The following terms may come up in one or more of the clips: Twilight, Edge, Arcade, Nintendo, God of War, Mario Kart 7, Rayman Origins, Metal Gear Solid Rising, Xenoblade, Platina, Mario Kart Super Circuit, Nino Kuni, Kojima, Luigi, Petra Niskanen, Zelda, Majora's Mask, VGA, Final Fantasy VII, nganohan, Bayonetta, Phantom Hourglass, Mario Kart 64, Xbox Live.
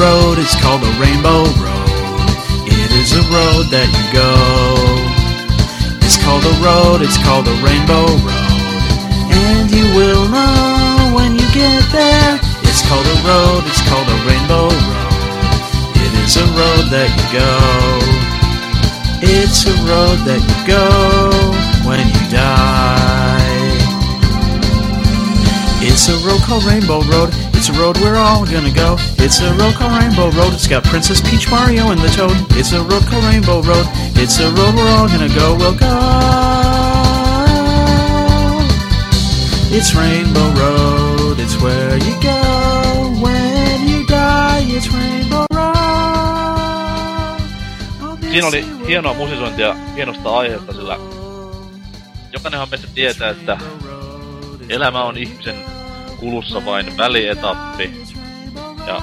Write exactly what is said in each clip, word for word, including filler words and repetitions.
road, it's called the Rainbow Road. It is a road that you go. It's called the road, it's called the Rainbow Road. And you will know when you get there. It's called a road, it's called the Rainbow Road. It is a road that you go. It's a road that you go when you die. It's a road called Rainbow Road. It's a road we're all gonna go. It's a road called Rainbow Road. It's got Princess Peach, Mario, and the Toad. It's a road called Rainbow Road. It's a road we're all gonna go. We'll go. It's Rainbow Road. It's where you go when you die. It's Rainbow Road. Siinä oli hienoa musisointia hienosta aiheesta, sillä jokainenhan meistä tietää, että elämä on ihmisen kulussa vain välietappi, ja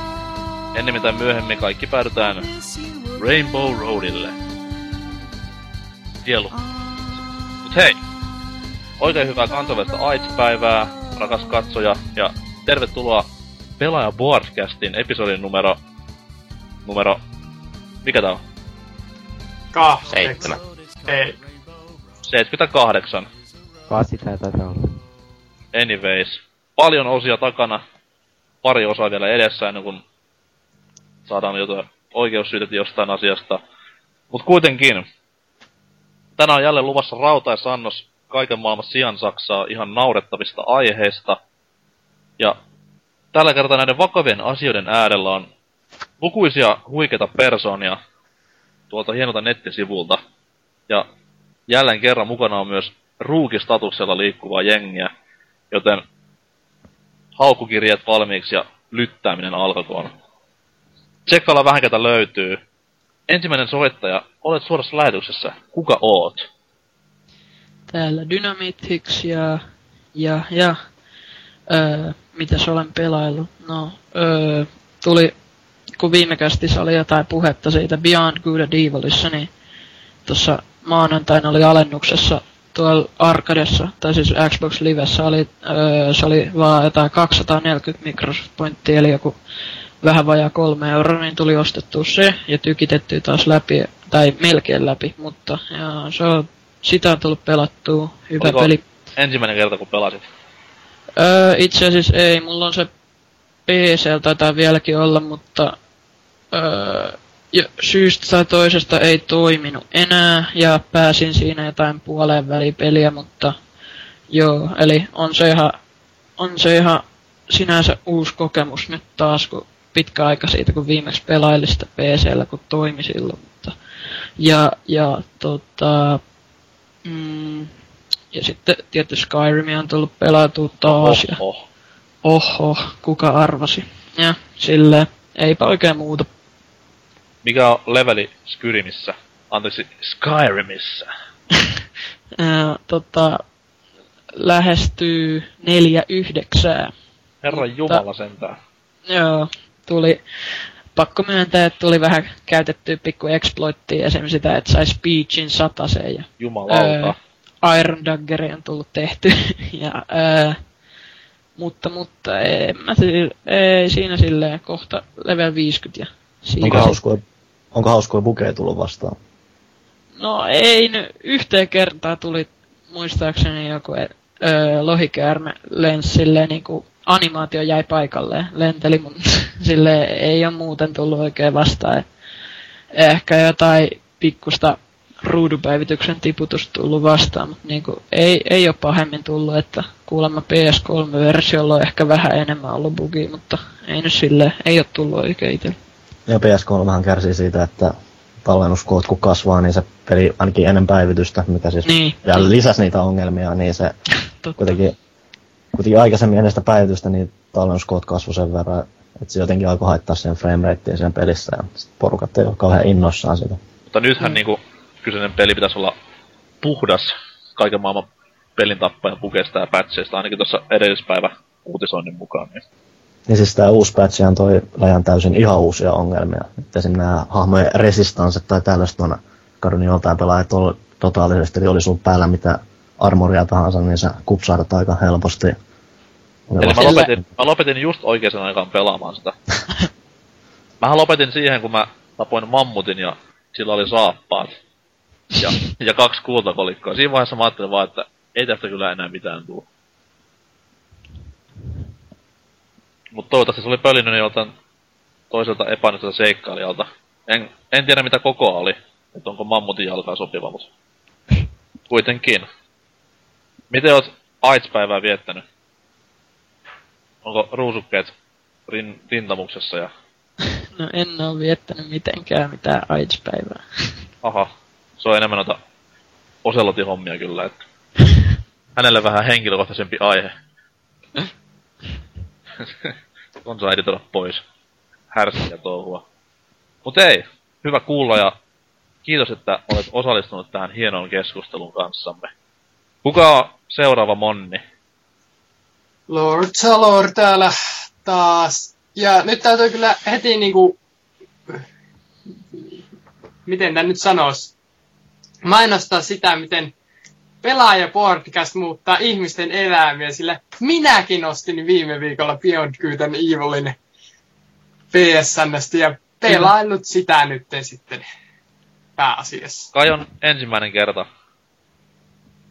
ennemmin tai myöhemmin kaikki päädytään Rainbow Roadille. Sielu. Mut hei! Oikein hyvää kansainvälistä AIDS-päivää, rakas katsoja, ja tervetuloa Pelaaja-Boardcastin episodin numero... Numero... Mikä tää on? Kahdeksan. Ei. seitsemänkymmentäkahdeksan. Kahdeksan taitaa olla. Anyways, paljon osia takana, pari osaa vielä edessä ennen kuin saadaan jotain oikeussyytettä jostain asiasta. Mut kuitenkin, tänään on jälleen luvassa rautaisannos kaiken maailman siansaksaa ihan naurettavista aiheista. Ja tällä kertaa näiden vakavien asioiden äärellä on lukuisia huikeita persoonia tuolta hienolta nettisivulta. Ja jälleen kerran mukana on myös ruukistatuksella liikkuvaa jengiä. Joten haukukirjeet valmiiksi ja lyttääminen alkakoon. Tsekkaillaan vähän ketä löytyy. Ensimmäinen soittaja, olet suorassa lähetyksessä. Kuka oot? Täällä Dynamitix ja... Ja, ja... Öö, mitäs olen pelaillut? No, öö, tuli... Kun viime kästissä oli jotain puhetta siitä Beyond Good and Evilissa, niin... Tossa maanantaina oli alennuksessa... Tuolla Arcadessa, tai siis Xbox Livessä, oli, öö, se oli vaan jotain kaksisataaneljäkymmentä mikropointtia, eli joku vähän vajaa kolme euroa, niin tuli ostettua se ja tykitettyä taas läpi, tai melkein läpi, mutta jaa, se on, sitä on tullut pelattua, hyvä Oliko peli. Ensimmäinen kerta, kun pelasit? Öö, itse asiassa ei, mulla on se P C, taitaa vieläkin olla, mutta öö, ja syystä tai toisesta ei toiminut enää, ja pääsin siinä jotain puoleen välipeliä, mutta joo, eli on se ihan, on se ihan sinänsä uusi kokemus nyt taas, kun pitkä aika siitä, kun viimeksi pelailin sitä P C:llä, kun toimi silloin, mutta ja, ja tota, mm, ja sitten tietysti Skyrimia on tullut pelautua taas, ja oho, kuka arvasi, ja silleen, eipä oikein muuta. Mikä on leveli Skyrimissä? Anteeksi, Skyrimissä. Ää, tota... Lähestyy neljä yhdeksää. Herran jumala sentään. Joo, tuli... Pakko myöntää, että tuli vähän käytettyä pikku exploittia, esimerkiksi sitä, että sai Speechin sataseen ja... Jumalauta. Ää, Iron Daggeri on tullut tehty, ja... Ää, mutta, mutta, ei, mä, ei siinä silleen, kohta level viisikymmentä ja... Siinä onko hauskoja, onko hauskoja bukeja tullut vastaan? No ei nyt. Yhteen kertaan tuli muistaakseni joku öö, lohikäärme lensi silleen niinku animaatio jäi paikalleen. Lenteli, mun silleen ei oo muuten tullut oikein vastaan. Ehkä jotain pikkusta ruudupäivityksen tiputusta tullut vastaan, mutta niinku ei, ei oo pahemmin tullut, että kuulemma P S kolme -versiolla on ehkä vähän enemmän ollut bugia, mutta ei nyt silleen, ei oo tullut oikein itse. Ja P S kolme vähän kärsii siitä, että tallennuskoot kun kasvaa, niin se peli ainakin ennen päivitystä, mikä siis niin vielä lisäsi niitä ongelmia, niin se kuitenkin, kuitenkin aikaisemmin ennen sitä päivitystä, niin tallennuskoot kasvoi sen verran, että se jotenkin alkoi haittaa sen framerateen sen pelissä, ja porukat ei ole kauhean innoissaan sitä. Mutta nythän mm. niinku kyseinen peli pitäisi olla puhdas kaiken maailman pelin tappajan bukeista ja patcheista, ainakin tuossa edellispäivä uutisoinnin mukaan. Niin. Niin siis tää uusi patchihan toi läjän täysin ihan uusia ongelmia. Että esim. Nää hahmojen resistansset tai tällaista on kadun joltain pelaa, että totaalisesti eli oli sun päällä mitä armoria tahansa, niin sä kupsahdat aika helposti. Eli mä lopetin, mä lopetin just oikeaan aikaan pelaamaan sitä. Mähän lopetin siihen, kun mä tapoin mammutin ja sillä oli saappaat. Ja, ja kaksi kultakolikkoa. Siinä vaiheessa mä ajattelin vaan, että ei tästä kyllä enää mitään tule. Mut toivottavasti se oli pölinyt joltain toiselta epäonniselta seikkailijalta. En, en tiedä mitä kokoa oli, että onko mammutin jalkaa sopiva, mut kuitenkin. Miten oot AIDS-päivää viettänyt? Onko ruusukkeet rin, rintamuksessa ja... No en oo viettänyt mitenkään mitään AIDS-päivää. Aha, se on enemmän noita Oselotin-hommia kyllä, että... Hänelle vähän henkilökohtaisempi aihe. On saa editoida pois. Härskiä touhua. Mut ei, hyvä kuulla ja kiitos, että olet osallistunut tähän hienoon keskustelun kanssamme. Kuka on seuraava monni? Lord Salor täällä taas. Ja nyt täytyy kyllä heti niinku... Miten tän nyt sanois? Mainostaa sitä, miten Pelaaja-Boardcast muuttaa ihmisten elämiä, sillä minäkin ostin viime viikolla Beyond Good and Evilin P S N:stä ja pelaillut sitä nyt sitten pääasiassa. Kai on ensimmäinen kerta.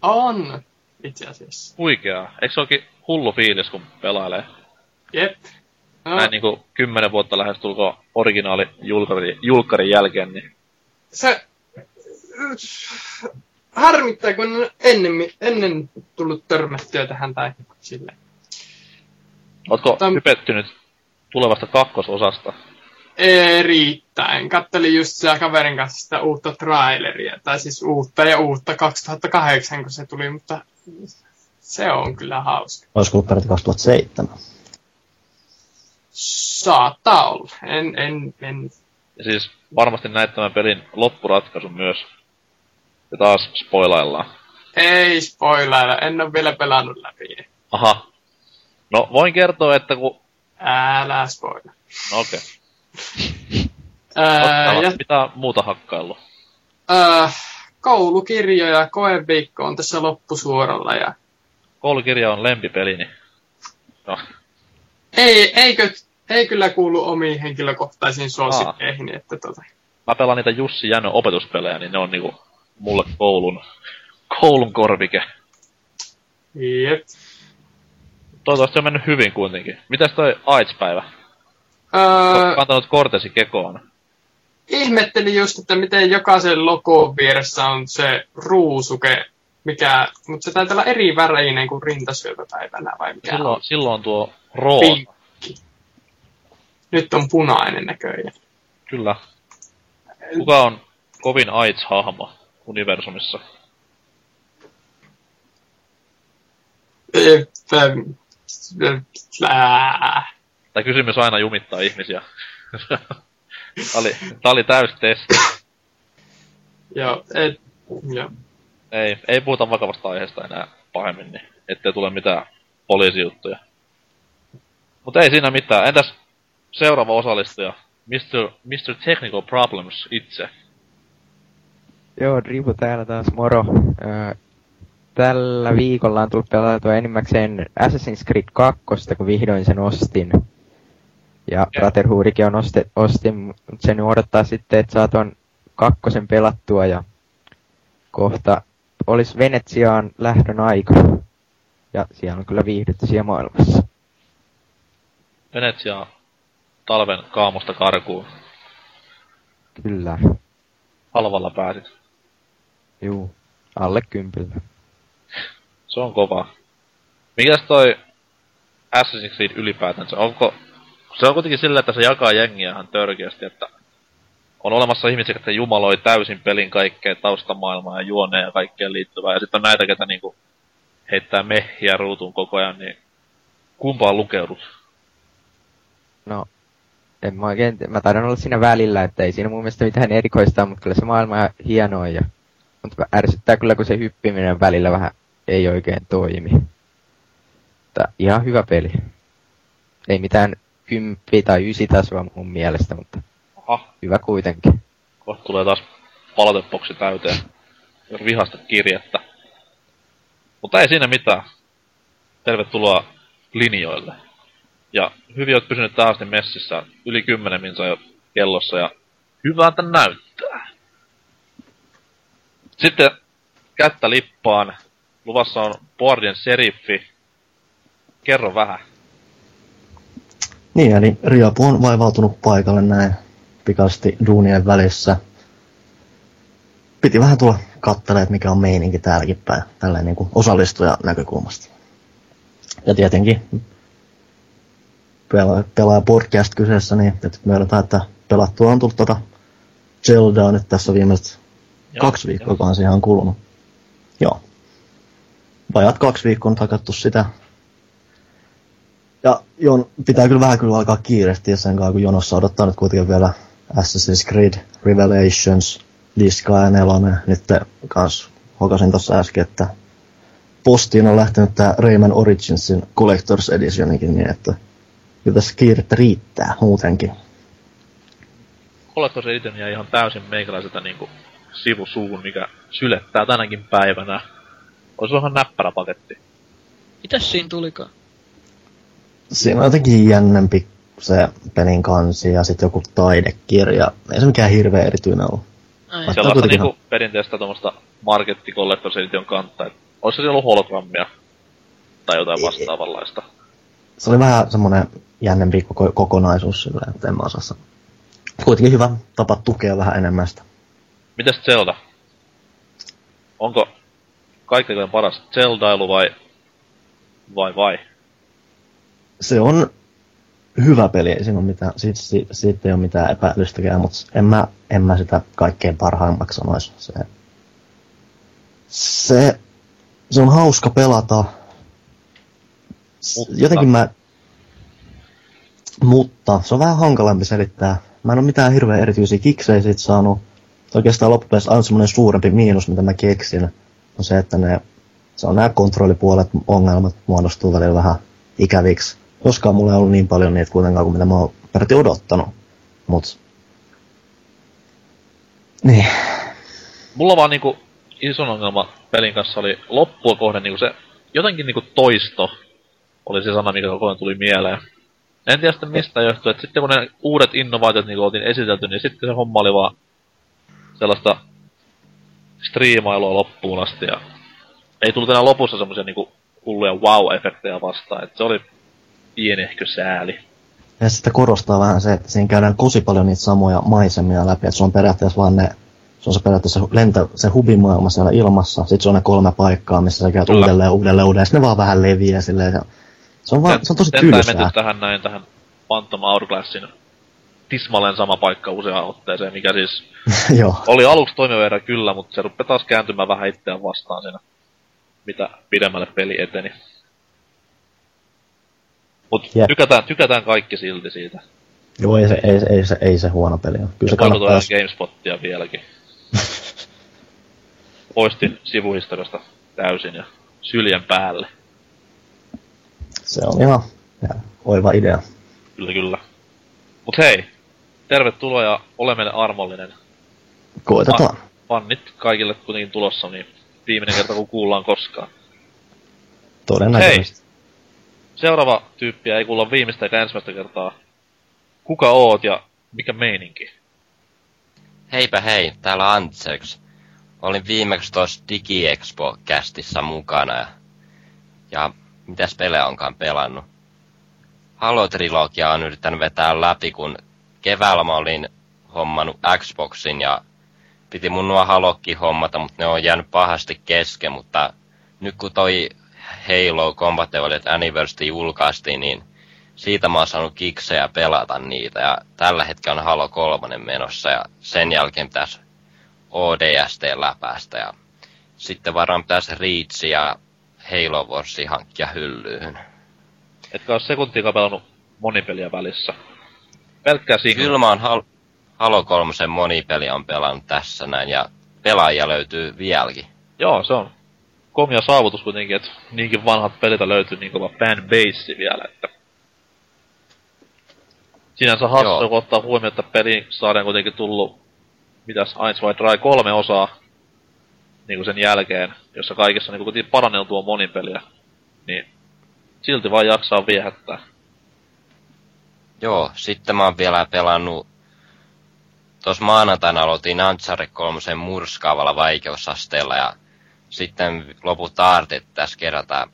On, itse asiassa. Huikeaa. Eikö se olekin hullu fiilis, kun pelailee? Jep. No. Näin niinku kymmenen vuotta lähes tulkoon originaali julkari, julkarin jälkeen, niin... Se... Harmittaa, kun on ennen, ennen tullut törmättyä tähän tai silleen. Ootko Tam... hypettynyt tulevasta kakkososasta? Erittäin. Kattelin just siellä kaverin kanssa sitä uutta traileria. Tai siis uutta ja uutta kaksituhattakahdeksan, kun se tuli, mutta se on kyllä hauska. Olisiko peräti kaksituhattaseitsemän? Saattaa olla. En, en, en. Ja siis varmasti näet tämän pelin loppuratkaisun myös. Ja taas spoilaillaan. Ei spoilailla, en ole vielä pelannut läpi. Aha. No voin kertoa, että kun... Älä spoila. No okei. Okay. Ää, ja... Mitä muuta hakkaillut? Ää, koulukirjoja, koeviikko on tässä loppusuoralla ja... Koulukirja on lempipelini. No. Ei, eikö, ei kyllä kuulu omiin henkilökohtaisiin suosikkeihin, että tota... Mä pelaan niitä Jussi Jänön opetuspelejä, niin ne on niinku mulle koulun, koulun korvike. Jep. Toivottavasti on mennyt hyvin kuitenkin. Mitäs toi AIDS-päivä? Öö... Olet kantanut kortesi kekoon. Ihmettelin just, että miten jokaisen logon vieressä on se ruusuke, mikä... Mutta se taitaa olla eri väreinen kuin rintasyöpäpäivänä vai mikä silloin on? Silloin tuo roosa. Pinkki. Nyt on punainen näköinen. Kyllä. Kuka on kovin AIDS-hahmo universumissa? Tämä kysymys aina jumittaa ihmisiä. Tää oli, tää oli täys testi. Joo, et, joo. Ei, ei puhuta vakavasta aiheesta enää pahemmin, niin ettei tule mitään poliisijuttuja. Mut ei siinä mitään. Entäs seuraava osallistuja? mister mister Technical Problems itse. Joo, Ripu täällä taas, moro. Tällä viikolla on tullut pelautua enimmäkseen Assassin's Creed kaksi, kun vihdoin sen ostin. Ja Brotherhoodikin on oste, ostin, mutta sen odottaa sitten, että saa tuon kakkosen pelattua ja kohta olisi Venetsiaan lähdön aika. Ja siellä on kyllä viihdytty siellä maailmassa. Venetsia talven kaamosta karkuun. Kyllä. Halvalla pääsit. Juu, alle kympillä. Se on kova. Mikäs toi Assassin's Creed ylipäätänsä? Onko... Se on kuitenkin sillä, että se jakaa jengiä ihan törkeästi, että on olemassa ihmisiä, jotka jumaloi täysin pelin kaikkea taustamaailmaa ja juoneen ja kaikkeen liittyvää. Ja sitten on näitä, ketä niinku heittää mehiä ruutuun koko ajan, niin kumpaan lukeudut? No, en mä oikein... Mä taidan olla siinä välillä, että ei siinä mun mielestä mitään erikoista, mutta kyllä se maailma on hienoa ja... Mutta ärsyttää kyllä, kun se hyppiminen välillä vähän ei oikein toimi. Mutta ihan hyvä peli. Ei mitään... Kymppi tai ysi tasoa mun mielestä, mutta aha, hyvä kuitenkin. Kohta tulee taas palautepoksi täyteen. Vihasta kirjettä. Mutta ei siinä mitään. Tervetuloa linjoille. Ja hyvin oot pysynyt tähän asti messissä. Yli kymmenen minsa jo kellossa ja hyvältä näyttää. Sitten kättä lippaan. Luvassa on Boardien seriffi. Kerro vähän. Niin, eli Riapu on vaivautunut paikalle näin pikasti duunien välissä. Piti vähän tulla kattelemaan, mikä on meininki täälläkin päin, tälleen niin kuin osallistuja näkökulmasta. Ja tietenkin pela- Pelaaja-Boardcast kyseessä, niin että me odotetaan, että pelattua on tullut tuota Zeldaa nyt tässä viimeiset joo, kaksi viikkoa, joka on siihen on kulunut. Joo. Vajat kaksi viikkoa on takattu sitä. Ja jon, pitää kyllä vähän kyllä alkaa kiirehtiä sen kanssa, kun jonossa odottaa nyt kuitenkin vielä Assassin's Creed, Revelations, Skyrim, nyt kans hokasin tossa äsken, että postiin on lähtenyt tää Rayman Originsin Collector's Editioninkin, niin että kyllä tässä kiirettä riittää muutenkin. Collector's Edition jäi ihan täysin meikalaiselta niinku sivusuuhun, mikä sylettää tänäkin päivänä. Ois vähän näppärä paketti. Mitäs siinä tulikaan? Siinä on jotenkin jännempi se pelin kansi ja sit joku taidekirja. Ei se mikään hirveä erityinen ollut. Ai, sellaista niinku ihan perinteistä tommoista marketti-Collector's Edition kantaa. Ois se ollut hologrammia tai jotain vastaavanlaista. Se oli vähän semmonen jännempi koko, kokonaisuus silleen, että en mä osaa sanoa. Kuitenkin hyvä tapa tukea vähän enemmän sitä. Mitäs Zelda? Onko kaikkein paras Zeldailu vai vai vai? Se on hyvä peli, ei siinä ole mitään, siitä, siitä, siitä ei ole mitään epäilystäkään, mutta en mä, en mä sitä kaikkein parhaimmaksi sanoisi. Se, se, se on hauska pelata. Mutta. Jotenkin mä, mutta se on vähän hankalampi selittää. Mä en ole mitään hirveän erityisiä kiksejä siitä saanut. Oikeastaan loppupeleissä aina semmoinen suurempi miinus, mitä mä keksin, on se, että ne, se on nämä kontrollipuolet, ongelmat muodostuu välillä vähän ikäviksi. Koskaan mulla ei ollut niin paljon niitä kuitenkaan kuin mitä mä oon peräti odottanut, mut niin. Mulla vaan niinku ison ongelma pelin kanssa oli loppua kohden niinku se jotenkin niinku toisto oli se sana, mikä koko ajan tuli mieleen. En tiedä sitten mistä johtuu, että sitten kun ne uudet innovaatiot niinku oltiin esitelty, niin sitten se homma oli vaan sellaista striimailua loppuun asti ja ei tullut enää lopussa semmosia niinku hulluja wow-efektejä vastaan, että se oli pienehkö sääli. Ja sitten korostaa vähän se, että siinä käydään tosi paljon niitä samoja maisemia läpi, että se on periaatteessa vaan ne, se on se periaatteessa lentä, se hubimaailma siellä ilmassa, sit se on ne kolme paikkaa, missä sä käyt uudelleen, uudelleen, uudelleen, sitten ne vaan vähän leviää silleen, ja se on, vaan, se on tosi tylsää. Tentää menty tähän näin, tähän Phantom Hourglassin tismalleen sama paikka useaan otteeseen, mikä siis oli aluksi toimivera kyllä, mutta se ruppee taas kääntymään vähän itseään vastaan siinä, mitä pidemmälle peli eteni. Mut yep. tykätään, tykätään kaikki silti siitä. Joo, ei se, ei, ei, se, ei se huono peli ole. Kyllä se kannattaa. Jos GameSpotia vieläkin. Poistin sivuhistoriasta täysin ja syljen päälle. Se on ihan oiva idea. Kyllä, kyllä. Mut hei, tervetuloa ja ole meille armollinen. Koitetaan. Pannit kaikille kuitenkin tulossa, niin viimeinen kerta kun kuullaan koskaan. Todennäköisesti. Hei. Seuraava tyyppiä ei kuulla viimeistä eikä ensimmäistä kertaa. Kuka oot ja mikä meininki? Heipä hei, täällä Antseks. Olin viimeksi tuossa Digiexpo-Castissa mukana ja, ja mitäs pelejä onkaan pelannut. Halo-trilogia on yrittänyt vetää läpi, kun keväällä mä olin hommannut Xboxin ja piti mun nuo Halokkin hommata, mutta ne on jäänyt pahasti kesken, mutta nyt kun toi Halo Combat Evolution Anniversary julkaistiin, niin siitä mä oon saanut kiksejä pelata niitä. Ja tällä hetkellä on Halo kolme menossa ja sen jälkeen pitäisi O D S T läpäistä. Ja sitten varmaan pitäisi Reach ja Halo Wars hankkia hyllyyn. Etkä ole sekuntiikaan pelannut monipeliä välissä? Pelkkää single? Kyllä mä oon Hal- Halo kolme monipeliä on pelannut tässä näin ja pelaajia löytyy vieläkin. Joo, se on komia saavutus kuitenkin, että niinkin vanhat pelitä löytyy niin kova fanbase vielä, että sinänsä hassu, kun ottaa huomioon, että peliin saadaan kuitenkin tullut mitäs Eins vai Dry kolme osaa niin sen jälkeen, jossa kaikessa niin kuitenkin paranneltua monipeliä, niin silti vaan jaksaa viehättää. Joo, sitten mä oon vielä pelannut tuossa maanantaina aloitin Antsarikolmosen murskaavalla vaikeusasteella ja sitten loput aartit tässä kerätään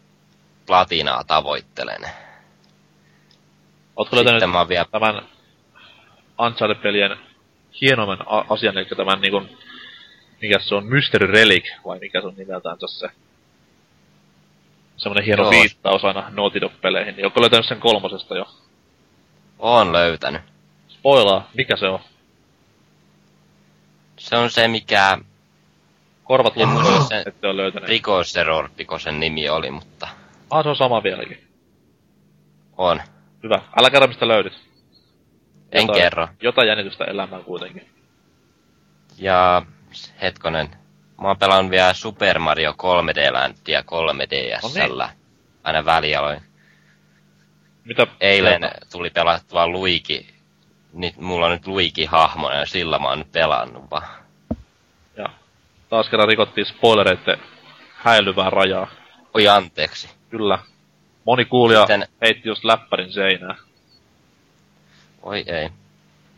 platinaa tavoittelen. Ootko löytänyt vielä... tämän Antsari-pelien hienomman asian, eli tämän niinku... mikä se on, Mystery Relic, vai mikä se on nimeltään se... semmonen hieno viittaus aina Naughty Dog-peleihin, niin ootko löytänyt sen kolmosesta jo? Oon löytänyt. Spoilaa, mikä se on? Se on se, mikä... Korvat lukkoon, ettei ole löytänyt. Rikos Error, kun sen nimi oli, mutta... Ah, se on sama vieläkin. On. Hyvä. Älä kerro, mistä löydit. En jotain, kerro. Jotain jännitystä elämään kuitenkin. Ja... Hetkonen. Mä oon pelannut vielä Super Mario kolme D-läntiä kolme D S:llä. Aina välialoin. Mitä? Eilen pelata? Tuli pelattua Luigi. Nyt, mulla on nyt Luigi-hahmona ja sillä mä oon nyt pelannut vaan. Ja taas kerran rikottiin spoilereitten häilyvää rajaa. Oi anteeksi. Kyllä. Moni kuulija sitten... heitti just läppärin seinään. Oi ei.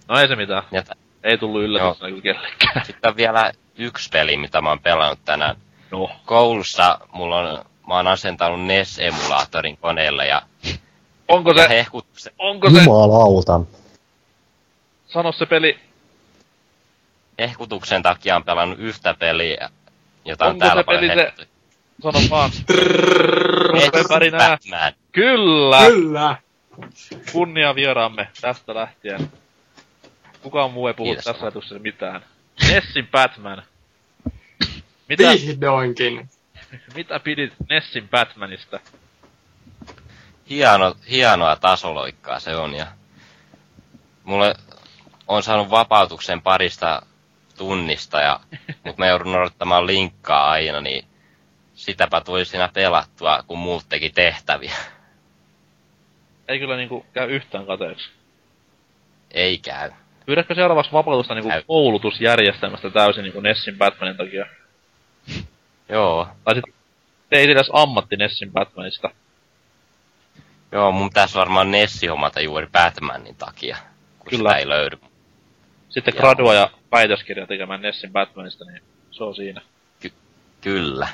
No ei se mitään. Jätä. Ei tullu yllätyksenä kyllä kellekään. Sitten on vielä yksi peli, mitä mä oon pelannut tänään. No. Koulussa mulla on, mä oon asentanut N E S-emulaattorin koneelle ja... Onko ja se... Hehkut, se... Onko se... Jumalauta. Sano se peli... Hehkutuksen takia on pelannut yhtä peliä, jota on täällä paljon hehkutettu. Se... Sano vaan. Nessin Batman. Kyllä! Kyllä! Kunnia vieraamme tästä lähtien. Kukaan muu ei puhu Kiitos. Tässä ajatuksessa mitään. Nessin Batman. Mitä... Vihdoinkin. Mitä pidit Nessin Batmanista? Hieno, hienoa tasoloikkaa se on ja... Mulle on saanut vapautuksen parista tunnista ja... Mut mä joudun odottamaan linkkaa aina niin... Sitäpä tuli siinä pelattua, kun muut teki tehtäviä. Ei kyllä niinku käy yhtään kateeksi. Ei käy. Pyydätkö seuraavaksi vapautusta niinku koulutusjärjestelmästä täysin niinku Nessin Batmanin takia? Joo. Tai sit ei edes ammatti Nessin Batmanista. Joo, mun pitäis varmaan Nessi omata juuri Batmanin takia, kun kyllä. Sitä ei löydy. Sitten gradua ja väitöskirja tekemään Nessin Batmanista, niin se on siinä. Ky- kyllä.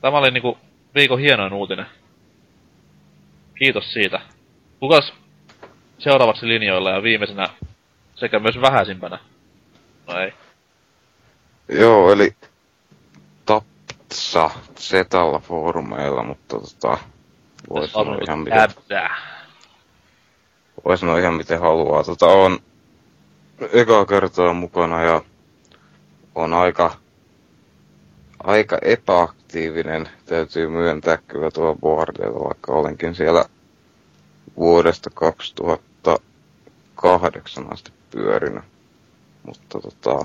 Tämä oli niinku viikon hienoin uutinen. Kiitos siitä. Kukas seuraavaksi linjoilla ja viimeisenä sekä myös vähäisimpänä? No ei. Joo, eli Tapsa Zetalla foorumeilla, mutta tota... Voi sanoa ihan miten... Voi sanoa ihan miten haluaa. Tota on ekaa kertaa mukana ja on aika... Aika epäaktiivinen, täytyy myöntää kyllä tuolla boardilla, vaikka olenkin siellä vuodesta kaksituhattakahdeksan asti pyörinä. Mutta tota,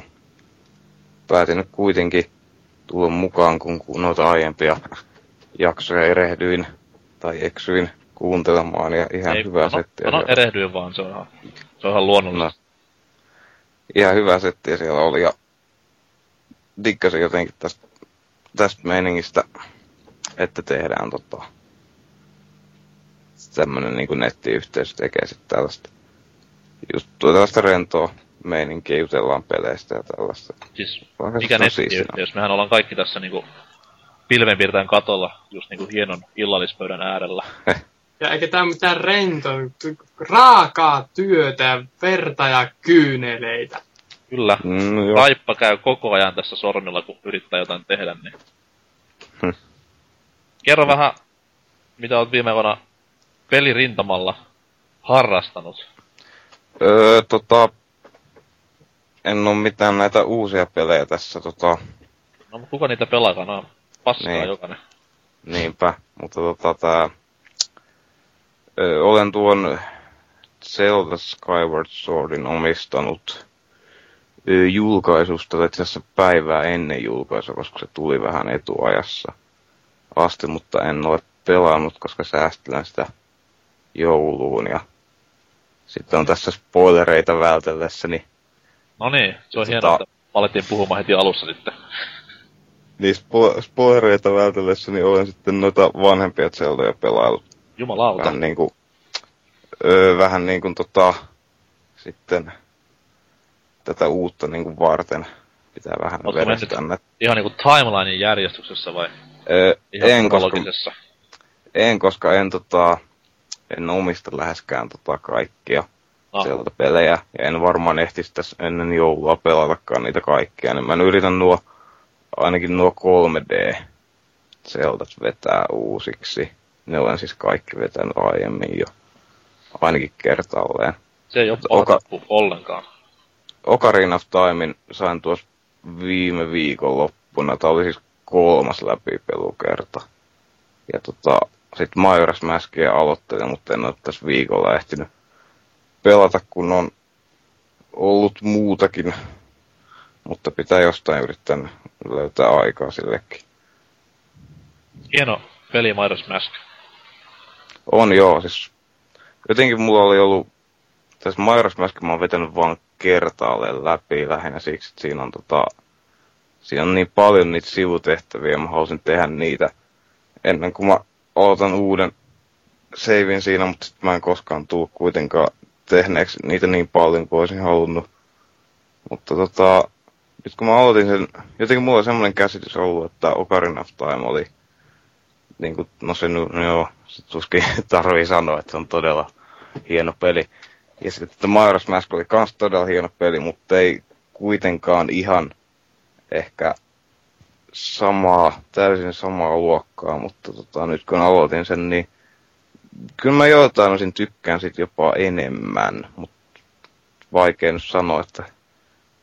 päätin nyt kuitenkin tulla mukaan, kun noita aiempia jaksoja erehdyin tai eksyin kuuntelemaan ja ihan Ei, hyvä no, settiä. No, no erehdyin vaan, se on ihan, se on ihan luonnollista. No, ihan hyvä settiä siellä oli ja diggasin jotenkin tästä. Tästä meiningistä, että tehdään tota, tämmönen niinku nettiyhteisö tekee sit tällaista juttua, tällaista rentoa meininkiä, jutellaan peleistä ja tällaista. Siis vaikka mikä nettiyhteisö? Mehän ollaan kaikki tässä niinku pilvenpiirtäjän katolla, just niinku hienon illallispöydän äärellä. Ja eikä tää mitään rentoa, raakaa työtä, verta ja kyyneleitä. Kyllä. Mm, Taippa käy koko ajan tässä sormilla, kun yrittää jotain tehdä, niin... Hmm. Kerro hmm. vähän, mitä olet viime vuonna pelirintamalla harrastanut. Öö, tota... En oo mitään näitä uusia pelejä tässä, tota... No, mutta kuka niitä pelaakaan? No, paskaa niin. Jokainen. Niinpä, mutta tota tää... Öö, olen tuon... Zelda Skyward Swordin omistanut... julkaisusta, itse asiassa päivää ennen julkaisua, koska se tuli vähän etuajassa asti, mutta en ole pelannut, koska säästelen sitä jouluun ja sitten on tässä spoilereita vältellessäni. No niin, se on tota... hienoa, että alettiin puhumaan heti alussa sitten. Niin, spo- spoilereita vältellessäni olen sitten noita vanhempia Zeldoja pelaillut. Jumalauta. Vähän niin kuin, öö, vähän niin kuin tota, sitten... tätä uutta niin kuin varten pitää vähän verrata tänne. Ihan niin kuin timelinein järjestyksessä vai? Öö, en, koska, en, koska en, tota, en omista läheskään tota kaikkia ah. sieltä pelejä. Ja en varmaan ehtisi tässä ennen joulua pelatakaan niitä kaikkia. Niin mä yritän nuo, ainakin nuo kolme D-seltat vetää uusiksi. Ne olen siis kaikki vetänyt aiemmin jo. Ainakin kertaalleen. Se ei ole paha Oka- ollenkaan. Ocarina of Timein sain tuossa viime viikon loppuna. Tämä oli siis kolmas läpipelukerta. Ja tota, sit Majora's Maskia aloittelin, mutta en ole tässä viikolla ehtinyt pelata, kun on ollut muutakin. Mutta pitää jostain yrittää löytää aikaa sillekin. Hieno peli Majora's Mask. On joo, siis jotenkin mulla oli ollut, tässä Majora's Mask mä oon vetänyt vaan kertaalleen läpi lähinnä siksi, että siinä on tota, siinä on niin paljon niitä sivutehtäviä, mä halusin tehdä niitä ennen kuin mä aloitan uuden savein siinä, mutta sit mä en koskaan tullut kuitenkaan tehneeksi niitä niin paljon kuin olisin halunnut. Mutta tota, nyt kun mä aloitin sen, jotenkin mulla oli semmoinen käsitys ollut, että Ocarina of Time oli niin kuin, no se no, joo, se tuskin tarvii sanoa, että se on todella hieno peli. Ja sitten Majora's Mask oli kans todella hieno peli, mutta ei kuitenkaan ihan ehkä samaa, täysin samaa luokkaa, mutta tota, nyt kun aloitin sen, niin kyllä mä jotain osin tykkään sit jopa enemmän, mutta vaikea nyt sanoa, että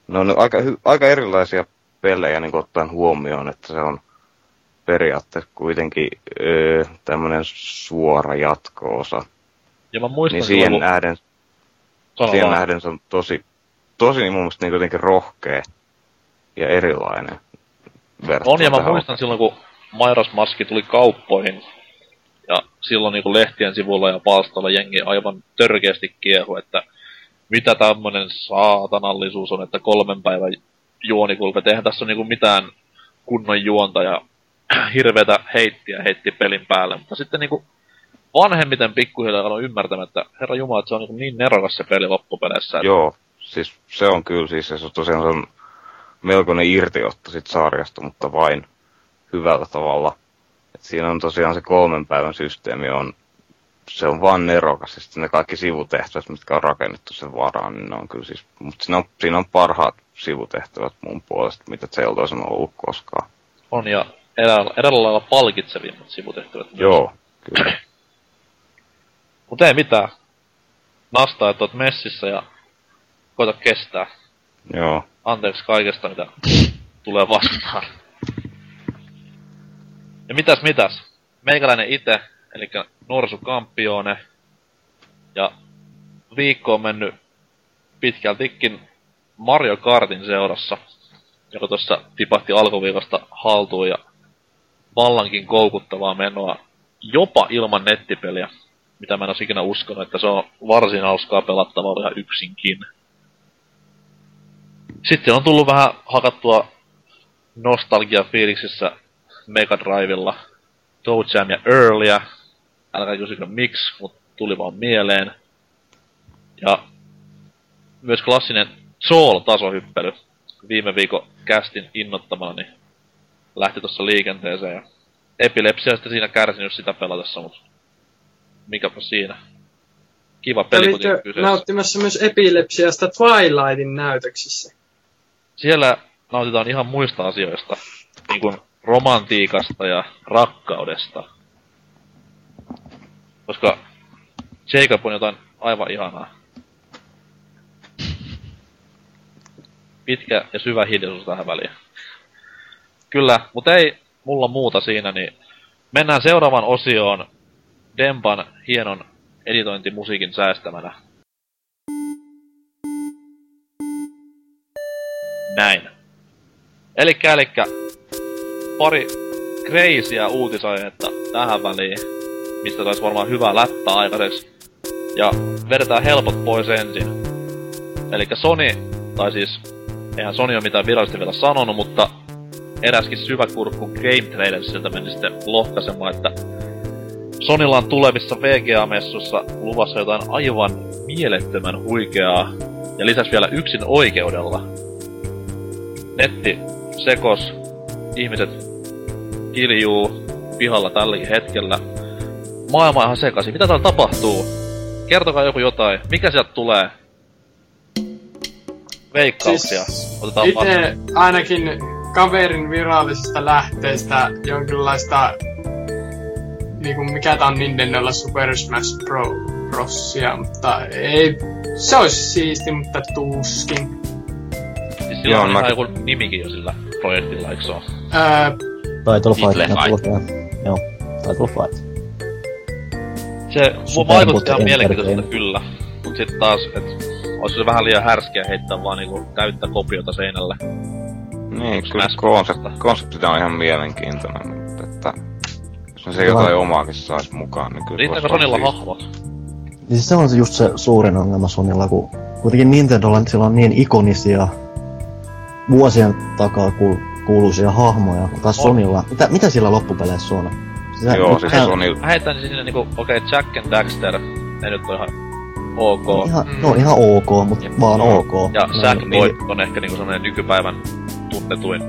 ne on aika, aika erilaisia pelejä niin ottaen huomioon, että se on periaatteessa kuitenkin öö, tämmönen suora jatko-osa. Ja mä muistan niin siihen, kun... nähden, siihen nähden se on tosi, tosi niin mun mielestä niin jotenkin rohkea ja erilainen. On, ja mä muistan silloin, kun Majora's Mask tuli kauppoihin, ja silloin niin kuin lehtien sivuilla ja palstalla jengi aivan törkeästi kiehu, että mitä tämmönen saatanallisuus on, että kolmen päivän juonikulpe, eihän tässä ole niin kuin mitään kunnon juonta, ja hirveätä heittiä heitti pelin päälle, mutta sitten niin kuin vanhemmiten pikkuhiljaa on ymmärtämättä, herra jumala, että se on niin, niin nerokas se peli loppupeleissä. Että... Joo, siis se on kyllä, siis se on tosiaan se on melkoinen irtiotto sit sarjasta, mutta vain hyvällä tavalla. Et siinä on tosiaan se kolmen päivän systeemi, on, se on vaan nerokas, ja sitten ne kaikki sivutehtävät, mitkä on rakennettu sen varaan, niin ne on kyllä siis, mutta siinä on, siinä on parhaat sivutehtävät mun puolesta, mitä Zeldoissa on ollut koskaan. On, ja edellä lailla palkitsevimmat sivutehtävät. Joo, kyllä. Mut ei mitään. Nastaa, että oot messissä ja koita kestää. Joo. Anteeksi kaikesta, mitä tulee vastaan. Ja mitäs mitäs? Meikäläinen ite, elikkä nuorisukampioone. Ja viikko on mennyt pitkältikin Mario Kartin seurassa, joka tossa tipahti alkuviikosta haltuun ja vallankin koukuttavaa menoa jopa ilman nettipeliä. Mitä mä en olisi ikinä uskonut, että se on varsin hauskaa pelattavaa ihan yksinkin. Sitten on tullut vähän hakattua nostalgia-fiiliksissä Mega Drivella Toe Jam ja Earlia. Älkää kysykö miksi, mutta tuli vaan mieleen. Ja myös klassinen Soul-tasohyppely viime viikon kästin innottamana niin lähti tuossa liikenteeseen. Ja epilepsia sitten siinä kärsinyt sitä pelatessa, mutta mikäpä siinä. Kiva peli kuitenkin kyseessä. Nauttimassa myös epilepsiasta Twilightin näytöksissä. Siellä nautitaan ihan muista asioista, niin kuin romantiikasta ja rakkaudesta. Koska Jacob on jotain aivan ihanaa. Pitkä ja syvä hiljaisuus tähän väliin. Kyllä, mutta ei mulla muuta siinä, niin mennään seuraavaan osioon Dempan hienon editointimusiikin säästämänä. Näin. Elikkä, elikkä pari crazyä uutisaihetta tähän väliin, mistä taisi varmaan hyvää läppää aikaiseksi. Ja vedetään helpot pois ensin. Elikkä Sony, tai siis, eihän Sony ole mitään virallisesti vielä sanonut, mutta eräskin syvä kurkku Game Trailers sieltä meni sitten lohkaisemaan, että Sonylla on tulevissa V G A-messussa luvassa jotain aivan mielettömän huikeaa ja lisäs vielä yksin oikeudella. Netti sekos, ihmiset kiljuu pihalla tälläkin hetkellä. Maailma ihan sekasi. Mitä täällä tapahtuu? Kertokaa joku jotain. Mikä sieltä tulee? Veikkauksia. Siis otetaan itse ainakin kaverin virallisista lähteistä jonkinlaista, niinku mikä tää on Nintendolla Super Smash Bro, Brosia, mutta ei, se olisi siisti, mutta tuskin. Siis sillä on ihan joku nimikin jo sillä projektilla, eiks oo? Öö... Title Fight, joo, Title Fight. Se vaikutti ihan mielenkiintoiselta kyllä, mut sit taas, et ois se vähän liian härskeä heittää vaan niinku täyttä kopiota seinälle. Niin, onks kyllä konsepti, konsepti on ihan mielenkiintoinen, mutta että jos se jotain omaakin sais mukaan, niin kyllä riittääkö Sonilla hahvot? Niin siis se on se just se suurin ongelma Sonilla, kun kuitenkin Nintendolla siellä on niin ikonisia vuosien takaa ku, kuuluisia hahmoja, mutta Sonilla, mitä, mitä sillä loppupeleissä on? Sä, joo, siis hän... Sony... Mä heitän sinne niinku, okei, okay, Jack and Daxter, ei nyt oo ihan ok. No ihan, mm. no, ihan ok, mut ja, vaan no, ok. Ja no, Sack Boy niin on ehkä niinku semmonen nykypäivän tunnetuin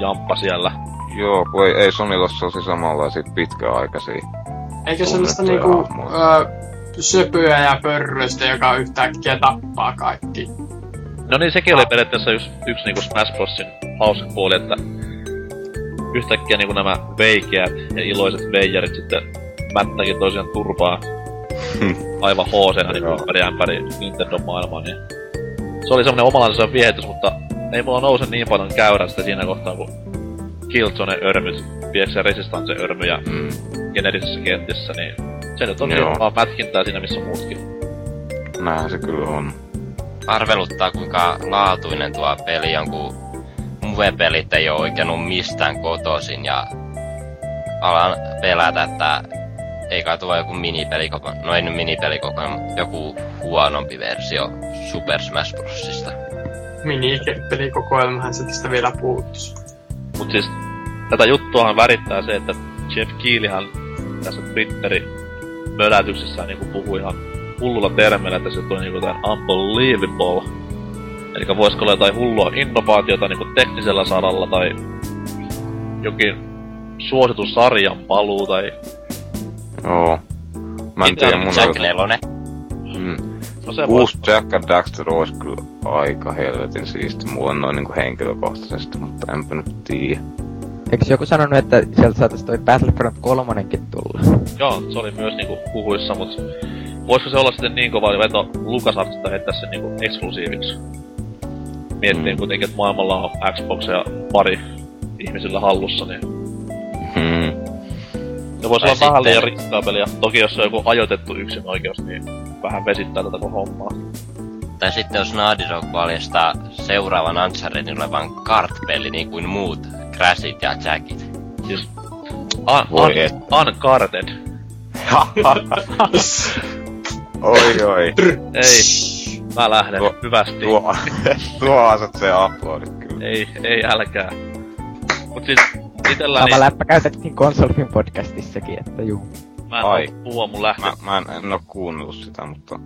jamppa siellä. Joo, kun ei, ei Sonylla soosi samanlaisia pitkäaikaisia. Eikö semmoista niinku öö, söpyä ja pörröistä, joka yhtäkkiä tappaa kaikki? No niin, sekin ah. oli periaatteessa yksi yks niinku Smash Brosin hauska puoli, että yhtäkkiä niinku nämä veikeät ja iloiset veijarit sitten mättäkin toisiaan turpaa aivan hooseena niinku ympäri ämpäri Nintendo-maailmaa, niin se oli semmonen omalansa viehätys, mutta ei mulla nouse niin paljon käyrää sitä siinä kohtaa, kun Killzone-örmyt, P X R Resistance-örmy ja mm. generisessä kentissä, niin se nyt on niin vaan pätkintää siinä missä muutkin. Näinhän se kyllä on. Arveluttaa kuinka laatuinen tuo peli on, kun muvepelit ei oo oikeenu mistään kotoisin ja alan pelätä, että ei kai tulla joku minipelikokoinen, no ei nyt minipelikokoinen, mutta joku huonompi versio Super Smash Brosista. Minipelikokoelmahan se tästä vielä puuttuisi. Mut siis tätä juttuahan värittää se, että Jeff Keighleyhän tässä Twitterin mölätyksessään niinku puhui ihan hullulla termeillä, että se tuli niinku tän unbelievable. Elikkä voisiko olla jotain hullua innovaatiota niinku teknisellä saralla tai jokin suositun sarjan paluu tai... Joo. Mä en tiedä mun... Jack Nelonen. Mm. No, uusi Jack and Daxter ois kyllä aika helvetin siisti mulle noin niinku henkilökohtaisesti, mutta enpä nyt tiiä. Eiks joku sanonut, että sieltä saatais toi Battlefront kolmonenkin tulla? Joo, se oli myös niinku puhuissa, mut... Voisiko se olla sitten niin kova veto LucasArtsista heittää sen niinku eksklusiiviksi? Miettii mm. kuitenkin, että maailmalla on Xbox ja pari ihmisillä hallussa, niin... Mm. Ja voisi olla vähän liian rikkaa peliä. Toki jos on joku ajoitettu yksinoikeus, niin vähän vesittää tätä hommaa. Tai sitten jos Naughty Dog paljastaa seuraavan Antsarenin olevan kart-peli, niin kuin muut Crashit ja Jackit. Siis... Un- un- Unkarted. Oi oi. Ei. Mä lähden tuo, hyvästi. Tuo, tuo asetteen uploadit kyllä. Ei, ei älkää. Mut siis itellään... Sama läppä käytettiin Konsolfin podcastissakin, että juu. Mä en Ai. oo puhua mun lähtö. Mä, mä en, en oo kuunnellut sitä, mutta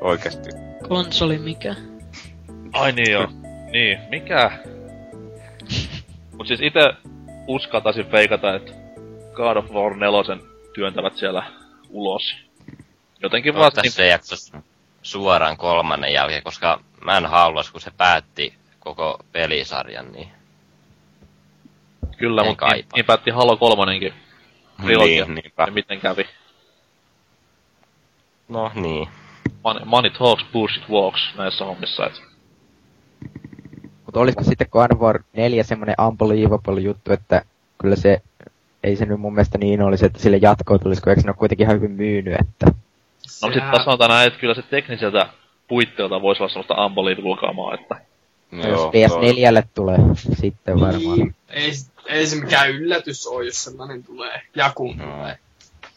oikeesti. Konsoli mikä? Ai niin joo. Niin, mikä? Mut siis ite uskaltaisin feikata, että God of War nelosen työntävät siellä ulos. Jotenkin no, vasta... Tässä jaksossa suoraan kolmannen jälkeen, koska mä en haluais, kun se päätti koko pelisarjan, niin... Kyllä, mutta niin, niin päätti Halo kolmonenkin. Trilogia. Niin, ja miten kävi? No niin. Money, money talks, bullshit walks näissä hommissa, et... Mut olisiko sitten God of War neljä semmonen unbelievable juttu, että kyllä se... Ei se nyt mun mielestä niin olisi, että sille jatkoa tulisiko, eikö ne oo kuitenkin ihan hyvin myyny, että... No sit taas sanotaan näin, että kyllä se tekniseltä puitteelta voisi olla semmoista unbelievable-kamaa, että... No, jos P S neljälle tulee, sitten varmaan... Niin. Ei, ei se mikään yllätys oo, jos sellainen tulee, jaku tulee. No.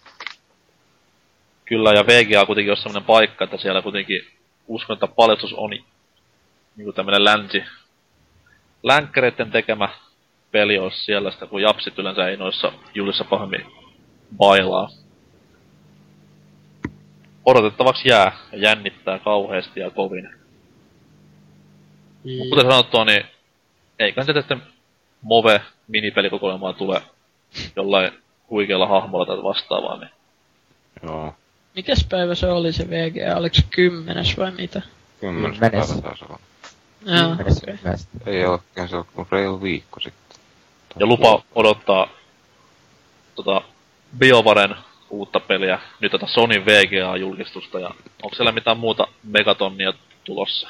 Kyllä, ja V G A kuitenkin on semmoinen paikka, että siellä kuitenkin uskon, että paljastus on niinku tämmönen länsi... Länkkäreiden tekemä peli olisi siellä sitä, kun japsit yleensä ei noissa julissa pahemmin bailaa. Odotettavaksi jää ja jännittää kauheasti ja kovin. Mm. Kuten sanottua, niin eiköhän se tästä Move-minipelikokoelmaa tule jollain huikealla hahmolla tai vastaavaa. Niin. Joo. Mikäs päivä se oli se V G A? Oliko se kymmenes vai mitä? Kymmenes päivä taisi olla. Joo. Ei olekaan se ollut kuin reilu viikko sitten. Ja lupa odottaa tota BioVaren uutta peliä, nyt tätä Sonyn V G A-julkistusta, ja onko siellä mitään muuta megatonnia tulossa?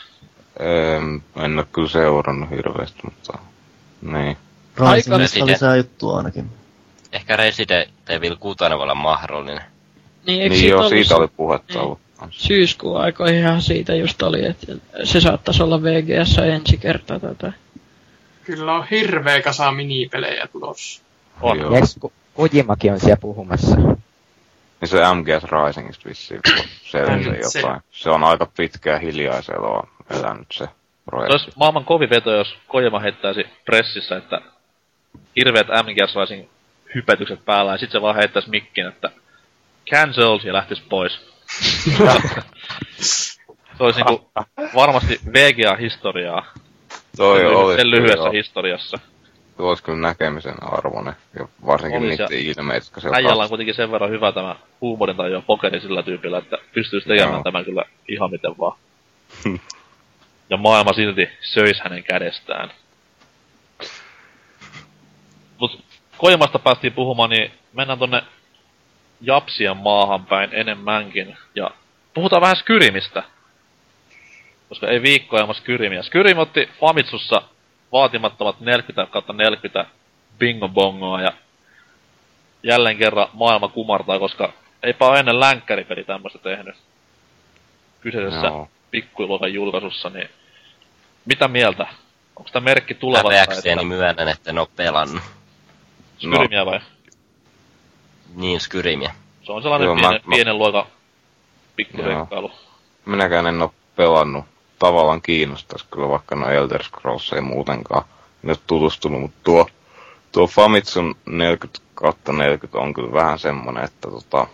Öö, en oo kyllä seurannut hirveesti, mutta niin. Raisimista lisää juttua ainakin. Ehkä Resident Evil kuusi voi olla mahdollinen. Niin, niin joo, siitä se oli puhetta niin ollut. Syyskuun aikoihinhan siitä just oli, että se saattaisi olla V G S:ssä ensi kertaa tätä. Kyllä on hirveä kasa minipelejä tulossa. On. Yes, ku- Kojimakin on siellä puhumassa. Niin se M G S Risingista vissiin selvisi jotain. Se on aika pitkää hiljaiseloa elänyt se projekti. Se olisi maailman kovin veto, jos Kojima heittäisi pressissä, että hirveät M G S Rising hypetykset päällä, ja sit se vaan heittäisi mikkiin, että cancels, ja lähtis pois. Se olisi niinku varmasti V G A-historiaa. Toi oli. Sen lyhyessä joo historiassa. Tuo olisi kyllä näkemisen arvoinen, ja varsinkin niitä ilmeitä, jotka siellä äijällä on kuitenkin sen verran hyvä tämä huumorintajua pokeri sillä tyypillä, että pystyisi tekemään joo tämän kyllä ihan miten vaan. Ja maailma silti söisi hänen kädestään. Mut Kojimasta päästiin puhumaan, niin mennään tonne Japsien maahan päin enemmänkin, ja puhutaan vähän Skyrimistä. Koska ei viikkoa ilman Skyrimiä. Skyrim otti Famitsussa vaatimattomat neljäkymmentä kautta neljäkymmentä bingo-bongoa, ja jälleen kerran maailma kumartaa, koska eipä ole ennen länkkäripeli tämmöistä tehnyt kyseisessä no pikkuluokan julkaisussa, niin mitä mieltä? Onko tämä merkki tulevasta? Läpeäkseni myönnän, että en ole pelannut. Skyrimiä no vai? Niin, Skyrimiä. Se on sellainen joo, pienen, mä, mä... pienen luokan pikkureikkailu. Minäkään en ole pelannut. Tavallaan kiinnostaisi kyllä vaikka no Elder Scrolls ei muutenkaan nyt tutustunut, mutta tuo, tuo Famitsun neljäkymmentä kautta neljäkymmentä on kyllä vähän semmonen, että tota,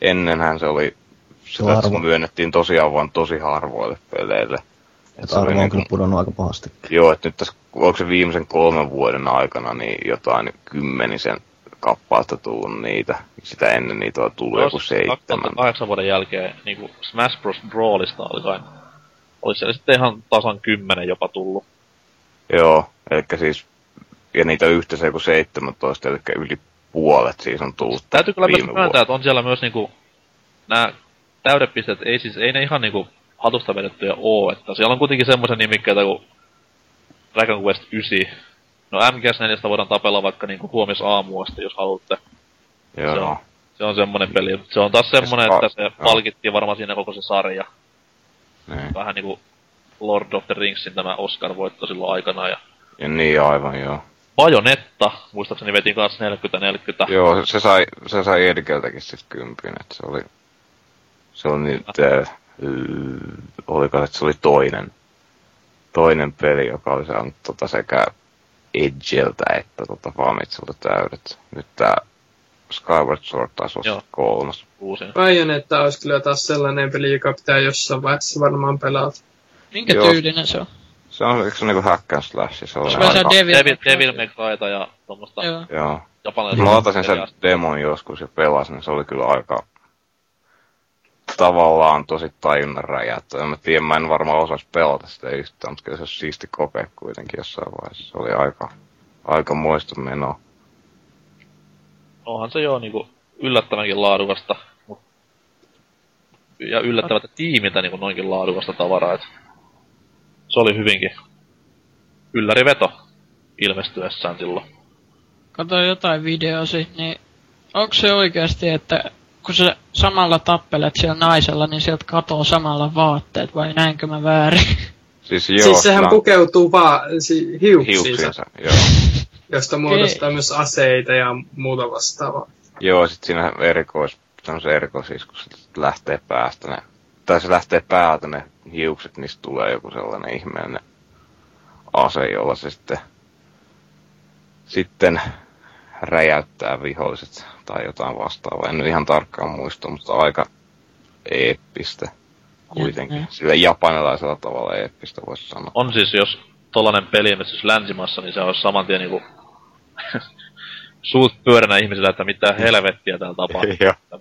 ennenhän se oli sitä, että se myönnettiin tosiaan vaan tosi harvoille peleille. Että arvo on niin, kyllä pudonnut aika pahasti. Joo, että nyt tässä, onko se viimeisen kolmen vuoden aikana niin jotain kymmenisen kappaalta tullut niitä. Sitä ennen niitä on tullut joku seitsemän. kahdeksan vuoden jälkeen niinku Smash Bros. Brawlista oli kai. Oli siellä sitten ihan tasan kymmenen jopa tullut. Joo, elikkä siis ja niitä yhteensä joku seitsemäntoista, elikkä yli puolet siis on tullut. Täytyy kyllä myös myöntää, että on siellä myös niinku nää täydepisteet, ei siis, ei ne ihan niinku hatusta vedettyjä oo, että siellä on kuitenkin semmoisen nimikkeitä kuin Dragon Quest yhdeksän. No M G S neljä voidaan tapella vaikka niinku huomisaamuasti, jos haluatte. Joo. Se on, se on semmonen peli. Se on taas semmonen, että se palkittiin varmaan siinä koko se sarja. Niin. Vähän niinku Lord of the Ringsin tämä Oscar-voitto silloin aikanaan. Ja, ja niin aivan, joo. Bajonetta, muistaakseni vetiin kans neljäkymmentä neljäkymmentä. Joo, se sai, se sai Edgeltäkin sit kympin, et se oli... Se oli nyt... Äh, olikas, että se oli toinen. Toinen peli, joka oli saanut tota sekä Edgeltä että tota Famitsulta täydet. Nyt tää Skyward Sword taas olisi kolmas. Bayonetta olisi kyllä taas sellainen peli, joka pitää jossain vaiheessa varmaan pelata. Minkä joo tyylinen se on? Se on yksi niinku hack and slash. Se on aika... Devil, Devil, Devil May Cryta ja tommosta... Joo. Mä laatasin sen demon joskus ja pelasin, se oli kyllä aika... Tavallaan tosi tajunnan räjähtö. En mä tiedä, mä en varmaan osais pelata sitä yhtään, mutta kyllä se olisi siisti kope kuitenkin jossain vaiheessa. Se oli aika, aika moista menoa. Onhan se joo niinku yllättävänkin laadukasta. Mut, ja yllättävältä tiimiltä niinku noinkin laadukasta tavaraa. Et se oli hyvinkin ylläriveto ilmestyessään silloin. Katoin jotain videoa sit, niin onko se oikeasti, että kun sä samalla tappelet siellä naisella, niin sieltä katoo samalla vaatteet, vai näinkö mä väärin? Siis, joo, siis sehän no pukeutuu vaan si- hiuksiinsa, hiuksiinsa joo, josta muodostaa ei myös aseita ja muuta vastaavaa. Joo, sit siinä erikois, tämmösen erikoisiskussa lähtee päästä ne, tai se lähtee päältä ne hiukset, niistä tulee joku sellainen ihmeellinen ase, jolla se sitten, sitten räjäyttää viholliset tai jotain vastaavaa. En nyt ihan tarkkaan muista, mutta aika eeppistä. kuitenkin. Mm-hmm. Sillä japanilaisella tavalla eeppistä voisi sanoa. On siis, jos tollanen peli nyt siis länsimaassa, niin se olisi saman tien niinku suut pyöränä ihmisillä, että mitään helvettiä täällä tapahtuu.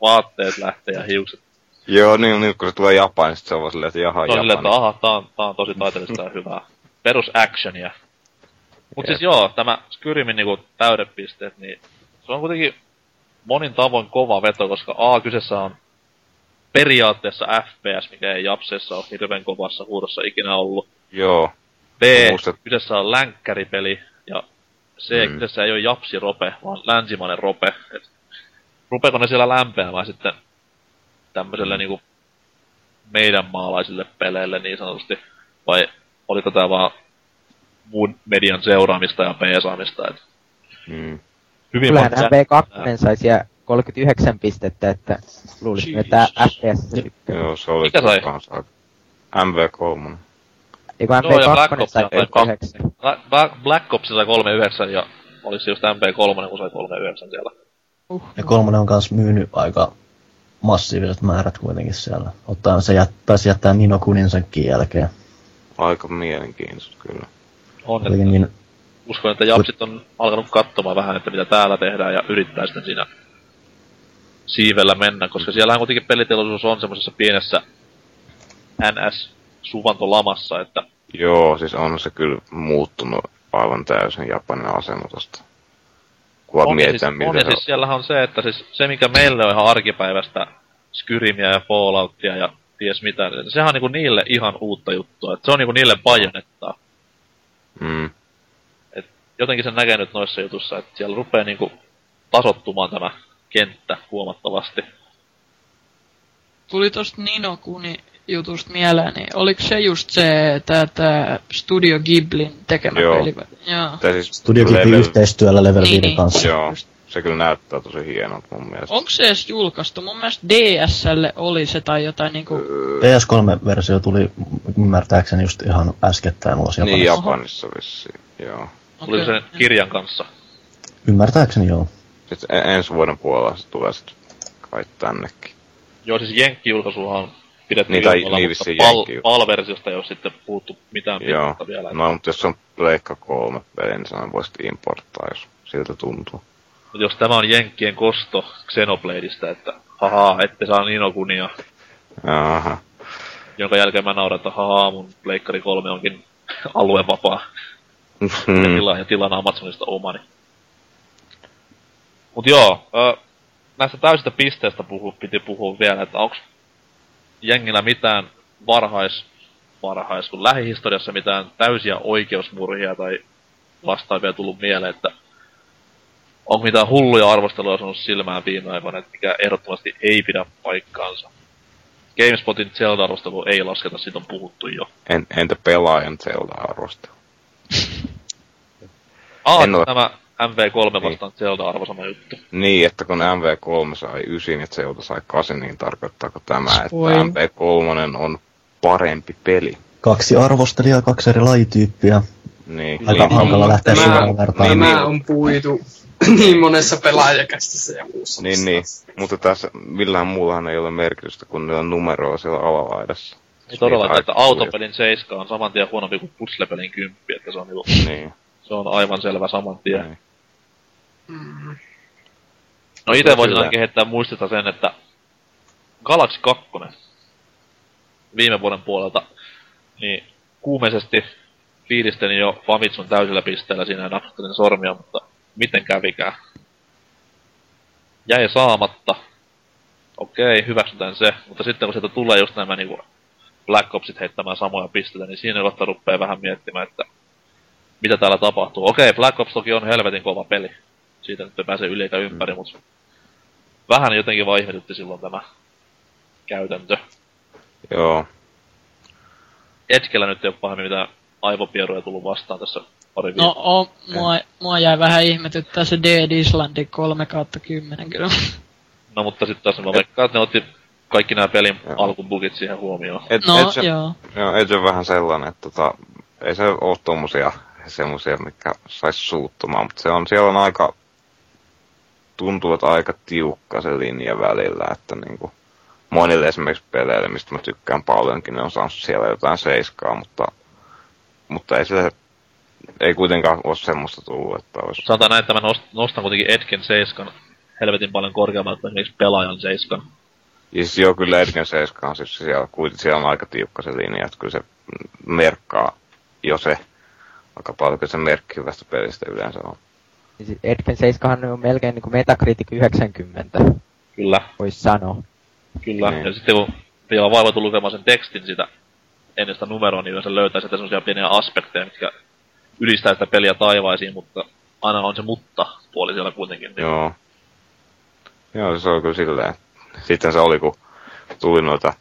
Vaatteet lähtee ja hiukset. Joo, niin, niin kun se tulee Japanista, se on silleen, että jaha, Japani. Se on silleen, että aha, tää on, tää on tosi taiteellista ja hyvää. Perus actionia. Mut Jeep. Siis joo, tämä Skyrimin niinku täydepisteet, niin se on kuitenkin monin tavoin kova veto, koska A, kyseessä on periaatteessa F P S, mikä ei Japsessa ole hirveen kovassa huudossa ikinä ollut. Joo. B, Muistat. kyseessä on länkkäripeli, ja C, mm. kyseessä ei ole Japsi-rope, vaan länsimainen rope. Et rupeeko ne siellä lämpeämään sitten tämmöiselle niinku meidän maalaisille peleille niin sanotusti, vai oliko tää vaan muun median seuraamista ja peesaamista, et mm. Kyllähän tämä B kaksi saisi ja kolmekymmentäyhdeksän pistettä, että luulisin, että F P S tykkää. Joo, se oli tuossa M V kolme. Eiku M V kaksi sai kolmekymmentäyhdeksän. Black Ops sai kolmekymmentäyhdeksän ja olisi just M V kolme, kun sai kolmekymmentäyhdeksän siellä. Uh-huh. Ja kolmonen on kans myynyt aika massiiviset määrät kuitenkin siellä. Ottaa se jättää, se jättää Nino Kuninsankin jälkeen. Aika mielenkiintoista kyllä. On, että niin, uskon, että japsit on alkanut katsomaan vähän, että mitä täällä tehdään ja yrittää sitten siinä siivellä mennä, koska siellähän kuitenkin peliteollisuus on semmosessa pienessä N S-suvantolamassa, että... Joo, siis on se kyllä muuttunut aivan täysin Japanin asennotosta. On, mietitään, siis, miten on se... ja siis siellähän on se, että siis se mikä meille on ihan arkipäivästä Skyrimiä ja Falloutia ja ties mitä, niin sehän on niinku niille ihan uutta juttua, että se on niinku niille Bajonettaa. Mm. Et jotenkin sen näkee nyt noissa jutussa, että siellä rupee niinku tasottumaan tämä kenttä huomattavasti. Tuli tosta Nino Kuni jutusta mieleen, niin oliko se just se tää, tää Studio Ghiblin tekemä Joo. peli? Joo. Siis Studio Ghibli level... yhteistyöllä Level viiden niin, kanssa. Joo, se kyllä näyttää tosi hienolta mun mielestä. Onko se edes julkaistu? Mun mielestä D S:lle oli se tai jotain niinku... P S kolme-versio tuli ymmärtääkseni just ihan äskettäin ulos Japanissa. Niin Japanissa vissiin, joo. Tuli okay. sen kirjan kanssa. Ymmärtääkseni joo. Sitten ensi vuoden puolella se tulee sit kai tännekin. Joo, siis Jenkki-julkaisuhan on pidetty niin, ilmalla, niin, mutta pal- PAL-versiosta ei ole sitten puhuttu mitään pitkästä vielä. Joo, no mutta jos on Pleikka kolme peli, niin sen voisit importtaa, jos siltä tuntuu. Mut jos tämä on Jenkkien kosto Xenobladeista, että hahaa, ette saa Nino Kunia. Aha. Jonka jälkeen mä nauran, että hahaa, mun Pleikkari kolme onkin alueen vapaa. Mm-hmm. Ja, tila, ja tilan Amazonista omani. Mut joo, ö, näistä täysistä pisteistä puhu, piti puhua vielä, että onks jengillä mitään varhais, varhais, kun lähihistoriassa mitään täysiä oikeusmurhia tai vastaavia tullut mieleen, että onko mitään hulluja arvosteluja sanonut silmään viime aikoina, että mikä ehdottomasti ei pidä paikkaansa. GameSpotin Zelda-arvostelu ei lasketa, siitä on puhuttu jo. En, entä pelaajan Zelda-arvostelu? Aa, en ole... tämä M V kolme vastaan niin. Zelda-arvosama juttu. Niin, että kun M V kolme sai yhdeksän ja Zelda sai kahdeksan, niin tarkoittaako tämä, että Oi. M V kolme on parempi peli? Kaksi arvostelijaa, kaksi eri lajityyppiä. Niin. Aika niin, hankala lähteä suoraan vertaan. Nämä on puitu. Niin monessa pelaajakästissä ja muussa. Niin, niin. Mutta tässä millään muullahan ei ole merkitystä, kun niillä on numeroa siellä alalaidassa. Ei todella, että autopelin seiska on saman tien huonompi kuin puzzlepelin kymppi, että se on, niinku, niin. se on aivan selvä saman tien. Niin. Mm. No ite voisin ainakin heittää muistista sen, että Galaxy kaksi viime vuoden puolelta, niin kuumeisesti fiilistelin jo Famitsun täysillä pisteellä siinä ja napsuttelin sormia, mutta miten kävikään? Jäi saamatta. Okei, hyväksytään se. Mutta sitten kun sieltä tulee just nämä niinku Black Opsit heittämään samoja pisteitä, niin siinä kohtaa rupeaa vähän miettimään, että mitä täällä tapahtuu. Okei, Black Ops toki on helvetin kova peli. Siitä nyt ei pääse yli eikä ympäri, mm. mutta vähän jotenkin vaan ihmetytti silloin tämä käytäntö. Joo. Etkellä nyt ei ole pahemmin mitään aivopieruja tullut vastaan tässä. No, o, mua, mua jäi vähän ihmetyttää se Dead Islandin kolme kautta kymmenen kyllä. No, mutta sitten taas mä veikkaan, että ne otti kaikki nämä pelin alkubugit siihen huomioon. Et, no, et se, joo. Joo, et se on vähän sellainen, että tota, ei se ole tommosia, semmosia, mitkä sais suuttumaan, mutta se on, siellä on aika, tuntuvat aika tiukka se linja välillä, että niinku, monille esimerkiksi peleille, mistä mä tykkään paljonkin, ne on saanut siellä jotain seiskaa, mutta, mutta ei se ei kuitenkaan ole semmoista tullut, että olisi... Sanotaan näin, että mä nostan kuitenkin Edgen seiskan helvetin paljon korkeammalta esimerkiksi Pelaajan seiskan. Ja siis joo, kyllä Edgen seiskan on siis siellä, siellä on aika tiukka se linja, että kyllä se merkkaa jo se aika paljon, kyllä se merkki hyvästä pelistä yleensä on. Siis Edgen seiskan on melkein niin kuin Metacritic yhdeksänkymmentä. Kyllä. Voisi sanoa. Kyllä, niin. Ja sitten kun ei ole vaiva tullut lukemaan sen tekstin sitä ennen sitä numeroa, niin yleensä löytää sieltä semmoisia pieniä aspekteja, mitkä ylistää sitä peliä taivaisiin, mutta aina on se mutta-puoli siellä kuitenkin. Niin. Joo. Joo, se oli kyllä silleen. Sitten se oli, kun tuli noita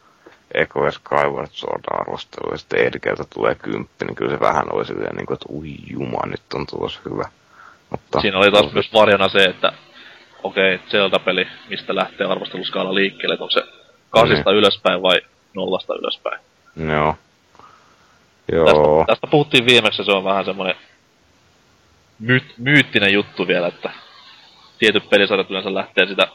Echo ja Skyward Sword-arvosteluja, ja sitten Edgeltä tulee kymppi, niin kyllä se vähän oli silleen, niin kuin, että ui juma, nyt on tulossa hyvä. Mutta siinä oli taas myös varjona se, että okei, Zelda-peli, mistä lähtee arvosteluskaala liikkeelle, että onko se kasista mm. ylöspäin vai nollasta ylöspäin? Joo. Joo. Tästä, tästä puhuttiin viimeksi, se on vähän semmoinen myyt, myyttinen juttu vielä, että tietyt pelisarjat yleensä lähtee sitä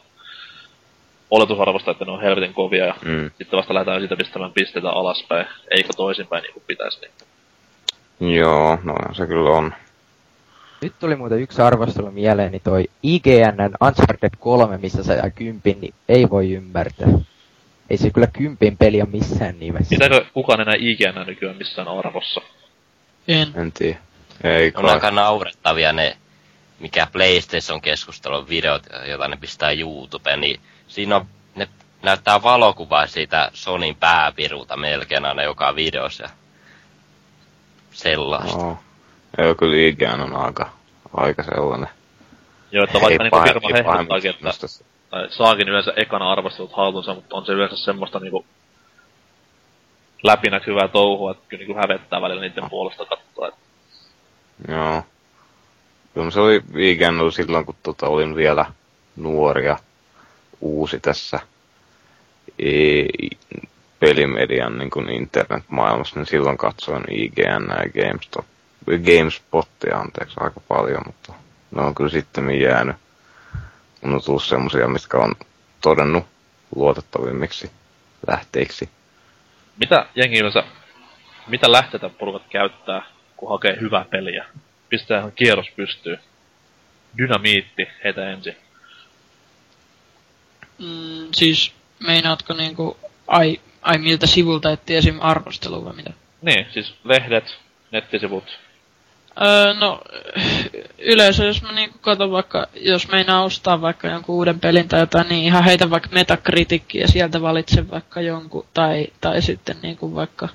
oletusarvosta, että ne on helvetin kovia, ja mm. sitten vasta lähdetään siitä pistämään pisteitä alaspäin, eikä toisinpäin niin kuin pitäisi. Niin. Joo, no se kyllä on. Nyt tuli muuten yksi arvostelu mieleeni, niin toi I G N:n Uncharted kolme, missä se jää kympin, niin ei voi ymmärtää. Ei se kyllä kympin peliä missään nimessä. Pitääkö kukaan enää I G N nykyään missään arvossa? En. En tiedä. Ei on kai. Aika naurettavia ne, mikä PlayStation-keskustelun videot, joita ne pistää YouTubeen, niin siinä on, ne näyttää valokuvaa siitä Sonyn pääpiruuta melkein aina joka videossa ja sellaista. No. Joo, kyllä I G N on aika, aika sellainen. Joo, että vaikka niinku firma hehkuttaakin, että tai saakin yleensä ekana arvostelut haltuunsa, mutta on se yleensä semmoista niinku läpinäkyvää touhua, että kyllä niinku hävettää välillä niiden oh. puolesta katsoa. Että. Joo. Kyllä se oli I G N oli silloin, kun tota, olin vielä nuori ja uusi tässä e- pelimedian niin kuin internetmaailmassa, niin silloin katsoin I G N ja GameStop. GameSpottia, anteeksi, aika paljon, mutta ne on kyllä sittemmin jäänyt. On tullut semmosia, mitkä on todennut luotettavimmiksi lähteiksi. Mitä jengi yleensä, mitä lähteitä porukat käyttää, kun hakee hyvää peliä? Pistää ihan kierros pystyyn. Dynamiitti heitä ensin. Mm, siis meinaatko niinku, ai, ai miltä sivulta etsiä esim. Arvostelua vai mitä? Niin, siis lehdet. Nettisivut? Öö, no, yleensä jos mä niinku katon vaikka, jos meinaa ostaa vaikka jonkun uuden pelin tai jotain, niin ihan heitä vaikka Metacriticin ja sieltä valitsen vaikka jonkun, tai, tai sitten niinku vaikka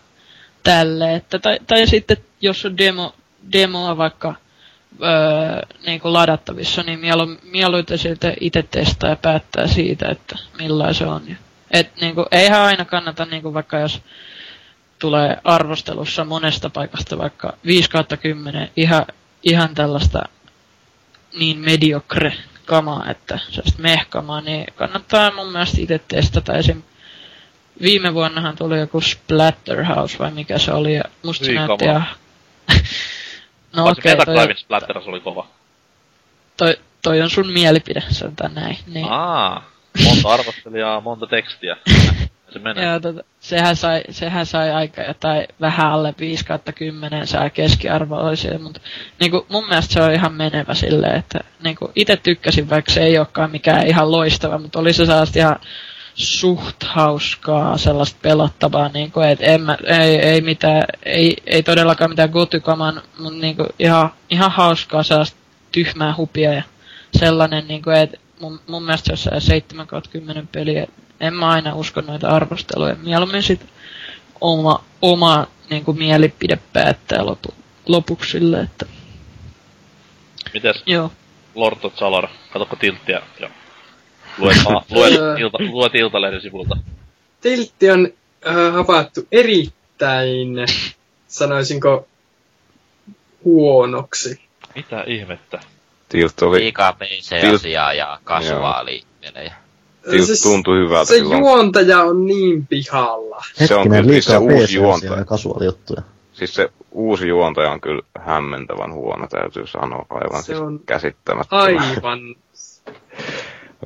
tälle, että, tai, tai sitten jos on demo, demoa vaikka öö, niinku ladattavissa, niin mielu, mieluiten siltä itse testaa ja päättää siitä, että millainen se on. Et niinku, eihän aina kannata niinku vaikka jos tulee arvostelussa monesta paikasta vaikka viisi kautta kymmenen ihan, ihan tällaista niin mediocre kamaa, että sellaista meh-kamaa, niin kannattaa mun mielestä itse testata. Esim. Viime vuonnahan tuli joku Splatterhouse vai mikä se oli, ja musta Hii, näytti ja... no okei, okay, toi... Splatterhouse oli kova. Toi, toi on sun mielipide, sanotaan näin. Niin. Aa, monta arvostelijaa, monta tekstiä. Se joo, tota, sehän, sai, sehän sai aika jotain vähän alle viisi kautta kymmenen, saa keskiarvoisia, mutta niinku, mun mielestä se on ihan menevä silleen, että niinku, itse tykkäsin, vaikka se ei olekaan mikään ihan loistava, mutta oli se sellaista ihan suht hauskaa, sellaista pelottavaa, niinku, että ei, ei, mitään, ei, ei todellakaan mitään gotykaman, mutta niinku, ihan, ihan hauskaa, sellaista tyhmää hupia ja sellainen, niinku, että mun, mun mielestä se on seitsemän kautta kymmenen peliä. En mä aina usko noita arvosteluja. Mieluummin sit oma, oma niinku, mielipide päättää lopu, lopuksi sille, että... Mites joo. Lord of Salar, katokko Tilttiä ja luet, luet, ilta, luet Iltalehden sivulta? Tiltti on äh, havaittu erittäin, sanoisinko, huonoksi. Mitä ihmettä? Tilt oli... Liikaa P C-asiaa ja kasuaalimenejä. Siis tuntuu hyvältä se silloin. Juontaja on niin pihalla. Hetkinen, se on kyllä se uusi juontaja. Siis se uusi juontaja on kyllä hämmentävän huono, täytyy sanoa. Aivan se siis käsittämättä. Aivan.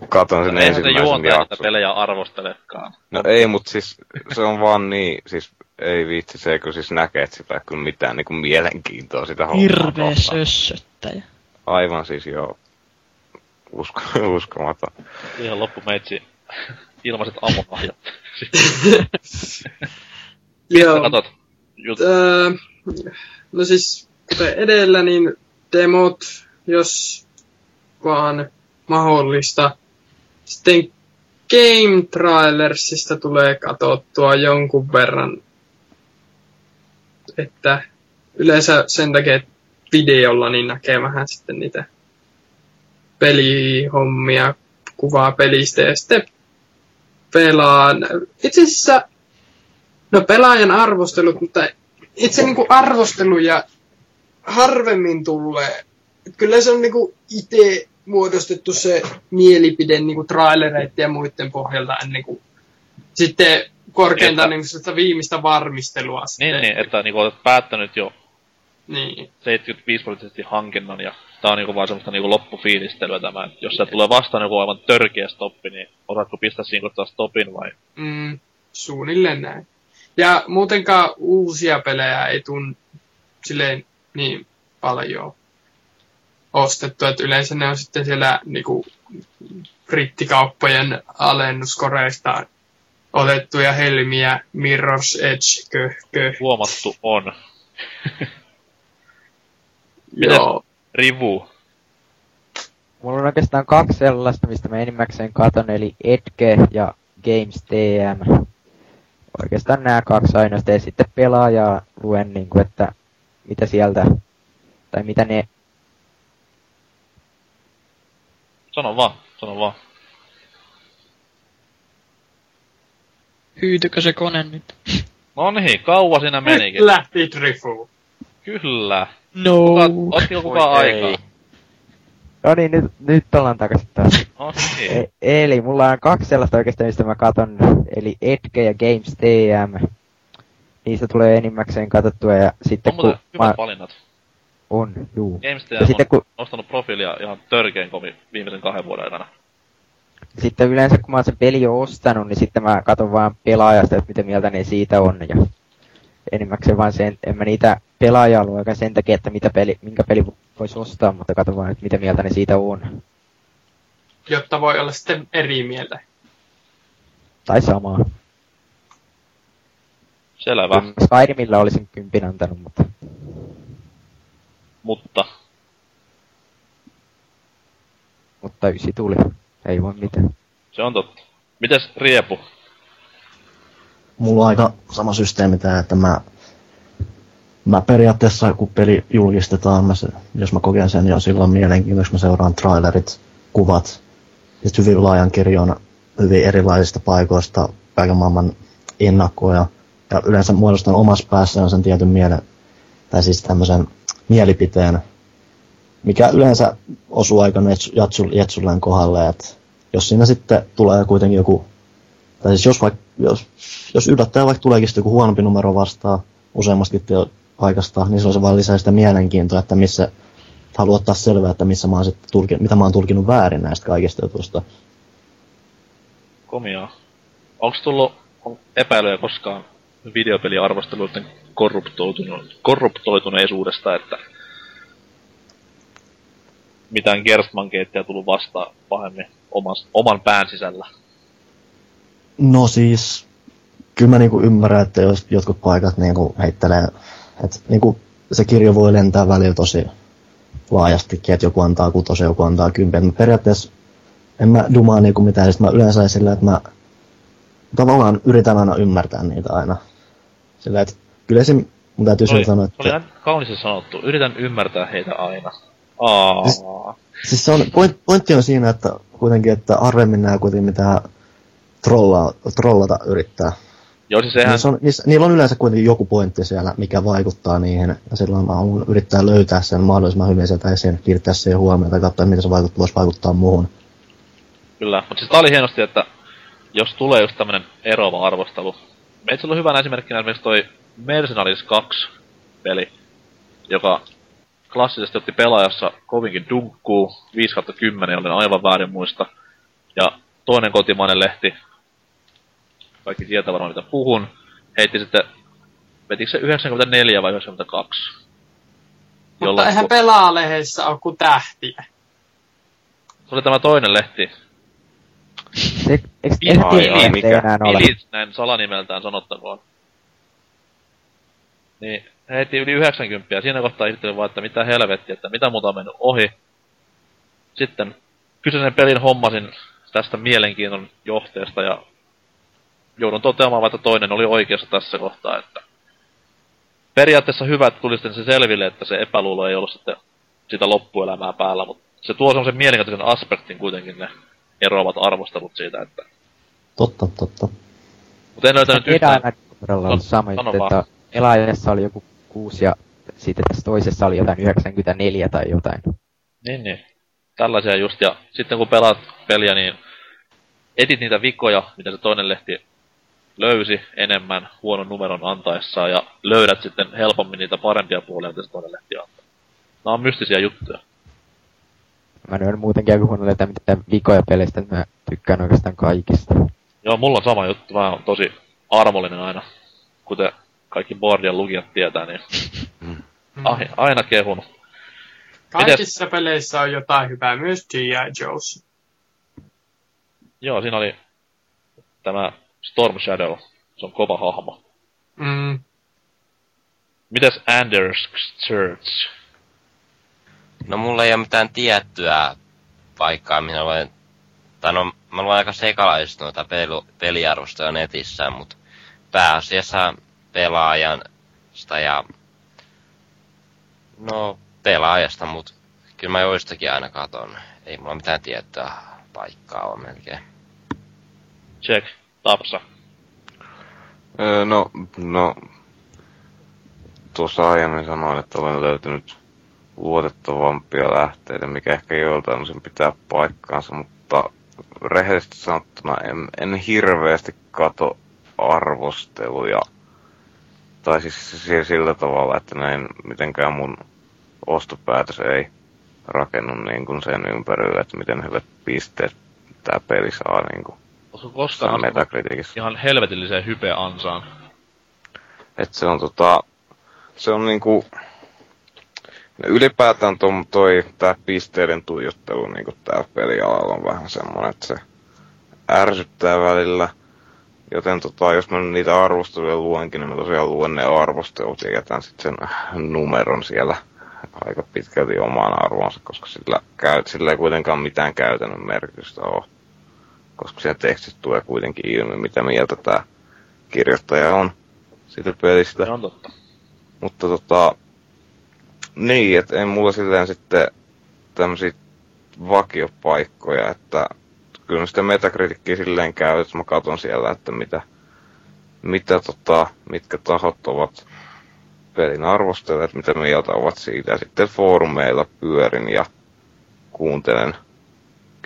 Katon sen ensimmäisen jakson. Pelejä arvostelekaan. No ei, mutta siis se on vaan niin, siis ei vitsi, se eikö siis näkee, että sillä ei kyllä mitään niinku mielenkiintoa sitä hommaa. Hirveä sössöttäjä. Aivan siis joo. Usko, uskomaton. Ihan loppumeitsi. Ilmaiset ammonahjat. Joo. Katot. Öö, no siis, kuten edellä, niin demot, jos vaan mahdollista. Sitten Game Trailersista tulee katsottua jonkun verran. Että yleensä sen takia, että videolla niin näkee vähän sitten niitä pelihommia, kuvaa pelistä ja sitten pelaa. Itse asiassa, no pelaajan arvostelut, mutta itse niinku arvosteluja harvemmin tulee. Et kyllä se on niinku itse muodostettu se mielipide niinku trailereiden ja muiden pohjalta ennen kuin sitten korkeintaan niinku sitä viimeistä varmistelua. Niin, niin, että niinku olet päättänyt jo niin. seitsemänkymmentäviisi prosenttisesti hankinnan ja tää on niinku vaan semmoista niinku loppufiilistelyä tämä. Jos se tulee vastaan joku aivan törkeä stoppi, niin osaatko pistää siinä kohtaa stopin vai? Mm, suunnilleen näin. Ja muutenkaan uusia pelejä ei tule silleen niin paljon ostettu, että yleensä ne on sitten siellä niinku brittikauppojen alennuskoreista otettuja helmiä, Mirror's Edge, köhkö. Huomattu on. Joo. Rivu. Mulla on oikeastaan kaksi sellaista, mistä mä enimmäkseen katon, eli Edge ja Games T M. Oikeastaan nämä kaksi ainoastaan, ja sitten pelaajaa luen, niin kuin, että mitä sieltä, tai mitä ne... Sano vaan, sano vaan. Hyytykö se kone nyt? No niin, kauan siinä menikin. Nyt lähti drifuun. Kyllä. No. Ottiko kukaan aikaa? No niin, nyt, nyt ollaan takaisin taas. Okay. E- eli mulla on kaksi sellaista oikeastaan, mistä mä katon, eli Edge ja Games T M. Niistä tulee enimmäkseen katsottua ja sitten on kun... On hyvät mä... valinnat. On, juu. Games T M ja sitten, on kun... nostanut profiilia ihan törkeen komi viimeisen kahden vuoden aikana. Sitten yleensä kun mä oon sen peli jo ostanut, niin sitten mä katon vaan pelaajasta, että mitä mieltä ne siitä on. Ja enimmäkseen vaan sen, en mä niitä pelaajaa luokaan sen takia, että mitä peli, minkä peli voisi ostaa, mutta kato vaan, että mitä mieltä ne siitä on. Jotta voi olla sitten eri mieltä. Tai samaa. Selvä. Skyrimillä olisin kympin antanut, mutta... Mutta? Mutta ysi tuli. Ei voi mitään. Se on totta. Mites Riepu? Mulla on aika sama systeemi tää, että mä... Mä periaatteessa, kun peli julkistetaan, mä se, jos mä koken sen jo silloin mielenkiintoista, mä seuraan trailerit, kuvat, ja hyvin laajan kirjon hyvin erilaisista paikoista, kaiken maailman ennakkoja, ja yleensä muodostan omassa päässä sen tietyn mielen, tai siis tämmöisen mielipiteen, mikä yleensä osuu aika jatsul, jetsulleen kohdalle, että jos siinä sitten tulee kuitenkin joku, tai siis jos, vaik, jos, jos yllättäen vaikka tuleekin joku huonompi numero vastaan, useammastakin te- paikasta, niin se on se vaan lisää sitä mielenkiintoa, että missä että haluaa ottaa selvää, että missä mä oon sitten tulkin, mitä mä oon tulkinut väärin näistä kaikista jutuista. Komiaa. Onko tullut epäilyjä koskaan videopeliarvosteluiden korruptoituneisuudesta, että mitään Gerstmann-keittiä tullut vastaan pahemmin oman, oman pään sisällä? No siis... Kyllä mä niinku ymmärrän, että jos jotkut paikat niinku heittelee, että niinku se kirjo voi lentää välillä tosi laajastikin, että joku antaa kutosen, joku antaa kymppiä. Mä periaatteessa en mä dumaa niinku mitään, sit mä yleensä sillä, että mä tavallaan yritän aina ymmärtää niitä aina. Sillä, että kyllä esim, mun täytyy sen sanoa, että... Se oli aina kaunisesti sanottu, yritän ymmärtää heitä aina. Aa. Siis, siis se on, point, pointti on siinä, että kuitenkin, että harvemmin nää kuitenkin mitään trolla, trollata yrittää. Joo, siis sehän... niillä, on, niillä on yleensä kuitenkin joku pointti siellä, mikä vaikuttaa niihin, ja silloin mä haluan yrittää löytää sen mahdollisimman hyvin sieltä esiin, kiinnittää siihen huomiota ja katsoa, miten se vaikuttaa, voisi vaikuttaa muuhun. Kyllä, mutta siis tää oli hienosti, että jos tulee just tämmönen eroava arvostelu. Meitä on hyvänä esimerkkinä esimerkiksi toi Mercenaries kaksi-peli, joka klassisesti otti pelaajassa kovinkin dunkkuu, viisi kautta kymmenen, joten aivan väärin muista. Ja toinen kotimainen lehti, kaikki sieltä varmaan mitä puhun, heitti sitten, vetikö se yhdeksänkymmentäneljä vai yhdeksänkymmentäkaksi? Mutta eihän ku... Pelaa-lehdessä ole kuin tähtiä. Se oli tämä toinen lehti. Eikö tehtiä enää ole? Milit, näin salanimeltään sanottakoon. Niin, heitti yli yhdeksänkymmentä ja siinä kohtaa ihmettelin vaan, että mitä helvettiä, että mitä muuta on mennyt ohi. Sitten kyseisen pelin hommasin tästä mielenkiinnon johteesta ja joudun toteamaan, että toinen oli oikeassa tässä kohtaa, että periaatteessa hyvä, että tuli sitten se selville, että se epäluulo ei ollut sitten sitä loppuelämää päällä, mutta se tuo semmoisen mielenkiintoisen aspektin kuitenkin ne eroavat arvostelut siitä, että... Totta, totta. Mutta en löytänyt yhtään... Edellä samoin, että Elaajassa oli joku kuusi ja sitten tässä toisessa oli jotain yhdeksänkymmentäneljä tai jotain. Niin, niin. Tällaisia just, ja sitten kun pelaat peliä, niin etit niitä vikoja, mitä se toinen lehti löysi enemmän huonon numeron antaessaan, ja löydät sitten helpommin niitä parempia puolia, mitä se toinen lehti antaa. Nämä on mystisiä juttuja. Mä en muutenkin aika huono löytää mitään vikoja peleistä, että mä tykkään oikeastaan kaikista. Joo, mulla on sama juttu, mä oon tosi armollinen aina, kuten kaikki boardien lukijat tietää, niin aina, aina kehun. Kaikissa Mites? Peleissä on jotain hyvää, myös G I Joe's. Joo, siinä oli tämä Storm Shadow, se on kova hahmo. Mm. Mitäs Anders Church? No mulla ei oo mitään tiettyä paikkaa, minä luen... Tai no, mä luen aika sekalaisesti noita pelu, peliarvostoja netissä, mut pääasiassa pelaajan sitä ja... No... Pelaajasta, mut kyllä mä joistakin aina katon. Ei mulla mitään tiettyä paikkaa oo melkein. Check. Tapsa. Öö, no, no... Tuossa aiemmin sanoin, että olen löytynyt luotettavampia lähteitä, mikä ehkä joltain sen pitää paikkaansa, mutta rehellisesti sanottuna en, en hirveästi kato arvosteluja. Tai siis sillä tavalla, että näin mitenkään mun ostopäätös ei rakennu niin kuin sen ympärille, että miten hyvät pisteet tää peli saa niin kuin koskaan Metacriticissa. Ihan helvetilliseen hype-ansaan. Et se on tota... Se on niinku... Ylipäätään to, toi tää pisteiden tuijottelu niinku tää pelialalla on vähän semmonen, että se ärsyttää välillä. Joten tota, jos mä niitä arvosteluja luenkin, niin mä tosiaan luen ne arvostelut ja jätän sit sen numeron siellä aika pitkälti omaan arvoonsa, koska sillä, käy, sillä ei kuitenkaan mitään käytännön merkitystä ole. Koska siellä tekstissä tulee kuitenkin ilmi, mitä mieltä tää kirjoittaja on siitä pelistä. Se on totta. Mutta tota... Niin, et ei mulla silleen sitten tämmösiä vakiopaikkoja, että... Kyllä sitä metakritiikkiä silleen käy, että mä katon siellä, että mitä... Mitä tota... Mitkä tahot ovat... pelin arvostelijat, mitä mieltä ovat siitä, ja sitten foorumeilla pyörin ja kuuntelen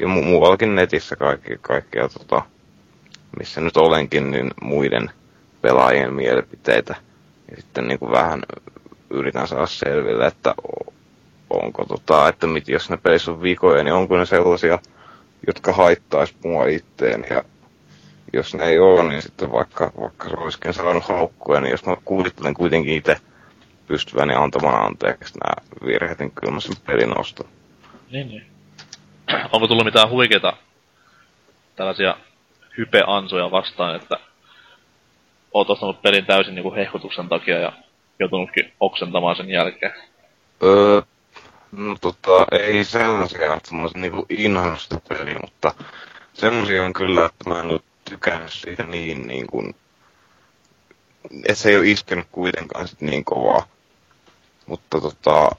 mu- muuallakin netissä kaikki, kaikkia, tota, missä nyt olenkin, niin muiden pelaajien mielipiteitä. Ja sitten niin kuin vähän yritän saada selville, että onko tota, että mit, jos ne pelissä on vikoja, niin onko ne sellaisia, jotka haittaisi mua itteen, ja jos ne ei ole, niin sitten vaikka, vaikka se olisikin saanut haukkuja, niin jos mä kuvittelen kuitenkin itse pystyväni antamaan anteeksi nämä virheet, niin kyllä mä sen pelin ostan. Niin, niin. Onko tullut mitään huikeita tällaisia hype-ansoja vastaan, että oot ostanut pelin täysin niin kuin hehkutuksen takia ja joutunutkin oksentamaan sen jälkeen? Öö, no tota, ei sellaisia, että mä olisin niin kuin inhoista peli, mutta semmosia on kyllä, että mä en tykännyt siitä niin niin kuin... Et se ei ole iskenyt kuitenkaan sit niin kovaa. Mutta tota...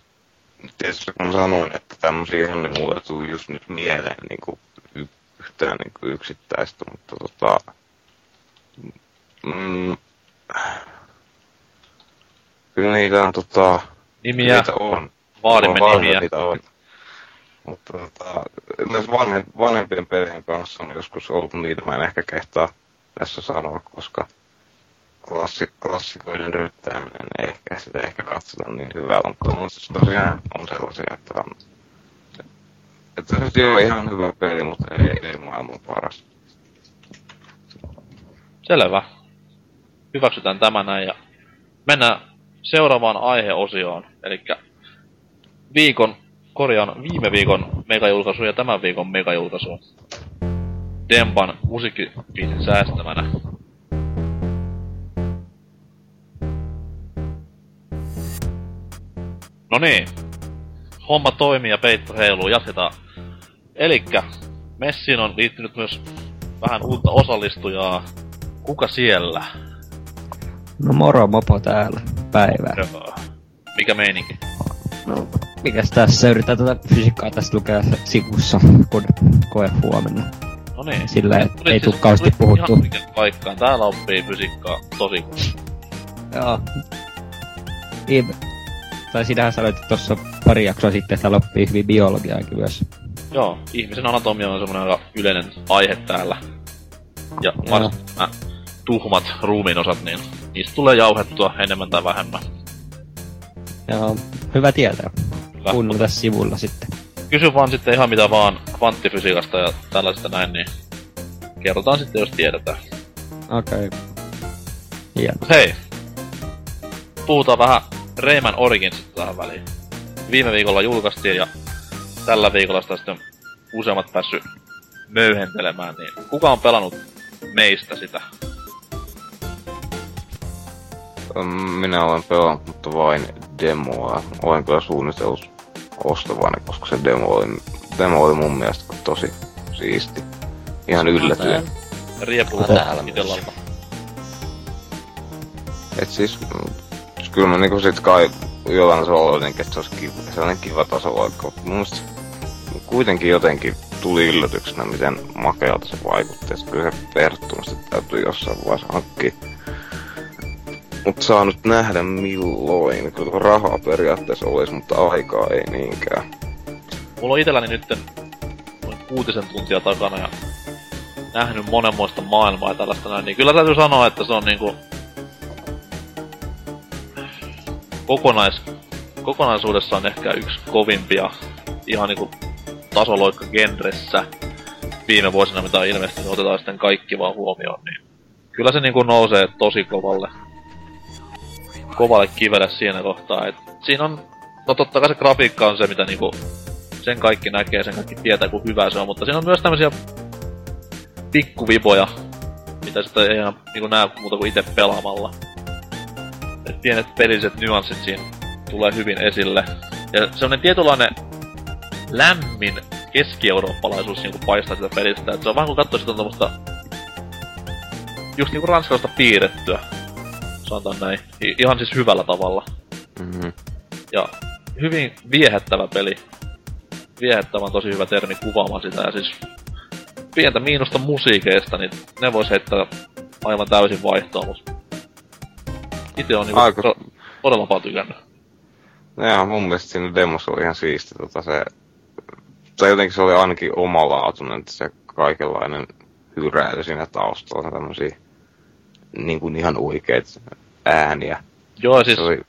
Tietysti kun sanoin, että tämmösiä on, niin mulle tuli just nyt mieleen niinku y- yhtään niinku yksittäistä, mutta tota... Mm, kyllä niitä on tota... Nimiä. Niitä on. Vaadimme nimiä. Niitä on. Mutta tota... Myös vanhe, vanhempien pelien kanssa on joskus ollut niitä, mä en ehkä kehtaa tässä sanoa, koska... Klassi- klassikoiden ryttäminen ei ehkä sitä ehkä katsota niin hyvällä, mutta on tosiaan on sellaisia, että, on, Että se on ihan hyvä peli, mutta ei, ei maailman paras. Selvä. Hyväksytään tämä näin ja mennään seuraavaan aiheosioon. Elikkä viikon, korjaan viime viikon megajulkaisuun ja tämän viikon megajulkaisuun. Dempan musiikkipiisin säästämänä. No niin. Homma toimii ja peitto heiluu. Jatketaan. Elikkä messiin on liittynyt myös vähän uutta osallistujaa. Kuka siellä? No moro, mopo täällä. Päivää. Joo. Mikä meininki? No, mikäs tässä? Yritän tätä fysiikkaa tästä lukea sivussa koe huomenna. No niin. Sillä ei, ei siis, tukkausti puhuttu. Ihan mikä paikkaan. Täällä oppii fysiikkaa tosi paljon. Joo. Niin. Tai sinähän sanoit tuossa pari jaksoa sitten, että loppii hyvin biologiaakin myös. Joo, ihmisen anatomia on semmoinen aika yleinen aihe täällä. Ja varsinkin nämä tuhmat ruumiinosat, niin niistä tulee jauhettua enemmän tai vähemmän. Joo, hyvä tietää. Kuunnella tässä sivulla sitten. Kysy vaan sitten ihan mitä vaan kvanttifysiikasta ja tällaista näin, niin kerrotaan sitten, jos tiedetään. Okei. Okay. Hei! Puhutaan vähän Rayman Originsista tähän väliin. Viime viikolla julkaistiin ja tällä viikolla sitä sitten useammat päässyt möyhentelemään, niin kuka on pelannut meistä sitä? Minä olen pelannut, mutta vain demoa. Olen kyllä suunnitellut ostavani, koska se demo oli, demo oli mun mielestä tosi siisti. Ihan yllätyen. Riepuu täällä itsellalta. Et siis... Kyllä mä niinku sit kai jollain se oli jotenkin, että se olisi kiva, sellainen kiva taso vaikka. Mun mielestä kuitenkin jotenkin tuli yllätyksenä, miten makealta se vaikutti. Et kyllä se ehdottomasti täytyy jossain vaiheessa hankkia. Mut saa nyt nähdä milloin. Kyllä rahaa periaatteessa olisi, mutta aikaa ei niinkään. Mulla on itelläni nytten noin kuutisen tuntia takana ja nähnyt monenmoista maailmaa ja tällaista näin. Niin kyllä täytyy sanoa, että se on niinku... Kokonais, kokonaisuudessaan ehkä yksi kovimpia, ihan niinku tasoloikka genressä viime vuosina, mitä on ilmestynyt, niin otetaan sitten kaikki vaan huomioon, niin kyllä se niinku nousee tosi kovalle, kovalle kivelle siinä kohtaa, et siinä on, no totta kai se grafiikka on se, mitä niinku sen kaikki näkee, sen kaikki tietää, kun hyvä se on, mutta siinä on myös tämmösiä pikkuviboja, mitä sitten ei ihan niinku näe muuta kuin itse pelaamalla. Pienet pelilliset nyanssit siinä tulee hyvin esille. Ja semmonen tietynlainen lämmin keski-eurooppalaisuus niinku paistaa sitä pelistä. Et se on vähän kun kattoo sitä tommosta... Just niinku ranskalaista piirrettyä. Sanotaan näin. I- ihan siis hyvällä tavalla. Mm-hmm. Ja hyvin viehättävä peli. Viehättävä on tosi hyvä termi kuvaamaan sitä. Ja siis pientä miinusta musiikeista, niin ne vois heittää aivan täysin vaihtoon. Itse on niinku Aika... to- todella paljon tykännyt. No jaa, mun mielestä siinä demossa oli ihan siisti tota se... Tai jotenkin se oli ainakin omalaatuinen se kaikenlainen hyräily siinä taustalla. Tämmösiä niinku ihan oikeet ääniä. Joo siis... Oli,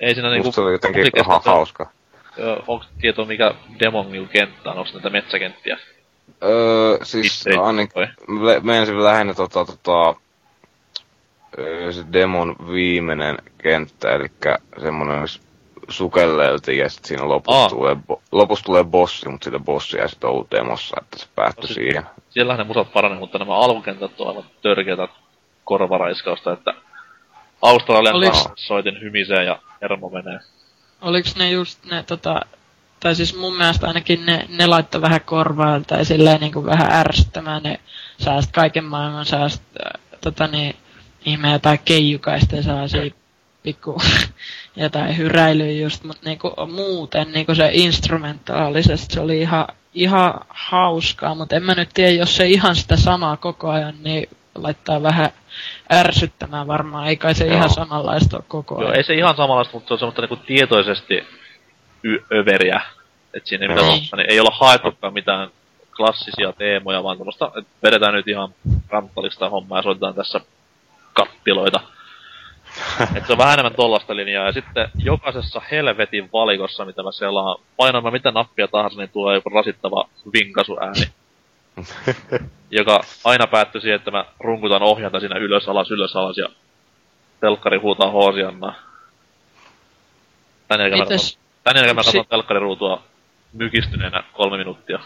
ei siinä niinku... Musta se oli jotenkin ihan hauska. Öö, onks tietoa mikä demon niinku kenttä on? Onks näitä metsäkenttiä? Öö siis ainakin... Mä ensin lähinnä tota tota... se demon viimeinen kenttä, elikkä semmonen sukelleltiin ja sit siinä lopussa tulee, bo- lopussa tulee bossi, mut sitä bossia ei sit ollu demossa, että se päättyi no, siihen. Siellähän ne musat paranee, mutta nämä alkukentät on aivan törkeätä korvaraiskausta, että Australian Oliks... soitin hymisee ja hermo menee. Oliks ne just ne tota, tai siis mun mielestä ainakin ne, ne laittoi vähän korvaan tai silleen niinku vähän ärsyttämään ne sääst, kaiken maailman sääst, tota niin ihme jotain keijukaista ja sellaisia pikku jotain hyräilyä just, mutta niinku muuten niinku se instrumentaalisesti se oli ihan, ihan hauskaa, mutta en mä nyt tiedä, jos se ihan sitä samaa koko ajan, niin laittaa vähän ärsyttämään varmaan, ei kai se Joo. ihan samanlaista ole koko ajan. Joo, ei se ihan samanlaista, mutta se on semmoista niinku tietoisesti y- överiä, että siinä ei mitään muuta, niin ei olla haettukaan mitään klassisia teemoja, vaan semmoista, että vedetään nyt ihan ranttalista hommaa ja soitetaan tässä kattiloita. Et se on vähän enemmän tollaista linjaa. Ja sitten jokaisessa helvetin valikossa, mitä mä selaan, painan mä mitä nappia tahansa, niin tulee joku rasittava vinkasuääni. Joka aina päättyy siihen, että mä runkutan ohjanta siinä ylös, alas, ylös, alas ja telkkari huutaa hoosianna. Tän jälkeen Mites? mä katson si- telkkariruutua mykistyneenä kolme minuuttia.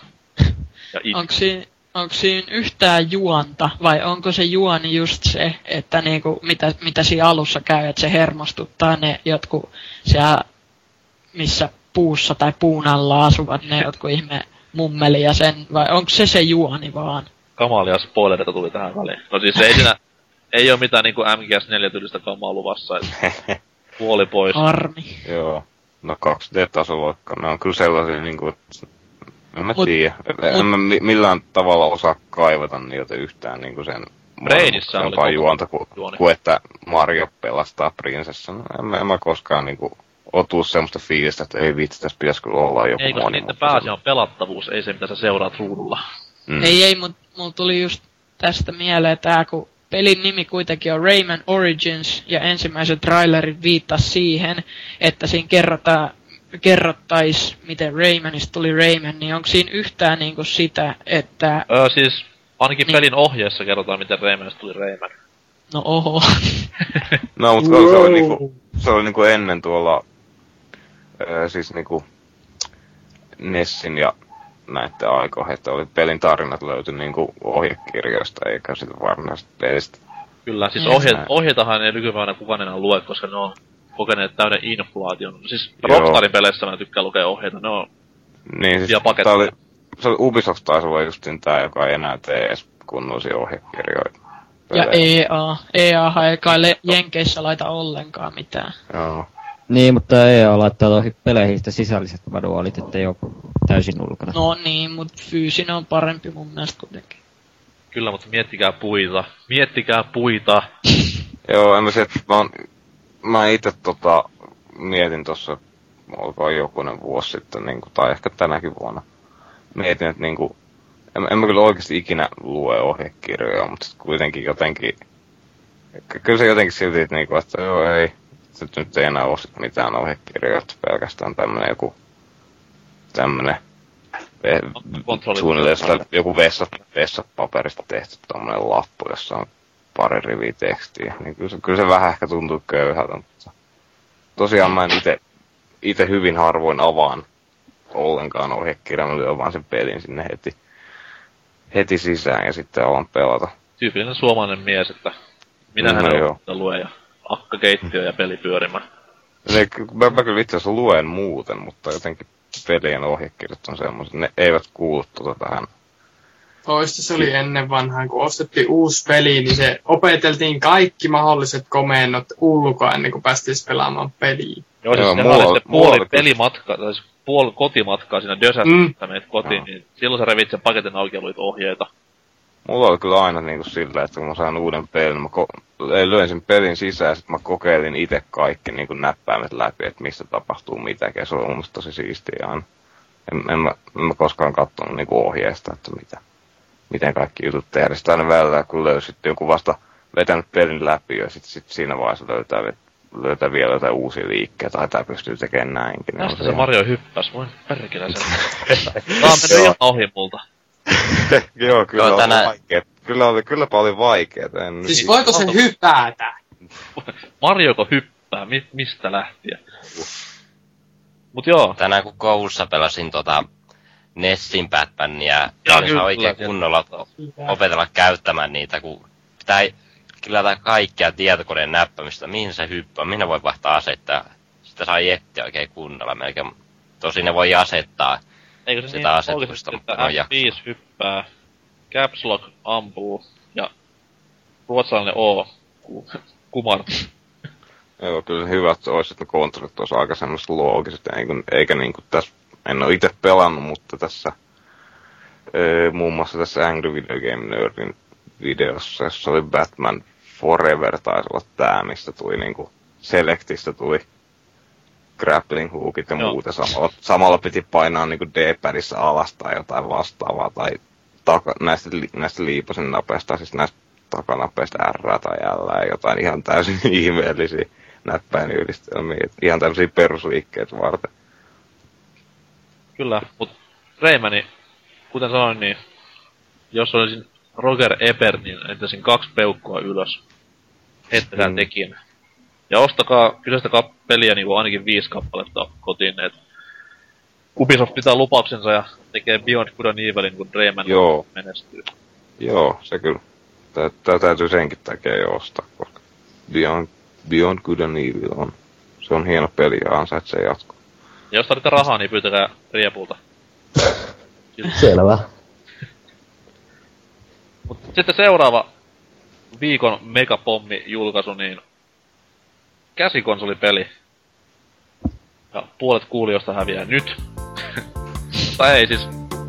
Ja itse. Onko siinä yhtään juonta, vai onko se juoni just se, että niinku, mitä, mitä siinä alussa käy, että se hermostuttaa ne jotkut siellä, missä puussa tai puun alla asuvat ne jotkut ihme mummeli ja sen, vai onko se se juoni vaan? Kamalia spoilerita tuli tähän väliin. No siis ei siinä, ei oo mitään niinku M G S neljä tyylistä kamaa luvassa, että puoli pois. Harmi. Joo, no kaksi D-tasoloikka, ne on kyllä sellaisia niinku... En mä tiiä. En mä millään tavalla osaa kaivata niiltä yhtään niinku sen monimutkaisempaa juonta, ku, ku että Mario pelastaa prinsessan. En mä, en mä koskaan niinku otu semmoista fiilistä, että ei vitsi, tässä pitäis kyllä olla joku monimutkaisempaa. Ei, koska niiden pääasia on pelattavuus, ei se mitä sä seuraat ruudulla. Mm. Ei, ei, mut mulla tuli just tästä mieleen tää, kun pelin nimi kuitenkin on Rayman Origins, ja ensimmäisen trailerin viittasi siihen, että siinä kerrotaan, kerrottais, miten Raymanista tuli Rayman, niin onko siinä yhtään niinku sitä, että... Öö, siis ainakin niin... pelin ohjeessa kerrotaan, miten Raymanista tuli Rayman. No oho. No, mutta wow. se oli niinku, se oli niinku ennen tuolla, öö, siis niinku Nessin ja näitten aikoihin, että oli pelin tarinat löyty niinku ohjekirjoista, eikä sit varmasti pelistä. Kyllä, siis ohje, ohjeitahan ei nykypäivänä kukaan enää lue, koska ne on... kokeneet täyden inflaation. Siis Rockstarin peleissä mä tykkään lukea ohjeita, ne on niin, siis ja paketteja. Oli, se oli Ubisoft taisi olla justin tää, joka ei enää tee edes kunnollisia ohjekirjoita. Ja E A. E A:han ei kai le- Jenkeissä laita ollenkaan mitään. Joo. Niin, mutta E A laittaa tohi peleihin sitä sisälliset manuaalit, ettei oo täysin ulkona. No niin, mut fyysinen on parempi mun mielestä kuitenkin. Kyllä, mutta miettikää puita. Miettikää puita! Joo, en mä se, mä oon... Mä ite tota, mietin tossa, olkaa jokunen vuosi sitten, niinku, tai ehkä tänäkin vuonna, mietin, että niinku, en, en mä kyllä oikeesti ikinä lue ohjekirjoja, mutta sit kuitenkin jotenkin, kyllä se jotenkin silti, että niinku, että joo ei, sit nyt ei enää oo sit mitään ohjekirjoja, että pelkästään tämmönen joku, tämmönen, ve- suunnilleen sitä, joku vessa, vessapaperista tehty tommonen lappu, jossa on pari riviä tekstiä, niin kyllä se, kyllä se vähän ehkä tuntuu köyhältä, mutta tosiaan mä en ite, ite hyvin harvoin avaan ollenkaan ohjekirja, mä lyön vaan sen pelin sinne heti, heti sisään ja sitten alan pelata. Tyypillinen suomalainen mies, että minähän no, en lue ja akkakeittiö ja peli pyörimään. Mä, mä kyllä itse asiassa luen muuten, mutta jotenkin pelien ohjekirjat on semmoiset, ne eivät kuulu tuota tähän. Toista se oli ennen vanhaan, kun ostettiin uusi peli, niin se opeteltiin kaikki mahdolliset komennot ulkoa ennen kuin päästiin pelaamaan peliin. Joo, siis mulla oli se puoli mulla... pelimatkaa, tai siis puoli kotimatkaa siinä dösässä, menet kotiin, no. Niin silloin sä revit sen paketin auki ja luit ohjeita. Mulla oli kyllä aina niin kuin sillä, että kun mä sain uuden pelin, mä ko- löin sen pelin sisään ja sit mä kokeilin itse kaikki niin kuin näppäimet läpi, että mistä tapahtuu mitäkin, ja se oli mun mielestä tosi siistiä aina. En, en, mä, en mä koskaan katsonut niin kuin ohjeista, että mitä. Miten kaikki jutut tehdään. Sitten aina välillä, kun löysit jonkun vasta vetänyt pelin läpi, ja sitten sit siinä vaiheessa löytää, löytää vielä jotain uusia liikkeitä, tai tämä pystyy tekemään näinkin. Tästä se ihan... Mario hyppäs, voin perkele sen. Tämä on mennyt ihan ohi multa. Joo, kyllä oli tänä... vaikeet. Kyllä oli, kylläpä oli vaikeet. En... Siis voiko se hypätä? Marioko hyppää? Mi- mistä lähtien? Mut joo. Tänään kun koulussa pelasin tota... Nessin Batmania, ei saa oikein kunnolla opetella käyttämään niitä, kun pitää kyllä kaikkea tietokoneen näppämistä, mihin se hyppää, minä voi vaihtaa asettaa, sitä saa jettiä oikein kunnolla melkein, tosin ne voi asettaa eikö sitä niin asetusta, mutta ne on F viisi hyppää, Caps Lock ampuu ja ruotsalainen O kumart. Joo, kyllä hyvät olisi, että kontrollit olisi aika semmoiset loogiset, eikä niinku tässä. En ole itse pelannut, mutta tässä öö, muun muassa tässä Angry Video Game Nerdin videossa, jossa oli Batman Forever, taisi olla tää, mistä tuli niinku Selectistä tuli grappling hookit ja muuta. Samalla, samalla piti painaa niinku D-padissä alas tai jotain vastaavaa, tai taka, näistä, näistä liipasen napeista, siis näistä takanapeista R tai L, jotain ihan täysin ihmeellisiä. näppäinyhdistelmiä. Ihan tämmöisiä perusliikkeitä varten. Kyllä, mutta Reimani, kuten sanoin, niin jos olisin Roger Ebert, niin entäisin kaksi peukkua ylös. Heittäkään mm. tekin. Ja ostakaa kyseistä peliä niin kuin ainakin viisi kappaletta kotiin, että Ubisoft pitää lupauksensa ja tekee Beyond Good and Evilin, kun Rayman Joo. menestyy. Joo, se kyllä. Tää täytyy senkin takia jo ostaa, koska Beyond, Beyond Good and Evil on, se on hieno peli ja ansaitsee jatkoa. Ja jos tarvitaan rahaa, niin pyytäkää riepulta. Selvä. Mut sitten seuraava viikon megapommi-julkaisu, niin käsikonsolipeli. Ja puolet kuulijoista häviää nyt. Tai ei siis,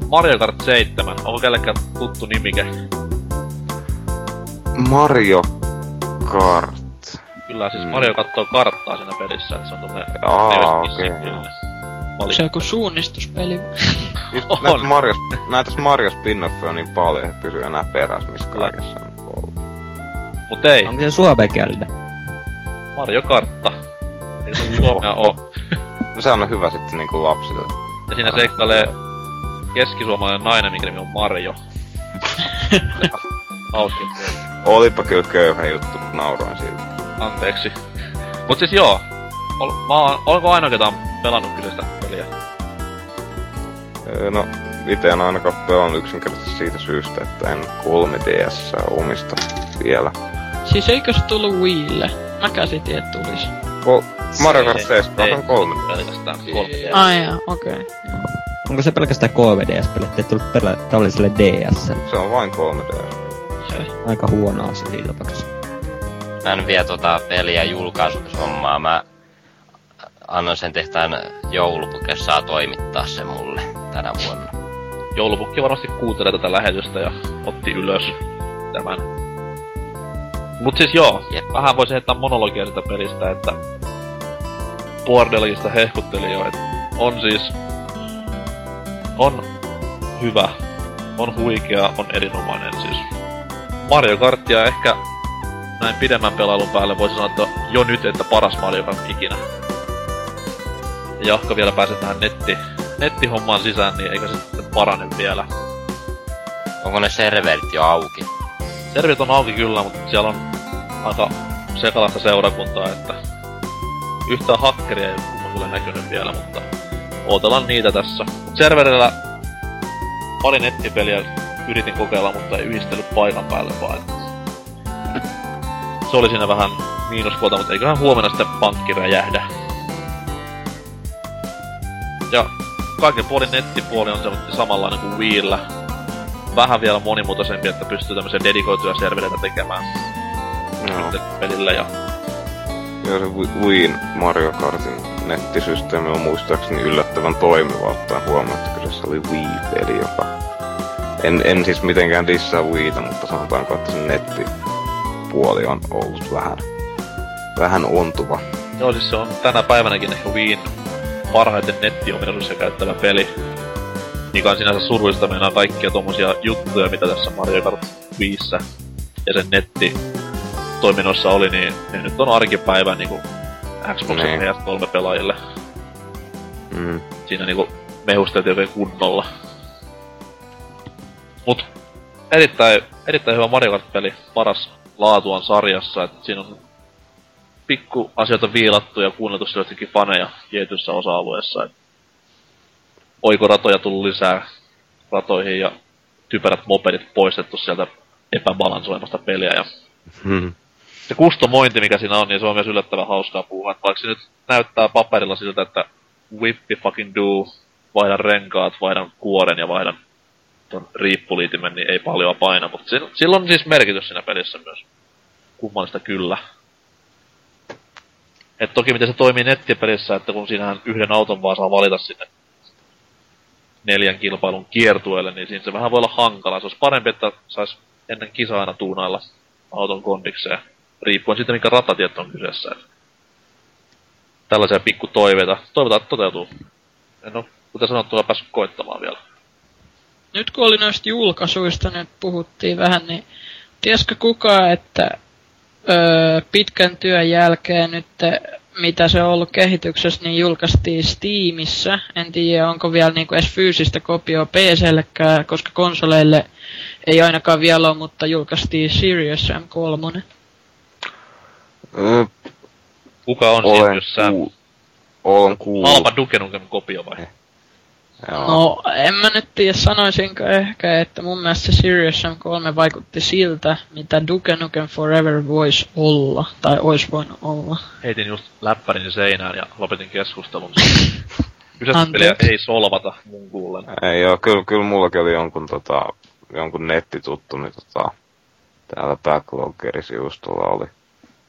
Mario Kart seitsemän, onko kellekään tuttu nimike? Mario Kart. Kyllä, siis Mario kattoo karttaa siinä pelissä, että se on tommoinen... Aa, okei. Okay. Se on joku suunnistuspeli. Siis näitä Mario spin-offeja on niin paljon, että pysyy enää perässä, missä kaikessa on ollut. Mut ei. Onko se suomen kieltä? Mario Kartta. Ei se suomea oo. No se on hyvä sitten niinku lapsille. Ja siinä seikkailee keskisuomalainen nainen, minkä nimi on Marjo. Hauskin. Olipa kyllä köyhä juttu, mut nauroin siltä. Anteeksi. Mut siis joo. Ol, mä oon, olenko ainoa ketä on pelannut kyseistä peliä? Öö, no, ite en ainakaan pelannut yksinkertaisesti siitä syystä, että en kolme D S omista vielä. Siis eikö se tullu Wiille? Mä käsitin, et tulis. Ko- Mario Kart seitsemän on kolme. Pelkästään kolme D S. Ai jaa, okei. Okay. Onko se pelkästään kolme D S-peli, ettei tullut pelä- tavalliselle D S:lle? Se on vain kolme D S. Se. Aika huono asia siinä tapauksessa. Mä en vie tota peliä julkaisushommaa. Mä annan sen tehtään joulupukki, jos saa toimittaa se mulle tänä vuonna. Joulupukki varmasti kuuntelee tätä lähetystä ja otti ylös tämän. Mut siis joo, yep. Vähän voisi heittää monologia sitä pelistä, että Bordeligista hehkutteli jo, että on siis, on hyvä, on huikea, on erinomainen siis. Mario Karttia ehkä näin pidemmän pelailun päälle voisi sanoa, että jo nyt, että paras Mario Kart ikinä. Ja jahka vielä pääsee tähän netti, nettihommaan sisään, niin eikö se sitten parane vielä. Onko ne serverit jo auki? Servit on auki kyllä, mutta siellä on aika sekalaista seurakuntaa, että yhtään hakkeria ei ole kyllä näkynyt vielä, mutta ootellaan niitä tässä. Serverillä pari nettipeliä yritin kokeilla, mutta ei yhdistellyt paikan päälle vaan. Se oli siinä vähän miinuspuolta, mutta eiköhän huomenna sitten pankki räjähdä. Ja kaiken puolin nettipuoli on semmoinen samanlainen kuin Wiillä. Vähän vielä monimuotoisempi, että pystyy tämmöisiä dedikoituja servereitä tekemään no. pelillä ja... Joo, se Wiin Mario Kartin nettisysteemi on muistaakseni yllättävän toimiva, ottaen huomioon, että kyseessä oli Wii-peli, joka... En, en siis mitenkään dissaa Wiita, mutta sanotaanko, että sen nettipuoli on ollut vähän, vähän ontuva. Joo, siis se on tänä päivänäkin ehkä Wiin parhaiten nettiominaisuuksia käyttävä peli. Niin on sinänsä surullista meinaa kaikkia tommosia juttuja, mitä tässä Mario Kart viisissä ja sen nettitoiminnoissa oli, niin ne nyt on arkipäivä niinku Xbox ja P S kolme pelaajille. Mm. Siinä niinku mehusteltiin oikein kunnolla. Mut erittäin, erittäin hyvä Mario Kart-peli, paras laatuaan sarjassa, et siinä on pikku asioita viilattu ja kuunneltu selvästikin faneja tietyissä osa-alueissa. Et oikoratoja tullut lisää ratoihin ja typerät mopedit poistettu sieltä epäbalansoimasta peliä. Ja hmm. Se kustomointi, mikä siinä on, niin se on myös yllättävän hauskaa puhua. Vaikka se nyt näyttää paperilla siltä, että whippi fucking do, vaihdan renkaat, vaihdan kuoren ja vaihdan ton riippuliitimen, niin ei paljon paina. Mutta sillä on siis merkitys siinä pelissä myös. Kummallista kyllä. Et toki miten se toimii nettipelissä, että kun siinähän yhden auton vaan saa valita sinne neljän kilpailun kiertueelle, niin siinä se vähän voi olla hankalaa. Se olisi parempi, että saisi ennen kisaa aina tuunailla auton kondikseen, riippuen siitä, mikä ratatiet on kyseessä. Tällaisia pikku toiveita. Toivotaan, että toteutuu. En ole, kuten sanottua, päässyt koittamaan vielä. Nyt kun oli noista julkaisuista, nyt puhuttiin vähän, niin tiesikö kukaan, että öö, pitkän työn jälkeen nyt, mitä se on ollut kehityksessä, niin julkaistiin Steamissä. En tiedä, onko vielä niinku edes fyysistä kopioa P C:llekään, koska konsoleille ei ainakaan vielä ole, mutta julkaistiin Sirius M kolme. Öö, Kuka on Sirius M? Olen kuullut. Halpa Duke Nukem -kopio vai? Eh. No, en mä nyt tiedä, sanoisinko ehkä, että mun mielestä se Sirius M kolme vaikutti siltä, mitä Duke Nukem Forever voisi olla, tai ois voinut olla. Heitin just läppärin seinään ja lopetin keskustelun. Kyseistä peliä ei solvata mun kuulen. Ei joo, kyllä, kyllä mullakin oli jonkun, tota, jonkun nettituttuni, tota, täällä Backlogger-sivustolla oli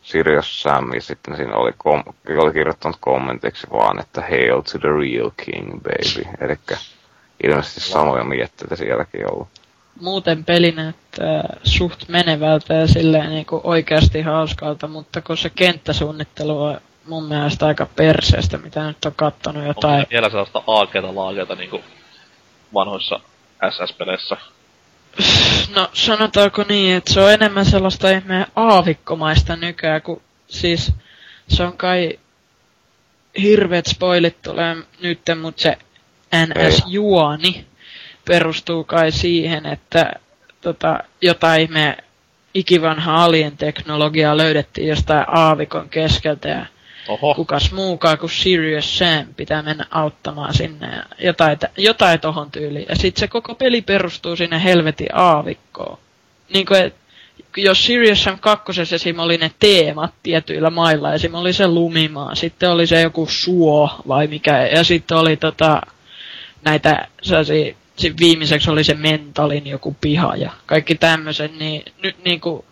Sirius Sam, ja sitten siinä oli, kom- oli kirjoittanut kommentiksi vaan, että Hail to the real king, baby. Elikkä ilmeisesti samoja mietteitä sielläkin ollut. Muuten peli näyttää suht menevältä ja silleen niinku oikeasti hauskalta, mutta kun se kenttäsuunnittelu on mun mielestä aika perseestä, mitä nyt on kattonut jotain. On vielä sellaista aakeita laakeita niinku vanhoissa S S-peleissä. No, sanotaanko niin, että se on enemmän sellaista ihmeen aavikkomaista nykyään, kun siis se on kai hirveet spoilit tulee nyt, mutta se N S-juoni perustuu kai siihen, että tota, jotain ihmeen ikivanhaa alien-teknologiaa löydettiin jostain aavikon keskeltä ja oho. Kukas muukaan kuin Sirius Sam pitää mennä auttamaan sinne ja jotain, jotain tohon tyyliin. Ja sit se koko peli perustuu sinne helvetin aavikkoon. Niin kuin, et, jos Sirius Sam kakkosessa esim. Oli ne teemat tietyillä mailla, esim. Oli se lumimaa, sitten oli se joku suo vai mikä, ja sitten oli tota, näitä sellaisia, viimeiseksi oli se mentalin joku piha ja kaikki tämmösen, niin nyt niinku,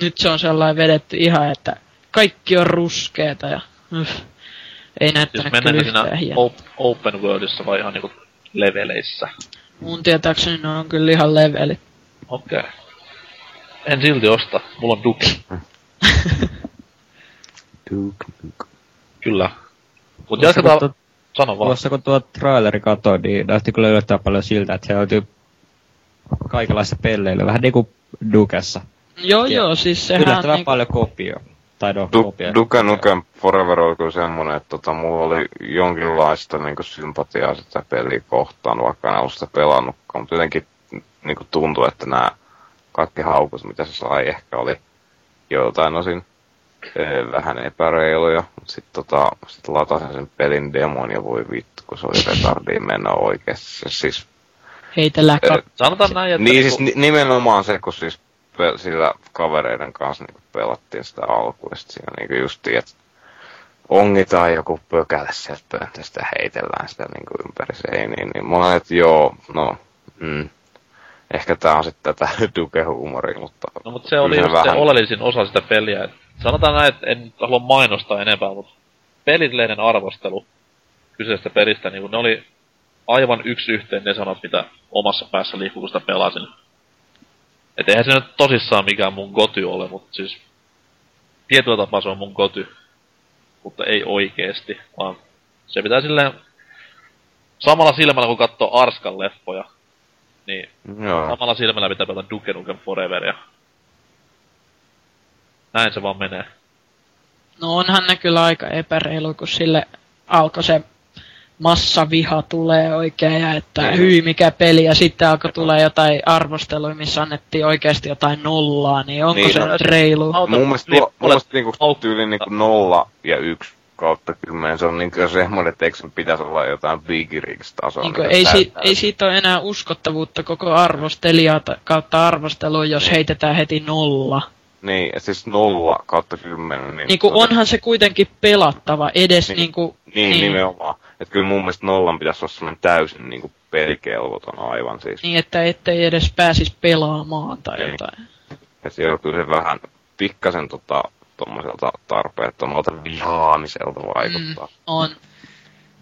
nyt se on sellainen vedetty ihan, että kaikki on ruskeeta ja yh, ei näyttänyt siis kyllä yhtään hienoa. Open worldissa vai ihan niinku leveleissä? Mun tietääkseni ne on kyllä ihan levelit. Okei. Okay. En silti osta, mulla on Duke. Duke, Duke. Kyllä. Mut jatketaan, tuo, sano vaan. Tuossa kun tuo traileri katoi, niin näytti kyllä yllättää paljon siltä, että siellä löytyy kaikenlaista pelleilyä, vähän niinku Dukessa. Joo ja joo, siis sehän yllättävän niinku paljon kopioa. Du- Duke Nukem Forever oli kyllä semmonen, että tota, mulla oli jonkinlaista niinku sympatiaa sitä peliä kohtaan, vaikka en ollut sitä pelannutkaan, mutta jotenkin niinku tuntui, että nämä kaikki haukut, mitä se sai, ehkä oli jotain osin eh, vähän epäreiluja, mutta sitten tota, sit latasin sen pelin demon ja voi vittu, kun se oli retardiin mennä oikeesti. Siis, heitellään eh, sanotaan näin, että niin, siis, n- nimenomaan se, kun siis sillä kavereiden kanssa niinku pelattiin sitä alkuun, ja sit siinä niinku justiin, että ongitaan joku pökäle sieltä pöntöstä, heitellään sitä niinku ympäri seiniin, niin mä olen, että joo, no, mm, ehkä tää on sitten tätä Duke-huumoria, mutta no, mutta se oli just vähän se oleellisin osa sitä peliä, et sanotaan näin, että en halua mainostaa enempää, mutta pelilleinen arvostelu kyseisestä pelistä, niinku ne oli aivan yksi yhteen ne sanat, mitä omassa päässä liikkuu, kun sitä pelasin. Et eihän se nyt tosissaan mikään mun goty ole, mut siis tietyllä tapaa se on mun goty, mutta ei oikeesti, vaan se pitää silleen samalla silmällä, kun katsoo Arskan leffoja, niin joo, samalla silmällä pitää pelata Duke Nukem Foreveria. Näin se vaan menee. No onhan ne kyllä aika epäreilu, kun sille alkoi se massaviha tulee oikein ja että mm-hmm. hyi mikä peli, ja sitten alkoi tulee jotain arvostelua, missä annettiin oikeesti jotain nollaa, niin onko niin, se no, reilu? Mun mielestä tuo, mun mielestä niinku tyyli niinku nolla ja yksi kautta kymmenen, se on niinku semmoinen, että eikö sen pitäisi olla jotain Big Rigs-tasoa. Niinku ei, si- ei siitä ole enää uskottavuutta koko arvostelijaa kautta arvostelua, jos heitetään heti nolla. Niin, siis nolla kautta kymmenen. Niin niinku todella onhan se kuitenkin pelattava edes niin, niinku niin, niin nimenomaan. Että kyllä mun mielestä nollan pitäisi olla semmoinen täysin niinku pelikelvoton aivan siis. Niin, että ettei edes pääsis pelaamaan tai niin jotain. Ja se on kyllä se vähän pikkasen tota, tommoselta tarpeettomalta vihaamiselta vaikuttaa. Mm, on.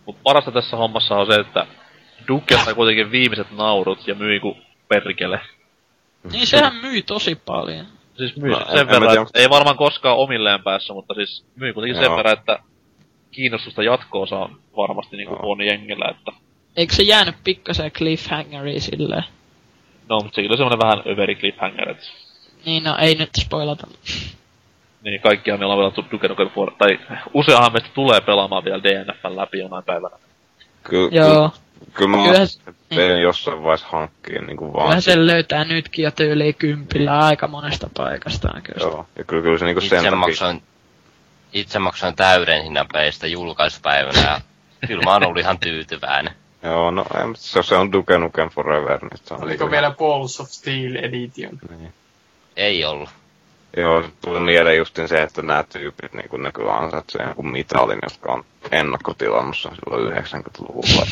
Mut parasta tässä hommassa on se, että Duke sai kuitenkin viimeiset naurut ja myi ku perkele. Niin sehän myi tosi paljon. Siis myi no, sen en, verran, en että ei varmaan koskaan omilleen päässä, mutta siis myi kuitenkin sen verran, että kiinnostusta jatko-osa on varmasti niinku huono jengillä, että eikö se jäänyt pikkasen cliffhangeriin silleen? No, mutta se kyllä semmonen vähän överi cliffhanger, et niin, no ei nyt spoilata. Niin, kaikkia meillä on vielä Duke Nukem Forever, tai useahan meistä tulee pelaamaan vielä D N F:n läpi jonain päivänä. Ky- Joo. Kyllä mä oon jossain vaiheessa hankkiin niinku vaan. Kyllä sen löytää nytkin jo tyyliin kympillä aika monesta paikastaan kyllä. Joo, ja kyllä, kyllä se niinku sen takia. Itse maksoin täyden hinnan pelistä julkaisupäivänä ja kyllä mä oon ollut ihan tyytyväinen. Joo, no se, se on Duke Nukem Forever. Niin se on oliko kyllä vielä Balls of Steel Edition? Niin. Ei ollut. Joo, tuli mieleen justin se, että nää tyypit niinku ne kyllä ansaitsee jonkun mitalin, jotka on ennakkotilannussa silloin yhdeksänkymmentäluvulla.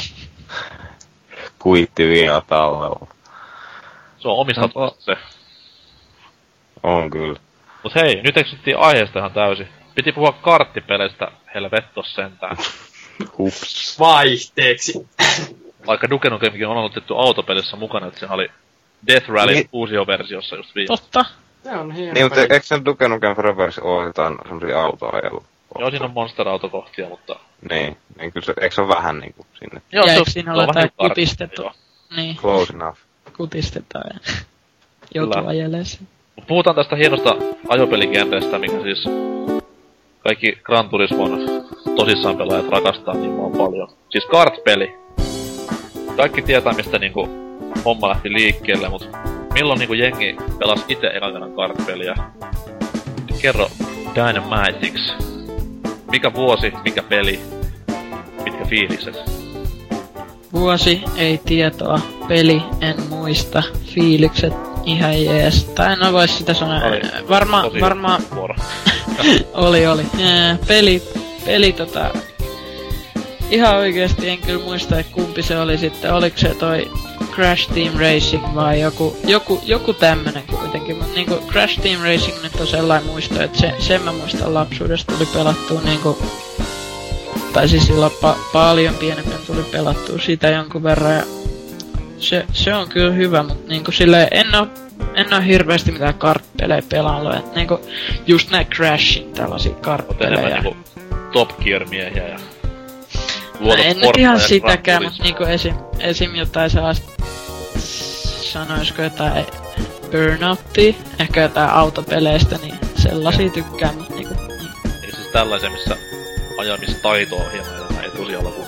Kuitti vielä tallella. Se on omistatua se. On kyllä. Mut hei, nyt eksyttiin aiheesta ihan täysin. Piti puhua karttipeleistä, helvettos sentään. Hups. Vaihteeksi. Vaikka Duke Nukemkin on ollut autopelissä mukana, että se oli Death Rallyn niin uusioversiossa just viime. Totta. Se on hieno. Niin, mutta eikö sen Duke Nukem Foreverissa ole jotain semmosia autoajelu? Joo, siinä on monster-autokohtia, mutta niin, niin kyllä se, eikö se ole vähän niinku sinne? Joo, se on, siinä ole jotain kutistettua? Niin. Close enough. Kutistettua ja joutuu ajelemaan sen. Puhutaan tästä hienosta ajopeligenrestä, mikä siis kaikki Gran Turismon tosissaan pelaajat rakastaa niin vaan paljon. Siis kart-peli. Kaikki tietää, mistä niinku homma lähti liikkeelle, mut milloin niinku jengi pelasi itse ekan kart-peliä? Kerro Dynamitics. Mikä vuosi, mikä peli, mitkä fiiliset? Vuosi, ei tietoa. Peli, en muista. Fiilikset, ihan jees. Tai no vois sitä sanoa. Varmaan, varmaan oli, oli. Ee, peli, peli tota ihan oikeesti en kyllä muista, että kumpi se oli sitten. Oliko se toi Crash Team Racing vai joku, joku, joku tämmönen kuitenkin. Mut niinku Crash Team Racing nyt on sellainen muisto, että se, sen mä muistan lapsuudesta tuli pelattua niinku, tai siis silloin pa- paljon pienempään tuli pelattua sitä jonkun verran ja se, se on kyllä hyvä, mut niinku silleen en oo, en oo hirveesti mitään kartpelejä pelaillut, et niinku just nää Crashin tällaisia kartpelejä. Oot enemmän niinku Top Gear miehiä ja luoda en nyt ihan sitäkään, mut niinku esim, esim jotain sellaista, sanoisko jotain Burnoutia, ehkä jotain autopeleistä, niin sellaisia tykkää, mut niinku niin. Ei siis tällaisia, missä ajamistaito on hieman enemmän etusijalla kuin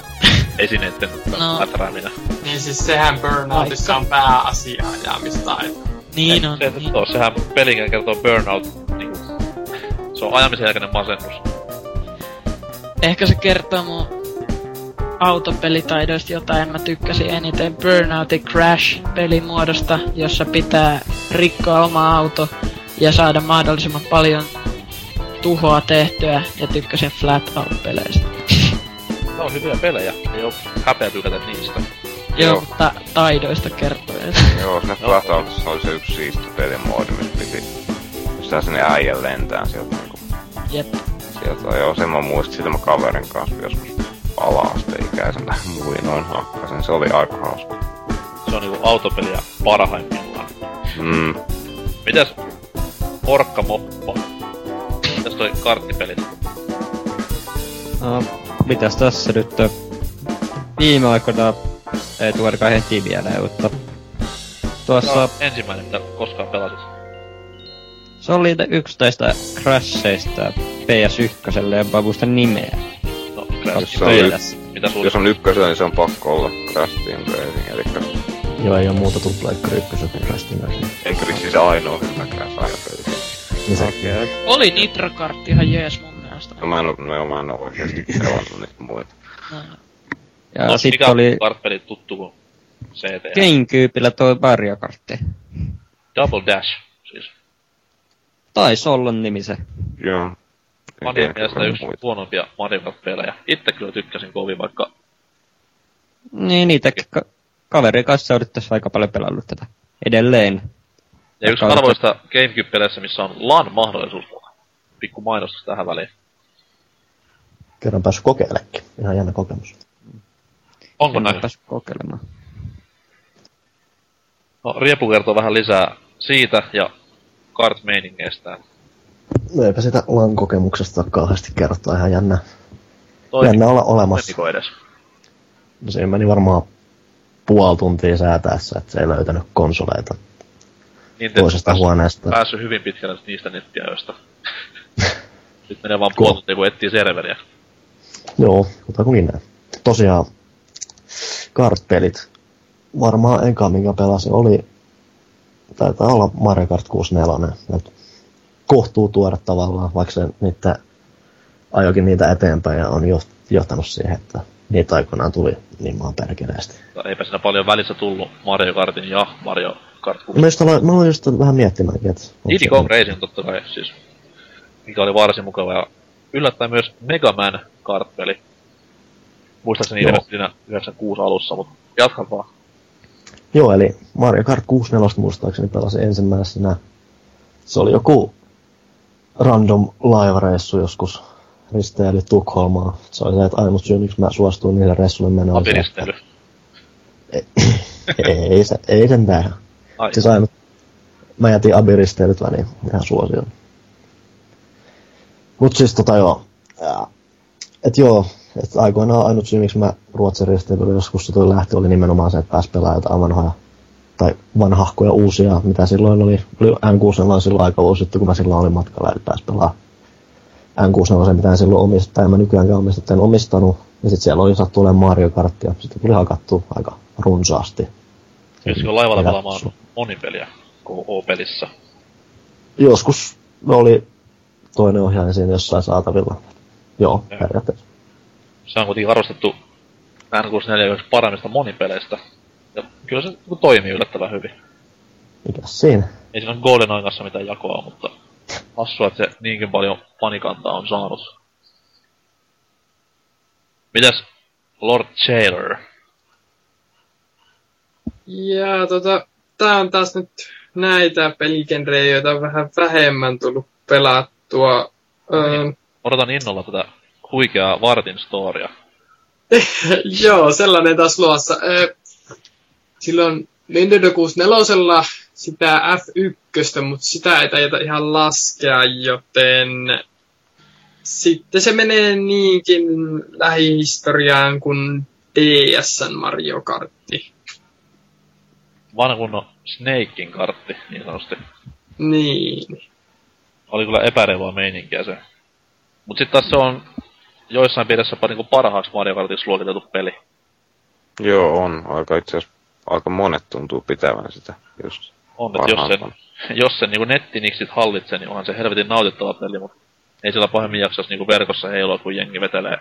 esineitten no mäträäminä. Niin siis sehän Burnoutissa on pääasia ajamistaito. Niin on, se, niin. Se, sehän pelikin kertoo Burnout, niinku se on ajamisen jälkeinen masennus. Ehkä se kertoo mun autopelitaidoista, jota en mä tykkäsin eniten Burnoutin Crash-pelimuodosta, jossa pitää rikkoa oma auto ja saada mahdollisimman paljon tuhoa tehtyä, ja tykkäsin Flatout-peleistä. Ne on hyviä pelejä, ei oo häpeä tykätä niistä. Joo, Joo. Ta- taidoista kertoja. Joo, sinne Flatoutissa oli se yksi siisti pelimuodi, missä piti sitä sinne äijän lentää sieltä. Jep. Sieltä, joo, sen mä muistin, sitä mä kaverin kanssa joskus ala-asteikäisenä muinoin hakkasin. Se oli aika hauska. Se on niinku autopeliä parhaimmillaan. Mm. Mitäs Orkkamoppo? Mitäs toi karttipelit? No, mitäs tässä nyt? Viime aikoina ei tule ainakaan heti mieleen, mutta tuossa no, ensimmäinen, mitä koskaan pelasit. Se oli yksi näistä Crasheista P S yksi, jopa muista nimeä. Jos on, y- jos on ykkösellä, niin se on pakko olla Crash Team Racing, elikkä joo, ei oo muuta tullut laikkari ykkösellä kuin Crash Team Racing. Eikö miksi se ainoa hyvä Crash ajapeli? Okei. Oli Nitro-kartti ihan jees mun mielestä. No mä en oo, no mä en oo oikeesti pelannut niitä muita. No. Ja no, sit oli kartpeli tuttu kun C D. GameCubella toi Mario Kartti. Double Dash, siis. Tais olla nimi se. Joo. Manin mielestä yksi huonompia Mario Kart-pelejä. Itse kyllä tykkäsin kovin, vaikka niin, niitä ka- kaverin kanssa yrittäisiin aika paljon pelannut tätä. Edelleen. Ja yksi harvoista GameCube-peleissä, missä on LAN-mahdollisuus. Pikku mainostus tähän väliin. Kerran päässyt kokeilekin. Ihan jännä kokemus. Onko näin? Päässyt kokeilemaan. No, Riepu kertoo vähän lisää siitä ja kart-meiningeistään. No eipä sitä LAN kokemuksesta kauheasti kertoa, ihan jännä, jännä olla olemassa. Toimiko edes? No siinä meni varmaan puoli tuntia säätäessä, että se ei löytänyt konsoleita niin toisesta huoneesta. Niin päässyt hyvin pitkälle niistä nettiajoista. Nyt menee vaan puolta tuntia, kun etsii serveriä. Joo, kutakuinkin näin. Tosiaan, kartpelit. Varmaan enkä minkä pelasi oli, taitaa olla Mario Kart kuusikymmentäneljä. Nyt kohtuu tuoda tavallaan, vaikka se niitä, ajokin niitä eteenpäin ja on johtanut siihen, että niitä aikoinaan tuli niin maan perkeleesti. Eipä siinä paljon välissä tullut Mario Kartin ja Mario Kart kuusikymmentäneljä. Mä olin just vähän miettimäänkin, että... Diddy Kong Racing totta kai siis, mikä oli varsin mukava ja yllättäen myös Mega Man -kartpeli. Muistaakseni niitä siinä yhdeksänkymmentäkuusi alussa, mutta jatkan vaan. Joo, eli Mario Kart kuusikymmentäneljä muistaakseni pelasin ensimmäisenä. Se oli joku random laivareissu joskus, risteily Tukholmaa. Se oli se, että ainut syy, miksi mä suostuin niille reissuille menoon. Apiristeily. Ei, ei, se, ei sen tähän. Ai. Siis ainut, mä jätin abiristeilyt väliin ihan suosioon. Mut siis tota joo, et joo, et aikoinaan ainut syy, miksi mä Ruotsin risteilylle joskus se tuli lähti, oli nimenomaan se, että pääsi pelaamaan jotain vanhoja, tai vanhahkoja uusia, mitä silloin oli. Oli N kuusikymmentäneljä on silloin aika uusi juttu, kun mä silloin olin matkalla, eli pääsi pelaamaan N kuusikymmentäneljä, mitä en silloin omista, tai en mä nykyäänkään omista, en omistanut. Ja sit siellä oli sattu olemaan Mario Karttia, sitten tuli hakattu aika runsaasti. Josko laivalla pelaamaan monipeliä K O-pelissä? Joskus ne oli... toinen ohjaaja siinä jossain saatavilla. Joo, periaatteessa. Se on kuitenkin arvostettu N kuusikymmentäneljä paremmista monipeleistä. Ja kyllä se toimii yllättävän hyvin. Mikäs siinä? Ei siinä ole GoldenEyen kanssa mitään jakoa, mutta hassua, että se niinkin paljon fanikantaa on saanut. Mitäs Lord Taylor? Jaa, tota, tää on taas nyt näitä peligenrejä, joita on vähän vähemmän tullut pelaat. Tuo, öö... odotan innolla tätä huikeaa vartin storia. Joo, sellainen taas luossa. Öö, silloin Nintendo kuusikymmentäneljä sitä F yksi, mutta sitä ei taida ihan laskea, joten sitten se menee niinkin lähihistoriaan kuin D S:n Mario Kartti. Vanha kunnon Snakein kartti, niin sanotusti. Niin. Oli kyllä epäreilua meininkiä se. Mut sit taas se on joissain piirissä niinku parhaaksi Mario Kartissa luokiteltu peli. Joo, on. Aika itseasiassa aika monet tuntuu pitävän sitä just on, jos sen, jos sen niinku nettiniksit hallitsee, niin onhan se helvetin nautittava peli, mut ei sillä pahemmin jaksaisi niinku verkossa heilua, kun jengi vetelee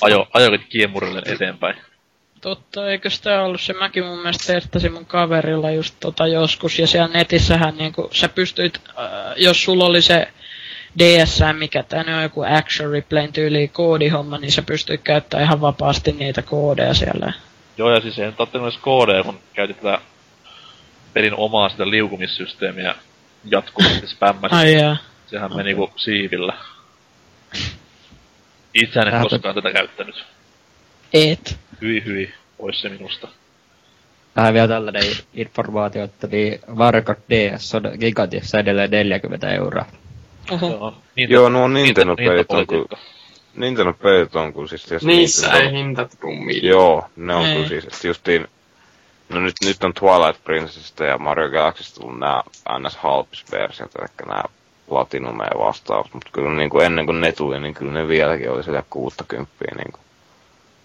ajo, ajokit kiemurille eteenpäin. Totta, eikö sitä ollut se? Mäkin mun mielestä testasin mun kaverilla just tota joskus, ja siellä netissähän niinku sä pystyit, äh, jos sulla oli se D S, mikä tänne on joku Action Replayn tyyliin koodihomma, niin sä pystyit käyttämään ihan vapaasti niitä koodeja siellä. Joo, ja siis ei nyt ottanut edes koodeja, kun käytit tätä pelin omaa sitä liukumissysteemiä jatkuvasti spämmästi. Ai jaa. Sehän okay. Meni ku siivillä. Itse en Lähtä... koskaan tätä käyttänyt. Et. Hyi hyi, pois se minusta. Vähän vielä tällainen informaatio, että niin Mario Kart D S on Gigantissa edelleen neljäkymmentä euroa. Oho. Joo, nuo Nintendo-pelit on kuin... Nintendo-pelit on kuin siis... Niissä ei hintat rummia. Joo, ne on kuin siis, että justiin... No nyt, nyt on Twilight Princessista ja Mario Galaxysta tullut nää N S-halpis-versiot, eli nää Platinumia vastaavat, mutta kyllä niinku ennen kuin ne tuli, niin kyllä ne vieläkin oli siellä kuuttakymppiä niinku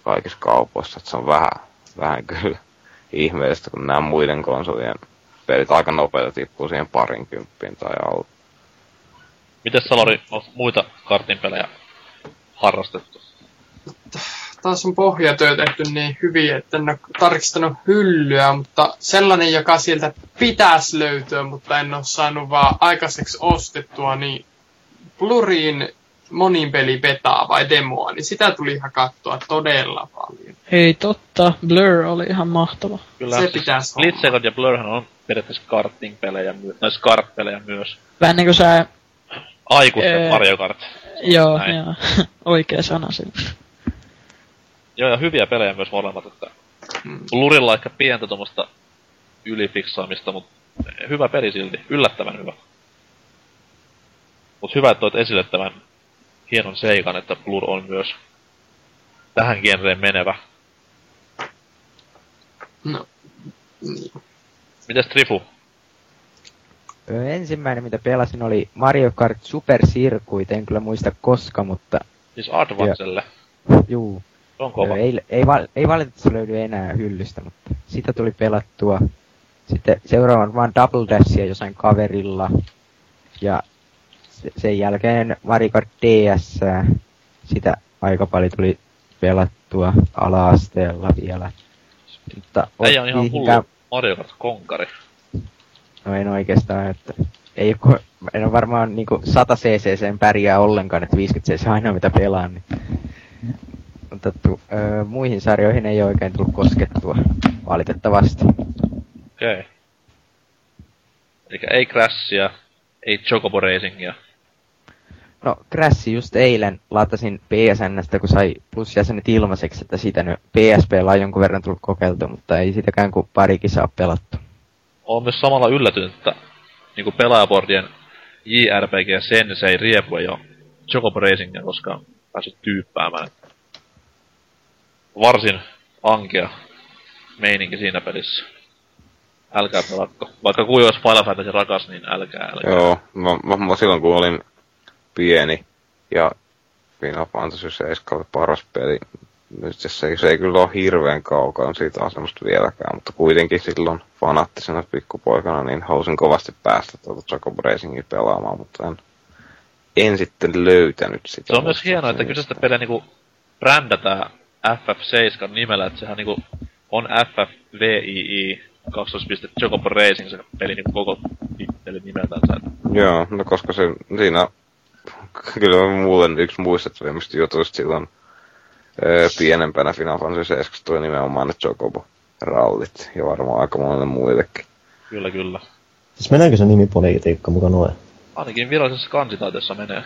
kaikissa kaupoissa, että se on vähän, vähän kyllä ihmeellistä, kun nämä muiden konsolien pelit aika nopeita tippuu siihen parinkymppiin tai alle. Mites Salori, oot muita kartinpelejä harrastettu? Taas on pohjatyö tehty niin hyvin, että en ole tarkistanut hyllyä, mutta sellainen, joka sieltä pitäisi löytyä, mutta en ole saanut vaan aikaiseksi ostettua, niin Blurin monin peli betaa vai demoa, niin sitä tuli hakattua todella paljon. Hei totta, Blur oli ihan mahtava. Kyllä, se pitäisi olla. Blitz ja Blurhan on periaatteessa karting-pelejä, tai kart-pelejä myös. Vähän niin kuin sä... Aikuisten ee... Mario Kart. Joo, näin. Joo. Oikea sana sille. Joo, ja hyviä pelejä myös molemmat, että... Mm. Blurilla ehkä pientä tuommoista ylifiksaamista, mutta hyvä peli silti, yllättävän hyvä. Mut hyvä, että olet esille tämän hienon seikan, että Blur on myös tähän genreen menevä. No, niin. Mitäs Trifu? ensimmäinen, mitä pelasin, oli Mario Kart Super Circuit. En kyllä muista koska, mutta... Siis Advancelle? Juu. On kova. Ei, ei, ei valitettavasti löydy enää hyllystä, mutta sitä tuli pelattua. Sitten seuraavan vaan Double Dashia jossain kaverilla. Ja sen jälkeen Mario Kart D S. Sitä aika paljon tuli pelattua ala-asteella vielä. Mutta ei on ihan hinkään... hullu Mario Kart konkari. No en oikeastaan, että ei ole, en ole varmaan niinku sata cc sen pärjää ollenkaan, että viisikymmentä cc ainoa mitä pelaan. Niin. Mutta tu, öö, muihin sarjoihin ei ole oikein tullut koskettua, valitettavasti. Okei. Okay. Elikkä ei Crashia, ei Chocobo Racingia. No Crash just eilen latasin P S N:stä, kun sai plusjäsenet ilmaiseksi, että siitä nyt P S P:llä on jonkun verran tullut kokeiltu, mutta ei sitäkään kuin pari kisaa pelattu. Olen myös samalla yllätynyt, että niinku Pelaaja-Boardien J R P G Sensei riepue jo Chocobo Racingia koskaan päässyt tyyppäämään. Varsin ankea meininki siinä pelissä. Älkää pelatko. Vaikka kui olisi Final Fantasy rakas, niin älkää, älkää. Joo, mä, mä silloin kun olin pieni ja Final Fantasy seitsemän paras peli. Nyt se, se ei kyllä ole hirveän kaukaan siitä asemasta vieläkään, mutta kuitenkin silloin fanaattisena pikkupoikana niin halusin kovasti päästä tuota Chocobo Racingia pelaamaan, mutta en, en sitten löytänyt sitä. Se on myös hienoa, että kyseistä peliä niinku brändätään F F seitsemän nimellä, että sehän niinku on F F V I I kaksitoista. Chocobo Racing, se peli niinku koko titteli nimeltänsä. Joo, no koska se siinä kyllä on mulle yksi muistettavimmista jutuista silloin öö, pienempänä Final Fantasy seitsemän toi nimenomaan ne Chocobo rallit ja varmaan aika monelle muillekin. Kyllä, kyllä. Siis meneekö se nimipolitiikka mukaan noin? Ainakin virallisessa kansitaiteessa menee.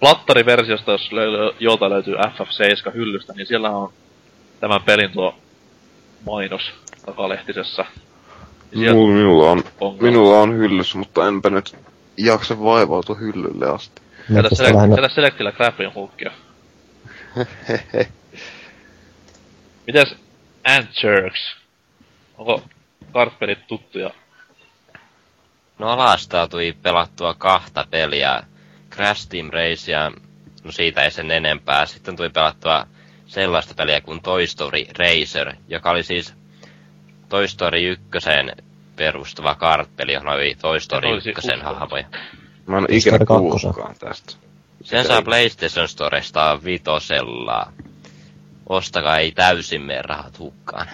Plattariversiosta, jos löy- jolta löytyy F F seitsemän hyllystä, niin siellä on tämän pelin tuo mainos takalehtisessä. Mulla, minulla, on, minulla on hyllyssä, mutta enpä nyt jaksa vaivautua hyllylle asti. Tätä select- selectillä grappling hookia. Mitäs Antsariks? Onko kartpelit tuttuja? No alasta tuli pelattua kahta peliä. Crash Team Racing, no siitä ei sen enempää. Sitten tuli pelattua sellaista peliä kuin Toy Story Racer, joka oli siis Toy Story ykköseen perustuva kartpeli, johon oli Toy Story ykkösen hahmoja. Mä en ikinä kuullutkaan tästä. Sen saa PlayStation Storesta vitosella. Ostakaa, ei täysin mene rahat hukkaan.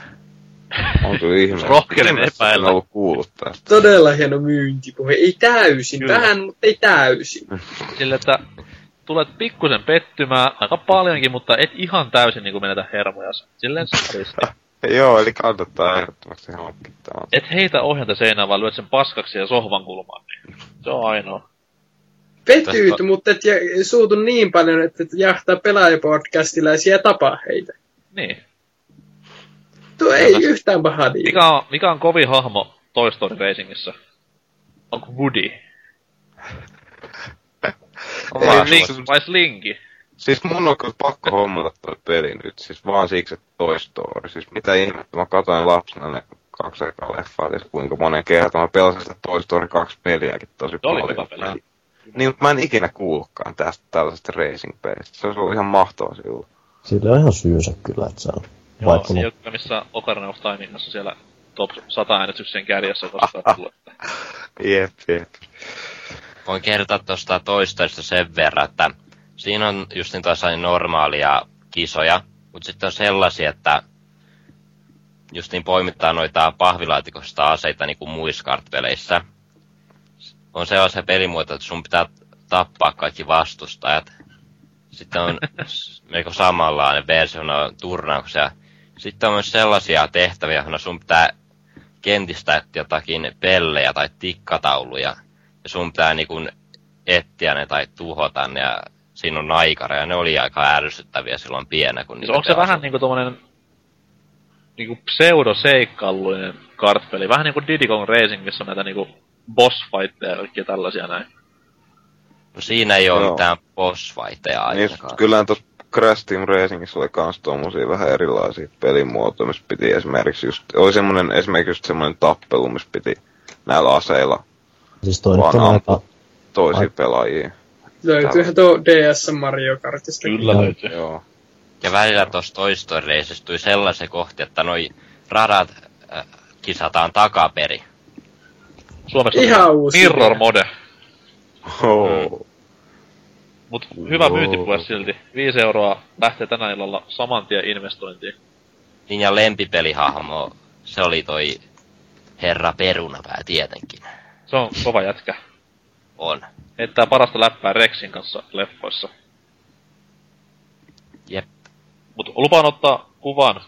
On tuli ihmeellinen. Rohkelen epäillä. En ollut kuullut tästä. Todella hieno myyntipuhe. Ei täysin. Kyllä. Vähän, mutta ei täysin. Sillä, että tulet pikkusen pettymään, aika paljonkin, mutta et ihan täysin niin kuin menetä hermojasi. Silleen sarista. Joo, eli kannattaa ehdottomasti hankittaa. Et heitä ohjanta seinään, vaan lyöt sen paskaksi ja sohvan kulmaan. Niin. Se on ainoa. Petyyt, tästä... mutta et suutu niin paljon, että et jahtaa Pelaaja-Podcastilla ja tapaa heitä. Niin. Tuo ei täs, yhtään pahaa niin. Mikä on, mikä on kovin hahmo Toy Story Racingissä? Onko Woody? Vai Slinky? Siis mun on kyllä pakko hommata toi peli nyt, siis vaan siksi, että Toy Story. Siis mitä ihmettä, mä katoin lapsena ne kaksi ekaa leffaa, siis kuinka monen kertaa. Mä pelasin sitä Toy Story kaksi peliäkin tosi paljon. Niin, mutta mä en ikinä kuullutkaan tästä tällaisesta racing-pelistä. Se olisi ollut ihan mahtava silloin. Sillä on ihan syynsä kyllä, että se on. Joo, se joka missä Ocarina of Timingassa siellä top sata äänestyksen kärjessä koskaan tullut. Jep, jep. Voin kertoa tuosta toistoista sen verran, että siinä on just niin taas normaalia kisoja, mutta sitten on sellaisia, että just niin poimitaan noita pahvilaatikosta aseita niin kuin muissa kartpeleissä. On sellaisia pelimuotoja, että sun pitää tappaa kaikki vastustajat. Sitten on melko samanlainen versio turnauksia. Sitten on myös sellaisia tehtäviä, joihin sun pitää kentistä jotakin pellejä tai tikkatauluja. Ja sun pitää niin kun etsiä ne tai tuhota ne, ja siinä on aikareja. Ne oli aika ärsyttäviä silloin pienä. Kun niitä onko se vähän niinku tommonen niinku pseudoseikkailullinen kartpeli? Vähän niinku Diddy Kong Racing, missä on näitä niinku bossfightteja ja tällaisia näin. No siinä ei oo mitään boss-fighteja ainakaan. Niin, kyllähän tossa Crash Team Racingissä oli kans tommosia vähän erilaisia pelimuotoja, missä piti esimerkiksi just... Oli semmonen, esimerkiksi just semmonen tappelu, missä piti näillä aseilla Siis toi nyt on aika... toisia pelaajia. Löytyyhän tuo D S Mario Kartista. Kyllä löytyy. Joo. Ja välillä tuossa Toy Story-reisessä tuli sellaisen kohti, että noi radat äh, kisataan takaperi. Suomessa ihan uusi. Mirror mode. Oh. Mut hyvä oh. myyntipuhe silti. viisi euroa lähtee tänä illalla saman tien investointiin. Niin ja lempipelihahmo, se oli toi Herra Perunapää tietenkin. Se on kova jätkä. On. Heittää parasta läppää Rexin kanssa leffoissa. Jep. Mut lupaan ottaa kuvan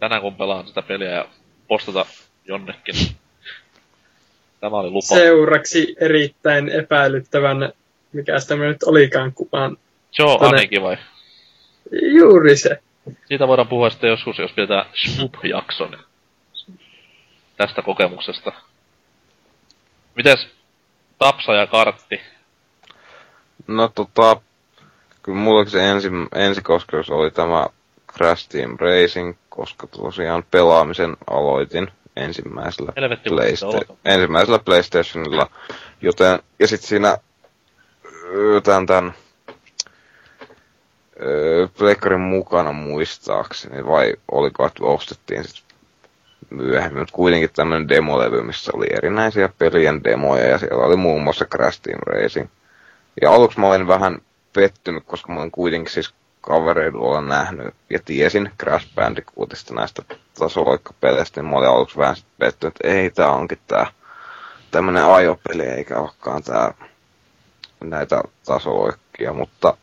tänään kun pelaan sitä peliä ja postata jonnekin. Tämä oli lupa. Seuraksi erittäin epäilyttävän, mikäs tämä nyt olikaan kuvan. Joo, ainakin vai? Juuri se. Siitä voidaan puhua sitten joskus, jos pidetään Shmup-jakson tästä kokemuksesta. Mites Tapsa ja Kartti? No tota, kyllä mullakin se ensi, ensikoskeus oli tämä Crash Team Racing, koska tosiaan pelaamisen aloitin ensimmäisellä, playsta- ensimmäisellä PlayStationilla. Joten, ja sit siinä tämän, tämän öö, pleikkarin mukana muistaakseni, vai oliko, että ostettiin sit myöhemmin. Mut kuitenkin tämmönen demolevy, missä oli erinäisiä pelien demoja, ja siellä oli muun muassa Crash Team Racing. Ja aluksi mä olin vähän pettynyt, koska mä olin kuitenkin siis kavereidulla nähnyt ja tiesin Crash Bandicootista näistä tasoloikkapeleistä, niin mä olin aluksi vähän sit pettynyt, että ei tää onkin tää tämmönen ajopeli, eikä olekaan tää näitä tasoloikkia, mutta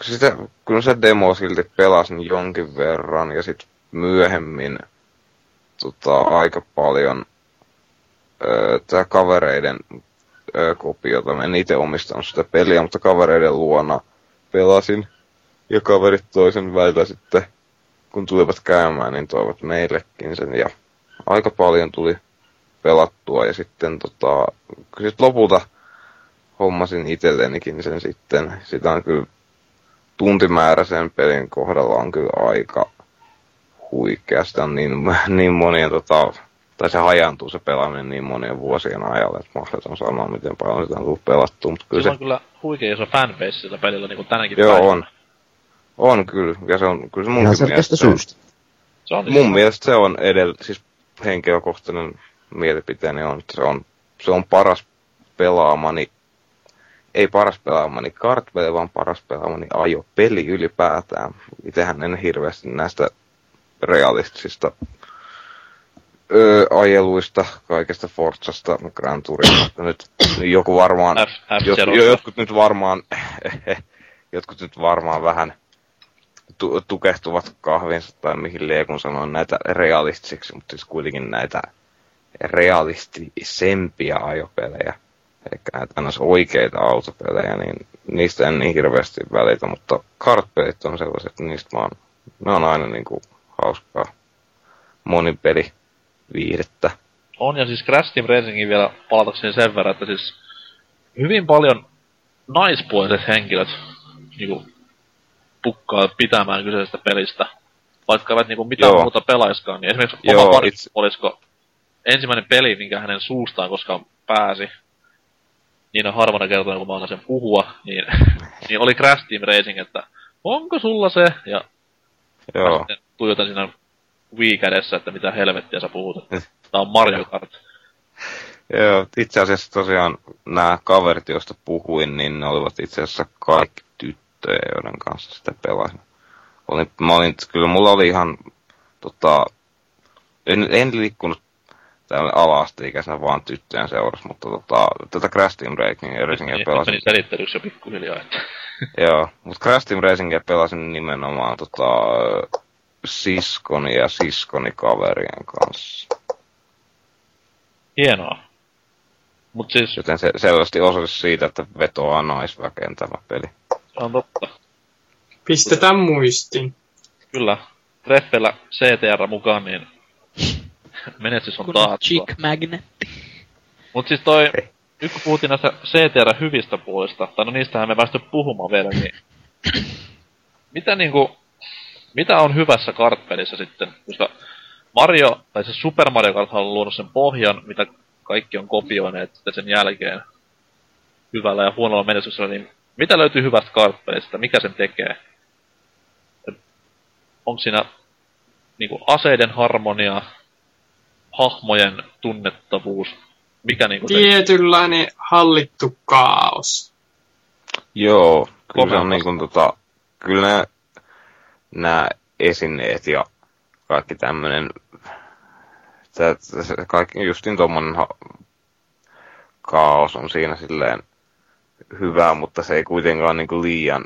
sitä, kyllä se demo silti pelasin jonkin verran ja sit myöhemmin tota, aika paljon ö, tää kavereiden ö, kopiota, mä en ite omistanut sitä peliä, mutta kavereiden luona pelasin ja kaverit toisen välillä sitten kun tulivat käymään, niin toivat meillekin sen ja aika paljon tuli pelattua ja sitten tota, sit lopulta hommasin itsellenikin sen sitten. Sitä on kyllä tuntimääräisen pelin kohdalla on kyllä aika huikea. Sitä on niin, niin monien, tota, tai se hajaantuu se pelaaminen niin monien vuosien ajalle, että mahdoton sanoa, miten paljon sitä on tullut pelattua. Mutta kyllä se on kyllä huikea iso fanbase sillä pelillä, niin kuin tänäkin päivänä. Joo, on. On kyllä, ja se on kyllä se munkin mielestä. Ihan selkeästä syystä. Se on mun mielestä se on edellä, siis henkilökohtainen mielipiteeni on, että se on, se on paras pelaamani. Ei paras pelaamani kartpeli, vaan paras pelaamani ajopeli ylipäätään. Itsehän en hirveästi näistä realistisista öö, ajeluista, kaikesta Forzasta, Gran Turismosta. Nyt joku varmaan, jot, jotkut nyt varmaan, jotkut nyt varmaan vähän tu- tukehtuvat kahvinsa tai mihin lie, kun sanoin näitä realistisiksi, mutta siis kuitenkin näitä realistisempia ajopelejä. Eikä näitä aina oikeita autopelejä, niin niistä en niin hirveästi välitä, mutta kartpelit on sellaiset, että niistä mä oon, ne on aina niinku hauskaa monipeliviihdettä. On, ja siis Crash Team Racingin vielä palatakseni sen verran, että siis hyvin paljon naispuoliset henkilöt niinku pukkaa pitämään kyseisestä pelistä, vaikka eivät niinku mitään Joo. muuta pelaiskaan, niin esimerkiksi oma parissa olisiko ensimmäinen peli, minkä hänen suustaan koskaan pääsi, niin on harvana kertoinen, kun mä annan sen puhua, niin, niin oli Crash Team Racing, että onko sulla se? Ja Joo. mä sitten tuijotan siinä Wii-kädessä, että mitä helvettiä sä puhut. Tää on Mario Kart. Joo, itse asiassa tosiaan nämä kaverit, joista puhuin, niin ne olivat itse asiassa kaikki tyttöjä, joiden kanssa sitä pelasin. Olin, mä olin, kyllä mulla oli ihan, tota, en, en liikkunut täällä ala-asteikäisenä vaan tyttöjen seurassa, mutta tota, tätä Crash Team Racingia pelasin. Meni selittelyksi jo pikkuhiljaa, että... Joo, mutta Crash Team Racingia pelasin nimenomaan tota, siskoni ja siskoni kaverien kanssa. Hienoa. Mut siis... Joten se selvästi osoitus siitä, että vetoaa naisväkeen tämä peli. Se on totta. Pistetään muistin. Kyllä. Treffellä C T R mukaan, niin... Menestys on taattua. Chick magnetti. Mut siis toi, nyt kun puhuttiin näistä C T R-hyvistä puolista, tai no niistähän me päästy puhumaan vielä, niin... Mitä niinku... Mitä on hyvässä kartpelissä sitten? Koska Mario, tai se Super Mario Kart on luonut sen pohjan, mitä kaikki on kopioineet sitä sen jälkeen hyvällä ja huonolla menestyksellä, niin mitä löytyy hyvästä kartpeleistä, mikä sen tekee? Onko siinä niinku aseiden harmonia, hahmojen tunnettavuus, mikä niinku... Tietynlainen hallittu kaos. Joo, kyllä se on niinku tota... Kyllä nää, nää esineet ja kaikki tämmönen... Tää, kaikki justin tommonen ha, kaos on siinä silleen hyvä, mutta se ei kuitenkaan niinku liian...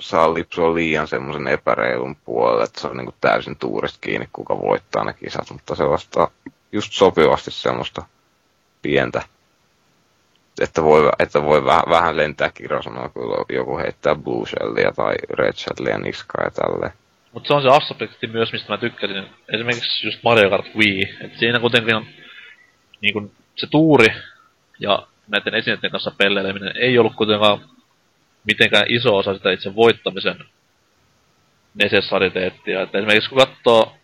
Saa lipsua liian semmosen epäreilun puolelle, että se on niinku täysin tuurista kiinni, kuka voittaa ne kisat, mutta se vastaa just sopivasti semmoista pientä, että voi, että voi vähän, vähän lentää kirosanoa, kun joku heittää blue shellia tai red shellia niskaa ja tälleen. Mut se on se aspekti myös, mistä mä tykkäsin, esimerkiksi just Mario Kart Wii, että siinä kuitenkin on niin kun se tuuri ja näiden esineiden kanssa pelleileminen ei ollut kuitenkaan mitenkään iso osa sitä itse voittamisen necessariteettia. Että esimerkiksi kun katsoo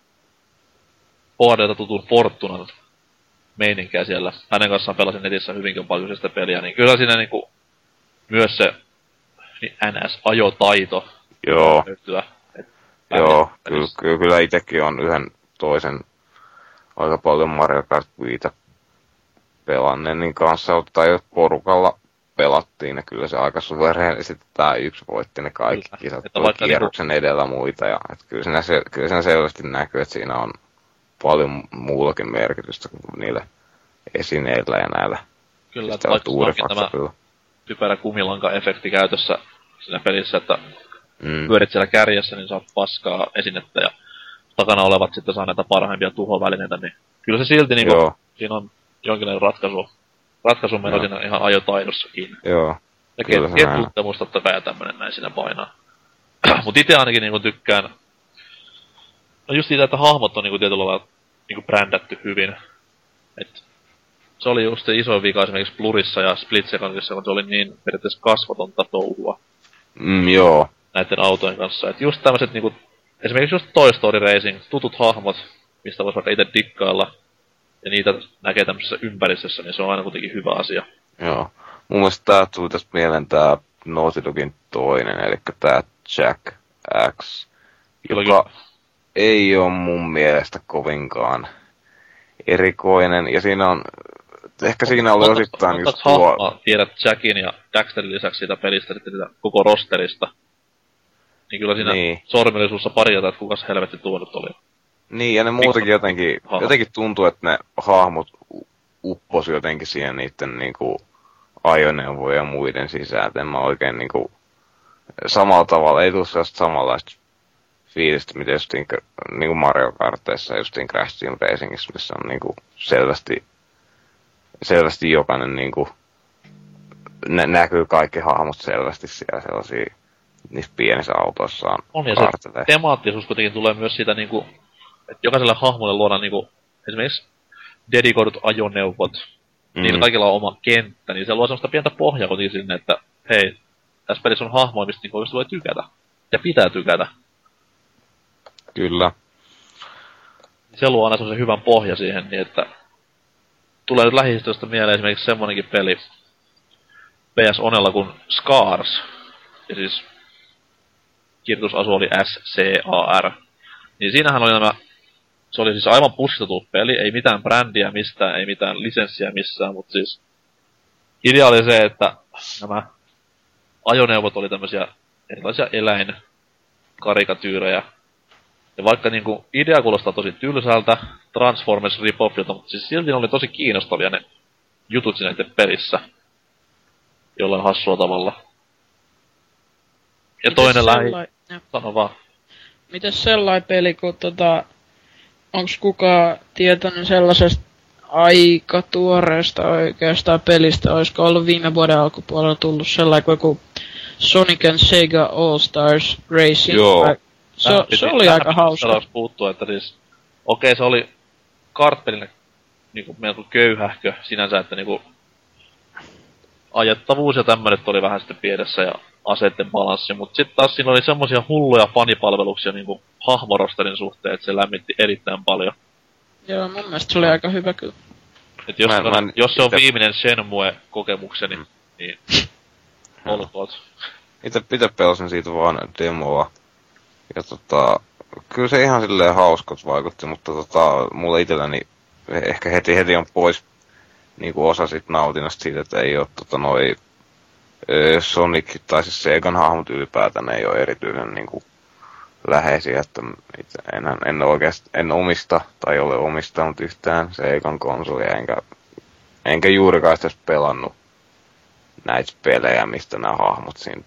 H D:ltä tutun Fortunan meininkiä siellä, hänen kanssaan pelasin netissä hyvinkin paljon sitä peliä, niin kyllä siinä niinku myös se niin N S-ajotaito Joo. löytyä. Joo, kyllä, kyllä, kyllä itsekin on yhden toisen aika paljon Mario Kart Wiitä pelanneen, niin kanssa ottaa porukalla pelattiin, ja kyllä se aika suvereenisesti tää yksi voitti ne kaikki kyllä. kisat, että kierroksen niinku... edellä muita, ja et kyllä, siinä se, kyllä siinä selvästi näkyy, että siinä on paljon muullakin merkitystä kuin niillä esineillä ja näillä. Kyllä, että vaikka tämä kyllä. typerä kumilanka-efekti käytössä siinä pelissä, että mm. pyörit siellä kärjessä, niin saat paskaa esinettä, ja takana olevat sitten saa näitä parhaimpia tuhovälineitä, niin kyllä se silti, niin kun, siinä on jonkinlainen ratkaisu. Ratkaisu meillä on siinä ihan ajotaidossakin. Joo. Ja kettuuttamusta totta kai tämmönen näin siinä painaa. Mut ite ainakin niinku tykkään... No just siitä, että hahmot on niinku tietyllä lailla niinku brändätty hyvin. Et se oli just se iso vika esimerkiksi Blurissa ja Split Secondissa, kun se oli niin periaatteessa kasvatonta touhua. Mm, joo. Näitten autojen kanssa. Et just tämmöset niinku... Esimerkiksi just Toy Story Racing, tutut hahmot, mistä vois vaikka ite dikkailla. Ja niitä näkee tämmöisessä ympäristössä, niin se on aina kuitenkin hyvä asia. Joo. Mun mielestä tää tuli tästä mieleen tää Naughty Dogin toinen, eli tää Jack X, kyllä, joka kyllä. ei oo mun mielestä kovinkaan erikoinen. Ja siinä on, ehkä siinä oli osittain just tuo... Tiedät Jackin ja Daxterin lisäksi siitä pelistä, sitten sitä koko rosterista. Niin kyllä siinä niin. sormillisuussa parjataan, että kukas helvetti tuo nyt oli. Niin, ja ne muutenkin jotenkin, jotenkin tuntuu, että ne hahmot upposi jotenkin siihen niitten niinku ajoneuvojen ja muiden sisään. En mä oikein niinku samalla tavalla, ei tullut sellaista samanlaista fiilistä, mitä just niinku Mario Kartissa ja just Crash Team Racingissä, missä on niinku selvästi, selvästi jokainen niinku, nä- näkyy kaikki hahmot selvästi siellä sellaisia niissä pienissä autoissa on. On, ja se temaattisuus kuitenkin tulee myös siitä niinku... Että jokaiselle hahmolle luodaan niinku esimerkiksi dedikoidut ajoneuvot, mm. niillä kaikilla on oma kenttä, niin se luo semmoista pientä pohjaa kuitenkin sinne, että hei, tässä pelissä on hahmoja, mistä niinku oikeesti voi tykätä. Ja pitää tykätä. Kyllä. Se luo aina semmoisen hyvän pohja siihen, niin että tulee nyt lähihistoriasta mieleen esimerkiksi semmonenkin peli P S Onella kuin Scars. Ja siis kirjoitusasu oli S C A R. Niin siinähän oli nämä, se oli siis aivan puskista tullut peli, ei mitään brändiä mistään, ei mitään lisenssiä missään, mutta siis idea oli se, että nämä ajoneuvot oli tämmöisiä erilaisia eläinkarikatyyrejä. Ja vaikka niinku idea kuulostaa tosi tylsältä, Transformers rip-offilta, mutta siis silti oli tosi kiinnostavia ne jutut siinä pelissä, jollain hassua tavalla. Ja toinen sellainen... lähi... Sano vaan. Mites sellai peli, kun tota, onks kukaan tietoinen sellaisesta aika tuoreesta oikeastaan pelistä, oisko ollut viime vuoden alkupuolella tullut sellainen joku Sonic and Sega All-Stars Racing? Joo. Vai, se, piti, se oli aika hauska. Tähän puuttua, että siis, okei okay, se oli kartpelinen niinku melko köyhähkö sinänsä, että niinku ajettavuus ja tämmönet oli vähän sitten pienessä ja aseiden balanssi, mut sit taas siinä oli semmosia hulluja fanipalveluksia niinku hahmorosterin suhteen, että se lämmitti erittäin paljon. Joo, mun mielestä se oli aika hyvä kyllä. Et jos, mä, on, mä en, jos se on ite... viimeinen Shenmue-kokemukseni, mm. niin olkoot. Itse, itse pelasin siitä vaan demoa. Ja tota, kyllä se ihan silleen hauskat vaikutti, mutta tota, mulle itselläni ehkä heti heti on pois niin kuin osa sit nautinnasta siitä, että ei oo tota noi Sonic tai siis Segan hahmot ylipäätään ei oo erityisen niinku läheisiä, että en, en oikeesti, en omista tai ole omistanut yhtään Segan konsolia, enkä, enkä juurikaan sitä pelannut näitä pelejä, mistä nämä hahmot siinä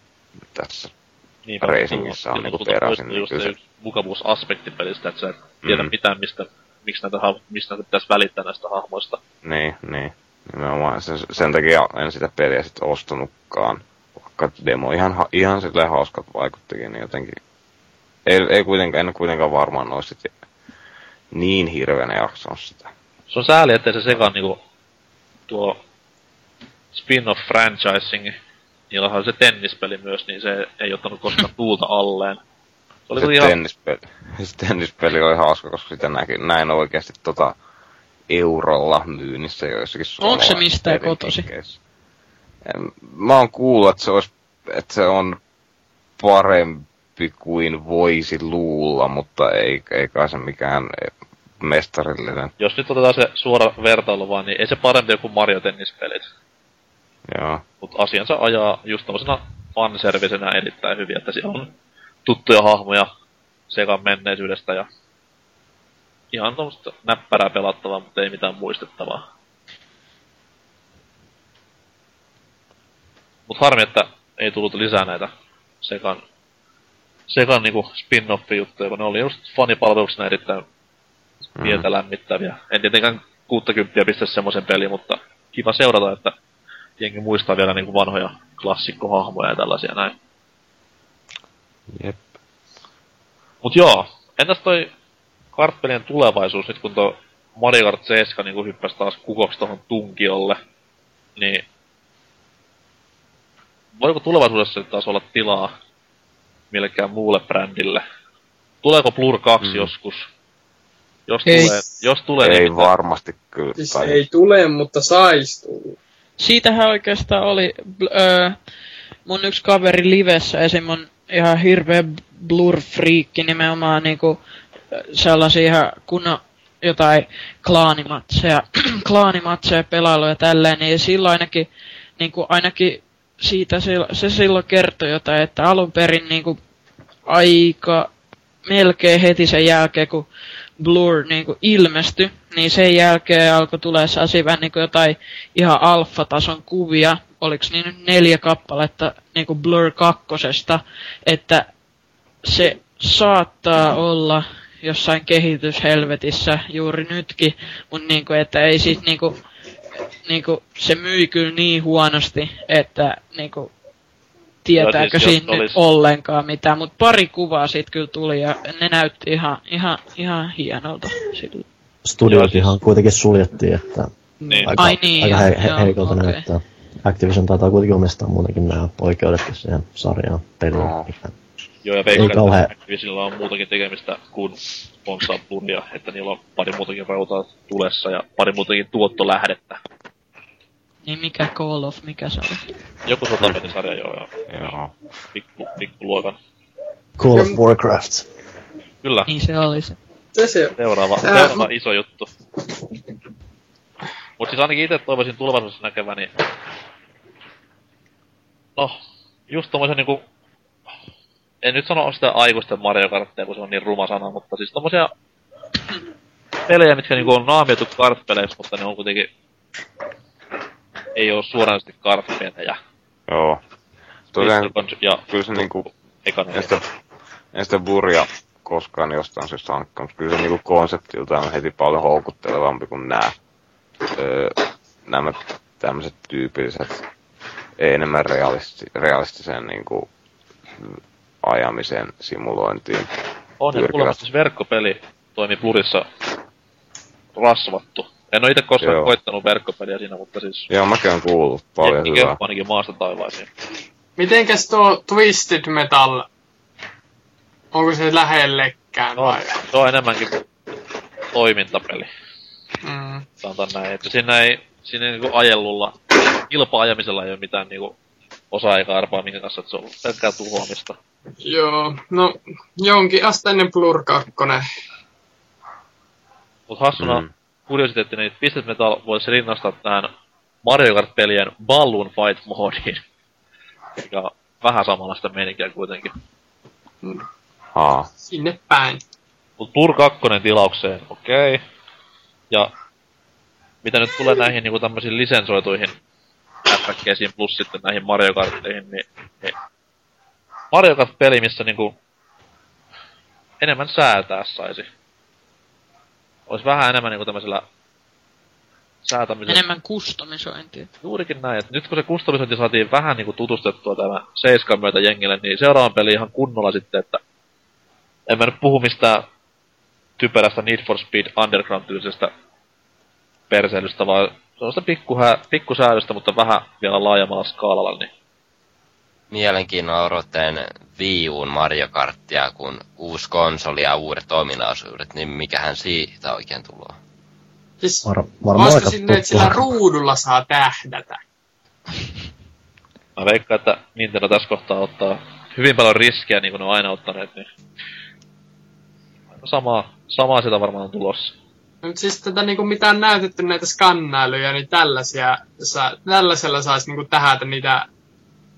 tässä niin, racingissa on niinku peräisin. Just se mukavuusaspekti pelistä, että sä et tiedä mm. mitään, mistä, miksi näitä, mistä näitä pitäisi välittää näistä hahmoista. Niin, niin. Nimenomaan sen, sen takia en sitä peliä sit ostanutkaan, vaikka demo ihan, ihan silleen hauskat vaikuttikin, niin jotenkin ei, ei kuitenkaan, en kuitenkaan varmaan ois sit niin hirveänä jaksanut sitä. Se on sääli, ettei se sekaan niinku tuo spin-off franchising, niillähän se tennispeli myös, niin se ei ottanut koskaan tuulta alleen. Se, se, ihan... tennispeli, se tennispeli oli hauska, koska sitä näki, näin oikeesti tota eurolla myynnissä joissakin suomalaisissa. Onko se mistään kotosi? En, mä oon kuullut, että se, olisi, että se on parempi kuin voisi luulla, mutta ei, ei kai se mikään mestarillinen. Jos nyt otetaan se suora vertailu vaan, niin ei se parempi kuin Mario tennispelit. Joo. Mut asiansa ajaa just tommosena fanservisenä erittäin hyvin, että siellä on tuttuja hahmoja sekaan menneisyydestä ja ihan tommoista näppärää pelattavaa, mutta ei mitään muistettavaa. Mut harmi, että ei tullut lisää näitä sekaan, sekaan niinku spin-off-juttuja, kun ne oli just fanipalveluksena erittäin mieltä mm. lämmittäviä. En tietenkään kuuttakymppiä pistä semmosen peliin, mutta kiva seurata, että jengi muistaa vielä niinku vanhoja klassikkohahmoja ja tällaisia näin. Jep. Mut joo, entäs toi kartpelien tulevaisuus, nyt kun tuo Mario Kart seitsemän niinku hyppäsi taas kukoksi tohon tunkiolle, niin voiko tulevaisuudessa taas olla tilaa millekään muulle brändille? Tuleeko Blur kaksi mm. joskus? Jos ei. Tulee, jos tulee, ei niin varmasti kyllä. Siis ei tule, mutta sais tulla. Siitähän oikeastaan oli öö, mun yksi kaveri livessä, esim. On ihan hirveä Blur-friikki nimenomaan niinku sellaisia ihan kunnon jotain klaanimatseja, klaanimatseja pelailuja ja tälleen, niin silloin ainakin, niinku ainakin siitä se, se silloin kertoi jotain, että alun perin niinku aika melkein heti sen jälkeen, kun Blur niinku ilmestyi, niin sen jälkeen alkoi tulee sellaisia vähän niinku jotain ihan alfatason kuvia, oliks niin nyt neljä kappaletta niinku Blur kakkosesta, että se saattaa olla jossain kehityshelvetissä juuri nytkin, mut niinku, että ei sit niinku, niinku se myi kyllä niin huonosti, että niinku tietääkö siis siinä nyt olis... ollenkaan mitään, mut pari kuvaa siitä kyllä tuli ja ne näytti ihan, ihan, ihan hienolta. Studioithan kuitenkin suljettiin, että niin. aika, Ai niin, aika he- joo, heikolta okay. näyttää. Activision taitaa kuitenkin omistaa muutenkin nämä oikeudetkin siihen sarjaan peliin. No. Joo, ja veikkaan, että Activisionilla on muutakin tekemistä kuin sponsaa Bluria, että niillä on pari muutakin rautaa tulessa ja pari muutakin tuottolähdettä. Niin mikä Call of, mikä se on? Joku sotapelisarja, joo joo. Joo. Pikku, pikku luokan. Call of Warcraft. Kyllä. Niin se oli se. Se se. Seuraava, seuraava äh. iso juttu. Mut siis ainakin ite toivoisin tulevaisuudessa näkeväni... No, just tommosen niinku... En nyt sano sitä aikuisten Mario Karttia, kun se on niin ruma sana, mutta siis tommosia... pelejä, mitkä niinku on naamioitu kartpeleiksi, mutta ne on kuitenkin... Ei oo suoranaisesti kartpelejä. Joo. Tosiaan, ja kyllä se niinku... En sitä, sitä burja koskaan jostain syystä hankkaan, mutta kyllä se niinku konseptiltaan on heti paljon houkuttelevampi kuin nää. Öö, nämä tämmöiset tyypilliset, enemmän realisti, realistiseen niinku ajamisen simulointiin. On, ja kuulemma verkkopeli toimi Plurissa rasvattu. En ole itse koskaan Joo. koittanut verkkopeliä siinä, mutta siis... Joo, mäkin oon kuullut paljon hyvää. Jenkin ainakin maasta taivaisiin. Mitenkäs tuo Twisted Metal, onko se lähellekään no, vai? Se on enemmänkin toimintapeli. Mm. sanotaan näin, että siinä ei, siinä ei niin ajellulla, kilpa-ajamisella ei ole mitään niin osaa eikä arpaa minkä kanssa, että se on ollut pelkkää tuhoamista. Joo, no jonkin asteinen Blur kaksi. Mut hassuna mm. kuriositeettina, että Twisted Metal voisi rinnastaa tähän Mario Kart-pelien Balloon Fight-moodiin. Mikä on vähän samanlaista meininkiä kuitenkin. Mm. Haa. Sinne päin. Mut Blur kaksi tilaukseen, okei. Okay. Ja mitä nyt tulee näihin niinku tämmöisiin lisensoituihin äppäkkeisiin plus sitten näihin Mario Kartteihin, niin... niin Mario Kart-peli, missä niinku enemmän säätää saisi. Ois vähän enemmän niinku tämmöisellä säätämisellä... Enemmän kustomisointia. Juurikin näin, että nyt kun se kustomisointi saatiin vähän niinku tutustettua tämän seiskan myötä jengille, niin seuraavan peli ihan kunnolla sitten, että... En mä nyt puhu mistään typerästä Need for Speed Underground-tyylisestä perseilystä, vaan sellaista pikkuhä, pikkusäädöstä, mutta vähän vielä laajemmalla skaalalla, niin... Mielenkiinnolla odotan Wii U:n Mario Karttia, kun uusi konsoli ja uudet ominaisuudet, niin mikähän siitä oikein tulee? Siis, Var, varmaan olisiko sinne, että sillä ruudulla saa tähdätä? Mä veikkaan, että Nintendo tässä kohtaa ottaa hyvin paljon riskiä, niin kuin ne on aina ottaneet, niin... Samaa, samaa sitä varmaan on tulossa. Mut siis tätä niinku mitään näytetty näitä skannailuja, niin tällaisia, sa, tällaisella saisi niinku tähätä niitä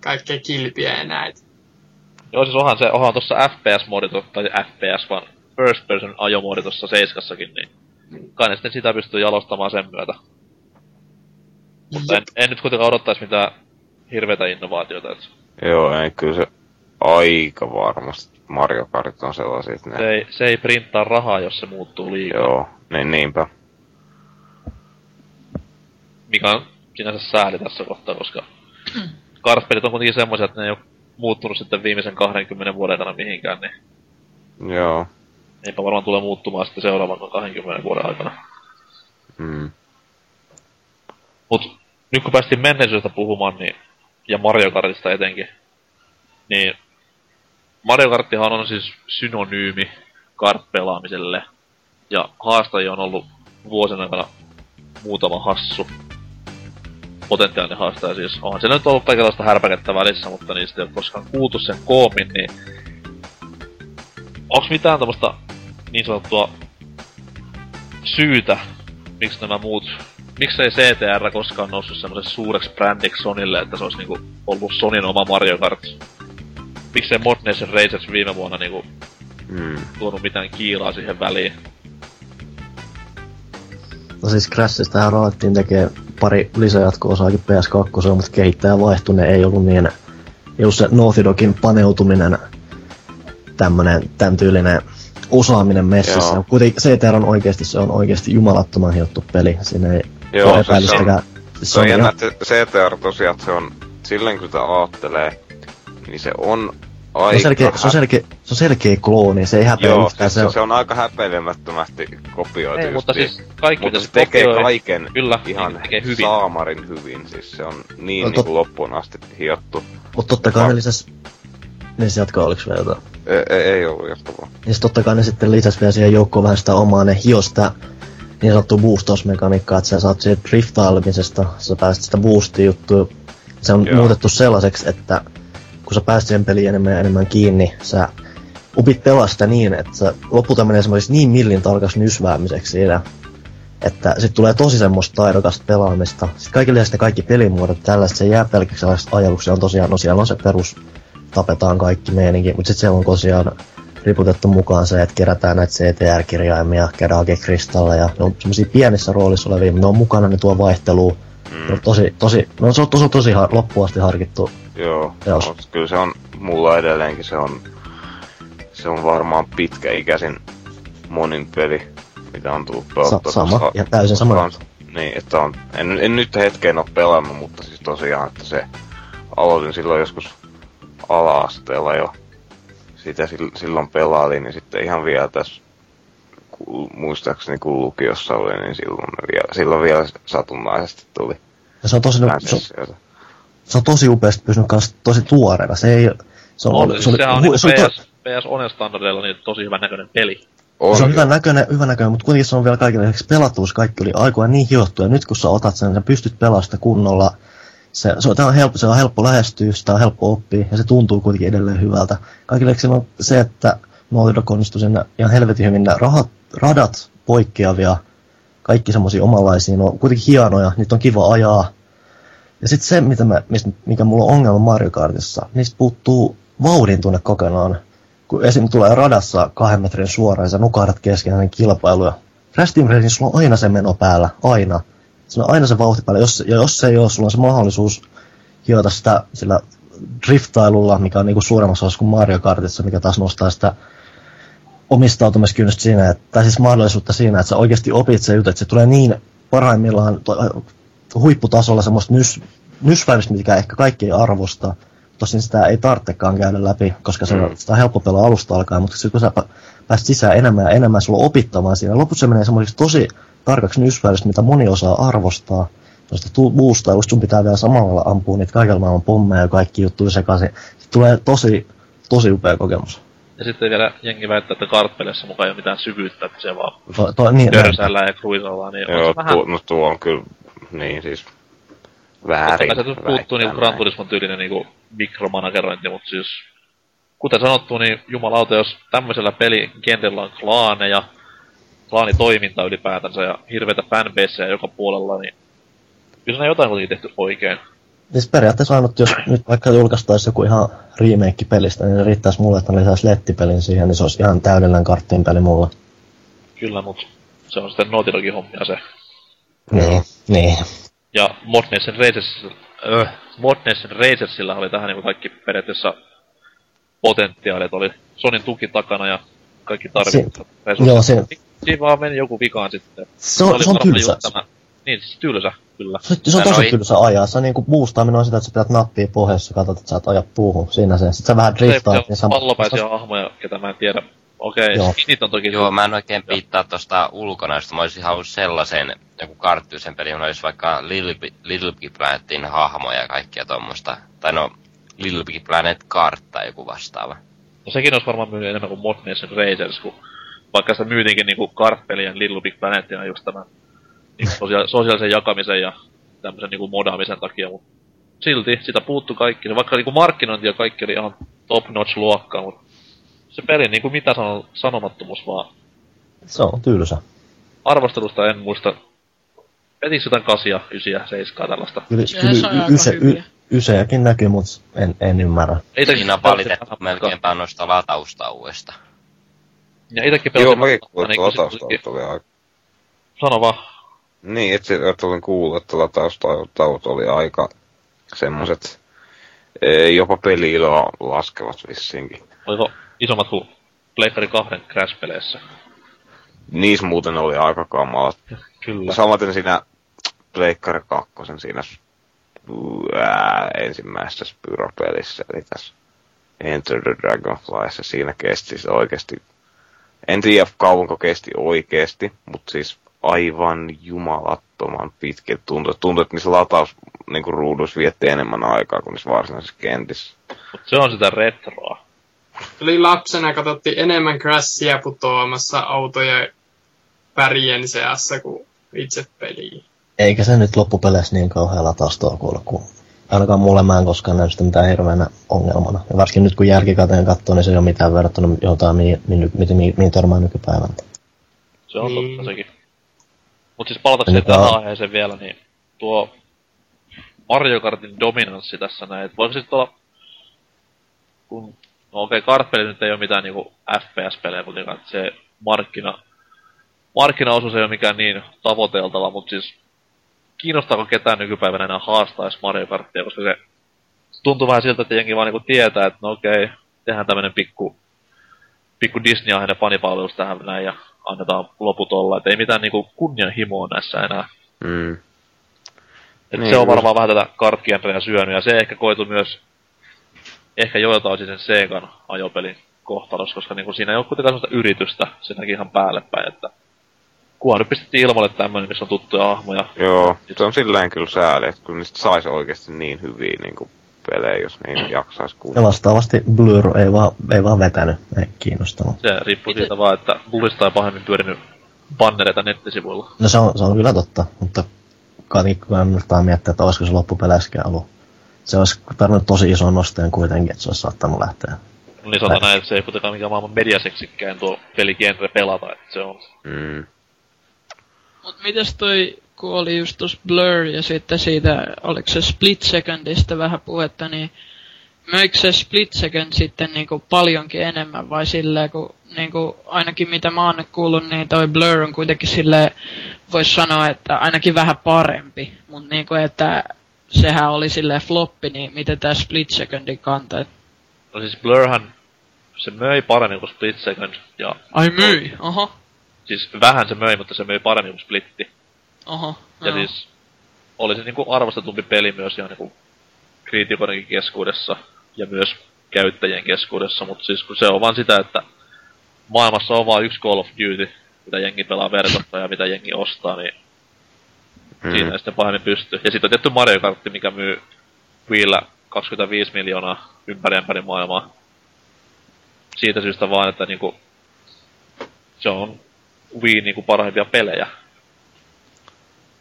kaikkea kilpiä ja näitä. Joo, siis onhan, se, onhan tossa F P S-moodi, tai F P S vaan First Person ajomoodi tossa seiskassakin, niin kai ne sitten sitä pystyy jalostamaan sen myötä. Mutta en, en nyt kuitenkaan odottais mitään hirveitä innovaatioita. Et. Joo, en kyllä se aika varmasti. Mario Kartit on sellaisia, että ne... Se ei, se ei printtaa rahaa, jos se muuttuu liikaa. Joo, niin niinpä. Mikä on sinänsä sääli tässä kohtaa, koska... Mm. Kartpelit on kuitenkin semmoisia, että ne ei ole muuttunut sitten viimeisen kahdenkymmenen vuoden aikana mihinkään, niin... Joo. Eipä varmaan tule muuttumaan sitten seuraavan kahdenkymmenen vuoden aikana. Mm. Mut nyt kun päästiin menneisyydestä puhumaan, niin... Ja Mario Kartista etenkin, niin... Mario Karttihan on siis synonyymi kart-pelaamiselle, ja haastajia on ollut vuosien aikana muutama hassu. Potentiaalinen haastaja siis. Onhan se nyt ollut kaikenlaista härpäkettä välissä, mutta niistä ei ole koskaan kuultu sen koomin, niin... Onks mitään tommosta niin sanottua syytä, miksi nämä muut... Miksei C T R koskaan noussut semmosen suureks brändiksi Sonille, että se olisi niinku ollut Sonin oma Mario Kart? Miksei Mod Nation Racers viime vuonna niinku mm. tuonut mitään kiilaa siihen väliin? No siis Crashistähän alettiin tekee pari lisäjatko-osaakin P S kaksi, mutta kehittäjä vaihtui, ne ei ollu niin... Ei ollu se Naughty Dogin paneutuminen, tämmönen, tän tyylinen osaaminen messissä. Joo. Kuitenkin C T R on oikeesti, se on oikeesti jumalattoman hiottu peli, siinä ei Joo, ole epäilystäkään... Se on, se on jännä, että C T R tosiaan, se on silleen kun sitä aattelee, niin se on aika... Se on selkeä, hä- se on selkeä, se on selkeä klooni, se ei häpeä Joo, yhtään. Se, se, on... se on aika häpeilemättömästi kopioitu ei, mutta siis kaikki mutta se tekee kopioi. kaiken Kyllä, ihan tekee hyvin. saamarin hyvin, siis se on niin, no, tot... niin loppuun asti hiottu. Mut totta kai ne lisäs... Niin se jatkaa, oliks vielä jotain? Ei, ei, ei ollu jatkavaa. Niin se totta kai ne sitten lisäs vielä siihen joukkoon vähän sitä omaa, ne hiosta niin sanottua boostausmekaniikkaa, että sä saat siitä driftailemisesta, sä pääset sitä boostia juttuun. Se on Joo. muutettu sellaiseksi, että kun sä pääset sen peliin enemmän ja enemmän kiinni, sä opit pelaa sitä niin, että lopulta menee semmoisiksi niin millin tarkas nysväämiseksi siinä, että sit tulee tosi semmoista taidokasta pelaamista. Sit kaikille sitä kaikki pelimuodot tällaiset, se jää pelkäksi sellaiset ajeluksi, on tosiaan, no siellä on se perus, tapetaan kaikki meininki, mut sit siellä on tosiaan riputettu mukaan se, että kerätään näitä C T R-kirjaimia, käydään hakee kristalleja, ne on semmosia pienissä roolissa olevia, mutta ne on mukana, ne tuo vaihtelua. Mm. No, tosi, tosi, no se on tosi, tosi har- loppuun asti harkittu. Joo, no, kyllä se on, mulla edelleenkin se on, se on varmaan pitkäikäisin monin peli, mitä on tullut pelattua. Sa- sama, ja täysin sama. Niin, että on, en, en nyt hetkeen oo pelannut, mutta siis tosiaan, että se aloitin silloin joskus ala-asteella jo. Sitä silloin pelailin, niin sitten ihan vielä tässä, muistaakseni kun lukiossa oli, niin silloin vielä, silloin vielä satunnaisesti tuli. Ja se on tosi... Se on tosi upeasti pysynyt kanssa tosi tuoreena, se ei... Se on, no, se, se, se, se on, se on, se on P S, P S One-standardilla niin tosi hyvän näköinen peli. On, se on hyvän näköinen, hyvän näköinen, mutta kuitenkin se on vielä kaikille lisäksi pelattuus. Kaikki oli aikoina niin hiottu, ja nyt kun sä otat sen, sä pystyt pelaamaan sitä kunnolla. Se, se, on, on helppo, se on helppo lähestyä, sitä on helppo oppia, ja se tuntuu kuitenkin edelleen hyvältä. Kaikille lisäksi on se, että Naughty Dog onnistui sen ihan helvetin hyvin nämä rahat, radat poikkeavia, kaikki semmoisia omanlaisia, ne on kuitenkin hienoja, niitä on kiva ajaa. Ja sitten se, mitä mä, mikä mulla on ongelma Mario Kartissa, niistä puuttuu vauhdin tunne kokonaan. Kun esim. Tulee radassa kahden metrin suoraan ja sä nukahdat kesken hänen kilpailuja. Crash Team Racing, sulla on aina se meno päällä, aina. Sulla on aina se vauhti päällä, jos, ja jos se ei ole, sulla on se mahdollisuus hiota sitä sillä driftailulla, mikä on niinku suuremmassa osassa kuin Mario Kartissa, mikä taas nostaa sitä omistautumiskynnystä siinä, että, tai siis mahdollisuutta siinä, että sä oikeasti opit se jutut, että se tulee niin parhaimmillaan huipputasolla semmoista nys, nysväilystä, mikä ehkä kaikki ei arvosta. Tosin sitä ei tarvitsekaan käydä läpi, koska se mm. sitä on helppo pelaa alusta alkaen, mutta sitten kun sä pääset sisään enemmän ja enemmän, sulla on opittamaan siinä. Lopussa se menee semmoisiksi tosi tarkaksi nysväilystä, mitä moni osaa arvostaa. Tuosta boostailusta sun pitää vielä samalla ampua niitä kaikilla maailman pommeja ja kaikki juttuja sekaisin. Sitten tulee tosi, tosi upea kokemus. Ja sitten vielä jengi väittää, että kartpelissä mukaan ei ole mitään syvyyttä, että se vaan to, to, niin, törsäillään ja kruisallaan. Niin joo, vähän... tuo, no tuo on kyllä, niin siis... Väärin. Mutta se puuttuu niinku Gran Turismon tyylinen niinku mikromanagerointi, mutta siis kuten sanottu, niin jumalauta, jos tämmöisellä peligenrellä on klaaneja, klaanitoiminta ylipäätänsä ja hirveitä fanbaseja joka puolella, niin kyllä siinä jotain oli tehty oikein. Siis periaatteessa ainut, jos nyt vaikka julkaistaisi joku ihan remake pelistä, niin riittäisi mulle, että ne lisäisi lettipelin siihen, niin se olisi ihan täydellinen karttiin peli mulle. Kyllä, mutta se on sitten Naughty Dogin hommia se. Niin, niin. Ja Mod Nation Racersilla, öh, Mod Nation Racersilla oli tähän niinku kaikki periaatteessa potentiaalit, oli Sonin tuki takana ja kaikki tarvitset resurssit. Si- Siinä vaan meni joku vikaan sitten. Se on, se on tylsä. Tämä, niin, siis tylsä, kyllä. Se, se on tosi ei... tylsä ajaa. Se on niinku boostaaminen on sitä, että sä pidät nappia pohjassa ja katsot, että sä et aja puuhun. Siinä se. Sitten sä vähän driftaat. Se on pallopäisiä hahmoja, ketä mä en tiedä. Okei, niitä on toki... Joo, mä en oikein piittaa tosta ulkonäöstä. Mä olisin halunnut sellaisen, joku karttyisen pelin, jolla olisi vaikka Little, Little Big Planetin hahmoja ja kaikkia tommoista. Tai no, Little Big Planet kart tai joku vastaava. No sekin olisi varmaan myynyt enemmän kuin Mod Nation Racers, kun vaikka sitä myytiinkin niinku kartpelien Little Big Planetina just tämän niin sosia- sosiaalisen jakamisen ja tämmöisen niinku modaamisen takia, mutta silti sitä puuttu kaikki. Vaikka niinku markkinointi ja kaikki oli ihan top-notch-luokkaa, mutta se peli niinku mitä sanon, sanomattomuus vaan. Se on tylsä. Arvostelusta en muista. Petiks jotain kasia, ysiä, seiskaa tällaista? Kyllä, kyllä yse, y, yseäkin näkyy, mut en, en ymmärrä. Siinä on valitettu melkeinpä noista lataustauesta. Ja itekin pelasin... Joo, mäkin kuulin, että lataustauet oli aika... Sano vaan. Niin, itse tulin kuulla, että lataustauet oli aika semmoset... Jopa peli-iloa laskevat vissinkin. Oliko isommat kuin Pleikkari kahden Crash-peleissä? Niis muuten oli aika kamalat. Kyllä. Samaten siinä Pleikkari kakkosen siinä ää, ensimmäisessä Spyro-pelissä, eli tässä Enter the Dragonflyssa, siinä kesti se oikeesti, en tiedä kauanko kesti oikeesti, mutta siis aivan jumalattoman pitkä tuntuu. Tuntuu, että niissä latausruuduissa vietti enemmän aikaa kuin niissä varsinaisissa kentissä. Mut se on sitä retroa. Eli lapsena katsottiin enemmän Crashia putoamassa autoja pärien seassa kuin itse peliin. Eikä se nyt loppupeleissä niin kauhean lataustoa kuulla, kun ainakaan mulle mä en koskaan näy sitä mitään hirveänä ongelmana. Ja varsinkin nyt kun jälkikäteen katsoo, niin se ei ole mitään verrattuna jotain, mihin, mihin, mihin, mihin törmää nykypäivänä. Se on totta sekin. Mut siis palatakseni tähän aiheeseen vielä, niin tuo Mario Kartin dominanssi tässä näin, että voiko se sitten olla... Kun... No okei, okay, kartpeli nyt ei oo mitään niinku F P S-pelejä, mutta se markkina, markkinaosuus ei oo mikään niin tavoiteltava, mut siis kiinnostaako ketään nykypäivänä enää haastais Mario Karttia, koska se tuntuu vähän siltä, että jengi vaan niinku tietää, että no okei, okay, tehdään tämmönen pikku, pikku Disney-aiheinen fanipalvelus tähän näin ja annetaan loput olla, et ei mitään niinku kunnianhimoa näissä enää. Mm. Et niin, se on varmaan vähän tätä kartkienrejä syönyt ja se ehkä koitu myös ehkä joilta olisi sen Segan ajopelin kohtalos, koska niinku siinä ei ole kuitenkaan sellaista yritystä sinäkin ihan päälle päin, että kunhan nyt pistettiin ilmoille tämmöinen, missä on tuttuja hahmoja. Joo, se on silleen kyllä sääli, että kun niistä saisi oikeesti niin hyviä niinku pelejä, jos niin jaksaisi kuunnella. Ja vastaavasti Blur ei vaan, ei vaan vetänyt, ei kiinnostanut. Se riippuu siitä vaan, että Blurista on pahemmin pyörinyt bannereita nettisivuilla. No se on, se on kyllä totta, mutta kaikki kannattaa miettiä, että olisiko se loppupeleiskään ollut. Se olisi tarvinnut tosi ison nosteen kuitenkin, että se olisi saattanut lähteä. No niin sanotaan näin, että se ei kuitenkaan mikään maailman mediaseksikkään tuo peligenre pelata, että se on. Mm. Mut mites toi, kun oli just tos Blur ja sitten siitä, oliko se Split Secondista vähän puhetta, niin möikö se Split Second sitten niinku paljonkin enemmän vai silleen, kun niinku ainakin mitä mä oon nyt kuullut, niin toi Blur on kuitenkin silleen, vois sanoa, että ainakin vähän parempi, mut niinku että sehän oli silleen floppi, niin miten tää Split Secondin kantaa? No siis Blurhan, se möi paremmin kuin Split Second ja... Ai möi, aha. Siis vähän se möi, mutta se möi paremmin kuin Splitti. Oho. Ja oho. Siis oli se niinku arvostetumpi peli myös ihan niinku kriitikoidenkin keskuudessa ja myös käyttäjien keskuudessa, mutta siis kun se on vaan sitä, että maailmassa on vaan yksi Call of Duty, mitä jengi pelaa verkossa ja mitä jengi ostaa, niin mm. siinä sitten pahemmin pystyy. Ja sit on tietty Mario Kartti, mikä myy Wiillä kaksikymmentäviisi miljoonaa ympäri ympäri maailmaa. Siitä syystä vaan, että niinku se on Wii niinku parhaimpia pelejä.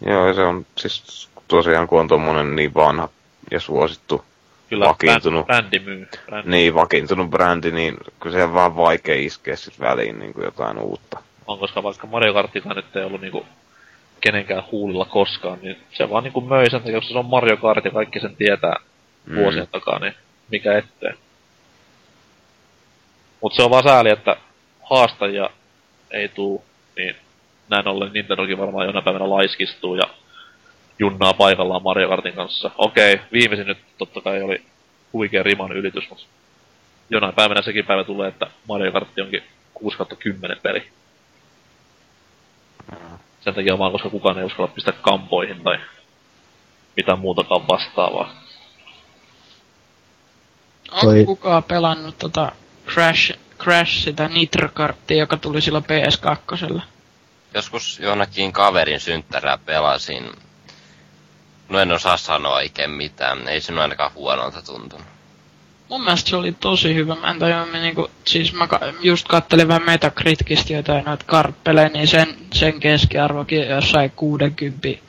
Joo, se on siis tosiaan, kun on tommonen niin vanha ja suosittu, kyllä, vakiintunut... Kyllä, brändi myy. Brändi. Niin, vakiintunut brändi, niin kyllä se on vähän vaikea iskeä sit väliin niinku jotain uutta. On, koska vaikka Mario Kartikaan nyt ei ollut niinku kenenkään huulilla koskaan, niin se vaan niinku möi sen, koska se on Mario Kart ja kaikki sen tietää mm. vuosien takaa, niin mikä ettei. Mut se on vaan sääli, että haastajia ei tuu, niin... Näin ollen Nintendokin varmaan jonain päivänä laiskistuu ja junnaa paikallaan Mario Kartin kanssa. Okei, viimeisin nyt totta kai oli huikea riman ylitys, mutta jonain päivänä sekin päivä tulee, että Mario Kartti onkin kuusi kautta kymmenen peli. Sen takia vaan, koska kukaan ei uskalla pistää kampoihin tai mitään muutakaan vastaavaa. Onko kukaan pelannut tota Crash, Crash sitä Nitro-karttia, joka tuli silloin P S kaksi? Joskus jonnekin kaverin synttärää pelasin. No en osaa sanoa oikein mitään. Ei sinun ainakaan huonolta tuntunut. Mun mielestä se oli tosi hyvä. Mä en tajua, mä niinku, siis mä just kattelin vähän Metacriticistä jotain noita karppelejä, niin sen, sen keskiarvokin jossain kuusikymmentä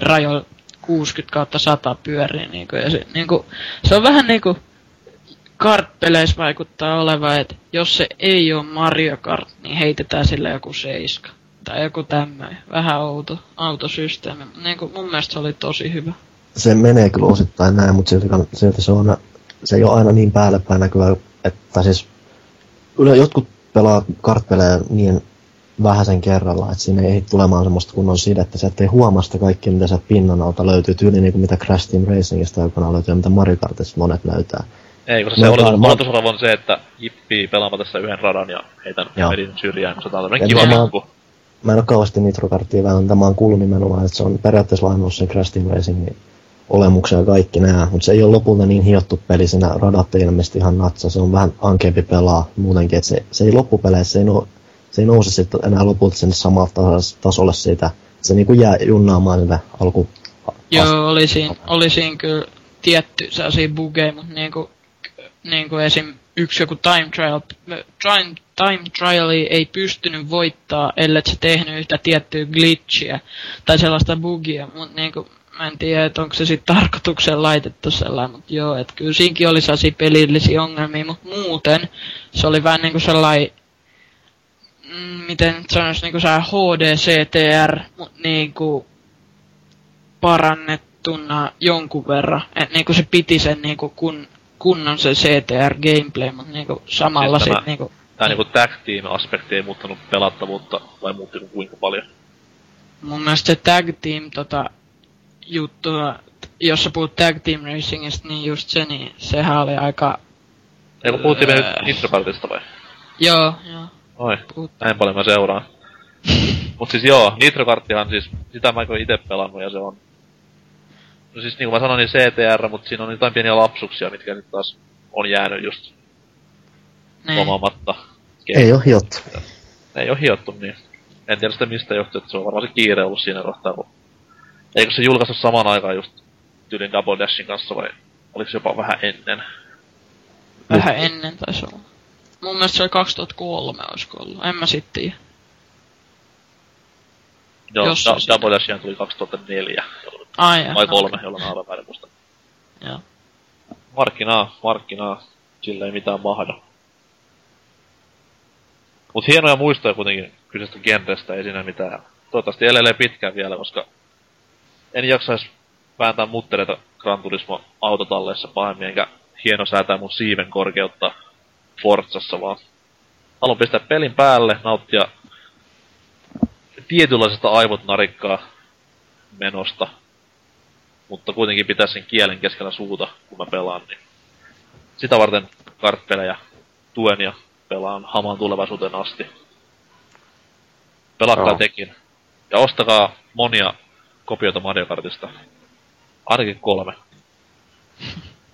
rajoilla kuusikymmentä kautta sata pyörii. Niinku, ja se, niinku, se on vähän niinku... Kartpeleissä vaikuttaa olevan, että jos se ei oo Mario Kart, niin heitetään sillä joku seiska. Tai joku tämmöinen, vähän outo autosysteemi. Niin kuin mun mielestä se oli tosi hyvä. Se menee kyllä osittain näin, mutta silti, silti se, on, se ei ole aina niin päällepäin näkyvä. Että siis yle, jotkut pelaa kartpelejä niin vähäsen kerralla, että siinä ei tulemaan semmoista kunnon sidettä. Sä ettei huomaa sitä kaikkea, mitä sä pinnan alta löytyy. Tyyli niin kuin mitä Crash Team Racingista aikana löytyy ja mitä Mario Kartissa monet löytää. Ei, koska se oletusarvo on se, että jippii pelaama tässä yhden radan ja heitän vedin syrjään, kun se on tämmöinen kiva linkku. Mä en oo kauheasti Nitro-karttia välillä, tämä on kuullut nimenomaan, että se on periaatteessa lainannut sen Crash Team Racingin olemuksia ja kaikki nää, mutta se ei ole lopulta niin hiottu peli, siinä radat ei ilmeisesti ihan natsa, se on vähän ankeampi pelaa muutenkin, että se, se ei loppupeleissä, se ei, no, se ei nouse sitten enää lopulta sinne samalle tasolle siitä, se niinku jää junnaamaan sitä alku... Joo, oli siinä, oli siinä kyllä tietty sellaisia bugeja, mutta niinku, niinku esim. Yksi joku time trial, time, time trial ei pystynyt voittaa, ellei se tehnyt yhtä tiettyä glitchiä tai sellaista bugia, mut niinku, mä en tiedä, että onko se sit tarkoitukseen laitettu sellainen, mut joo, et kyllä siinkin oli sellaisia pelillisiä ongelmia, mut muuten se oli vähän niinku sellainen, miten nyt sanois, niinku sellainen H D C T R, mut niinku parannettuna jonkun verran, et niinku se piti sen niinku kun kunnon se C T R-gameplay, mutta niinku samalla sitten niinku... Tää niinku tag team-aspekti ei muuttanut pelattavuutta, vai muutti kuinka paljon? Mun mielestä se tag team tota, juttu, jos sä puhut tag team racingista, niin just se, niin sehän oli aika... Eikö puhuttiin öö... me nyt Nitro-kartista vai? Joo, joo. Oi, puhuttiin. Näin paljon mä seuraan. Mut siis joo, Nitro-karttihan siis, sitä mä oon ite pelannut ja se on... No siis niinku mä sanoin, niin C T R, mut siinä on jotain pieniä lapsuksia, mitkä nyt taas on jäänyt just lomaamatta. Ei oo hiottu. Ei oo hiottu, niin. En tiedä sitä mistä johtuu, että se on varmaan se kiire ollut siinä kohtaa, kun... Eikö se julkaistu samaan aikaan just tyylin Double Dashin kanssa vai Oliko se jopa vähän ennen? Vähän Mut. ennen taisi olla. Mun mielestä se oli kaksituhattakolme olisiko ollut. En mä sit tiiä. Joo, Double Dashia tuli kaksituhattaneljä. Jolloin, Ai vai ja, kolme, okay. jolloin mä olen väärin musta. Joo. Markkinaa, markkinaa. Sillä ei mitään mahda. Mut hienoja muistoja kuitenkin kyseistä genrestä, ei siinä mitään. Toivottavasti elelee pitkään vielä, koska en jaksais vääntää muttereita Gran Turismo autotalleissa pahemmin, enkä hieno säätää mun siiven korkeutta Forzassa, vaan haluan pistää pelin päälle, nauttia tietynlaisesta aivot narikkaa menosta, mutta kuitenkin pitää sen kielen keskellä suuta, kun mä pelaan, niin sitä varten kartpelejä tuen ja pelaan hamaan tulevaisuuteen asti. Pelakkaa no. tekin. Ja ostakaa monia kopioita Mario Kartista. Ainakin kolme.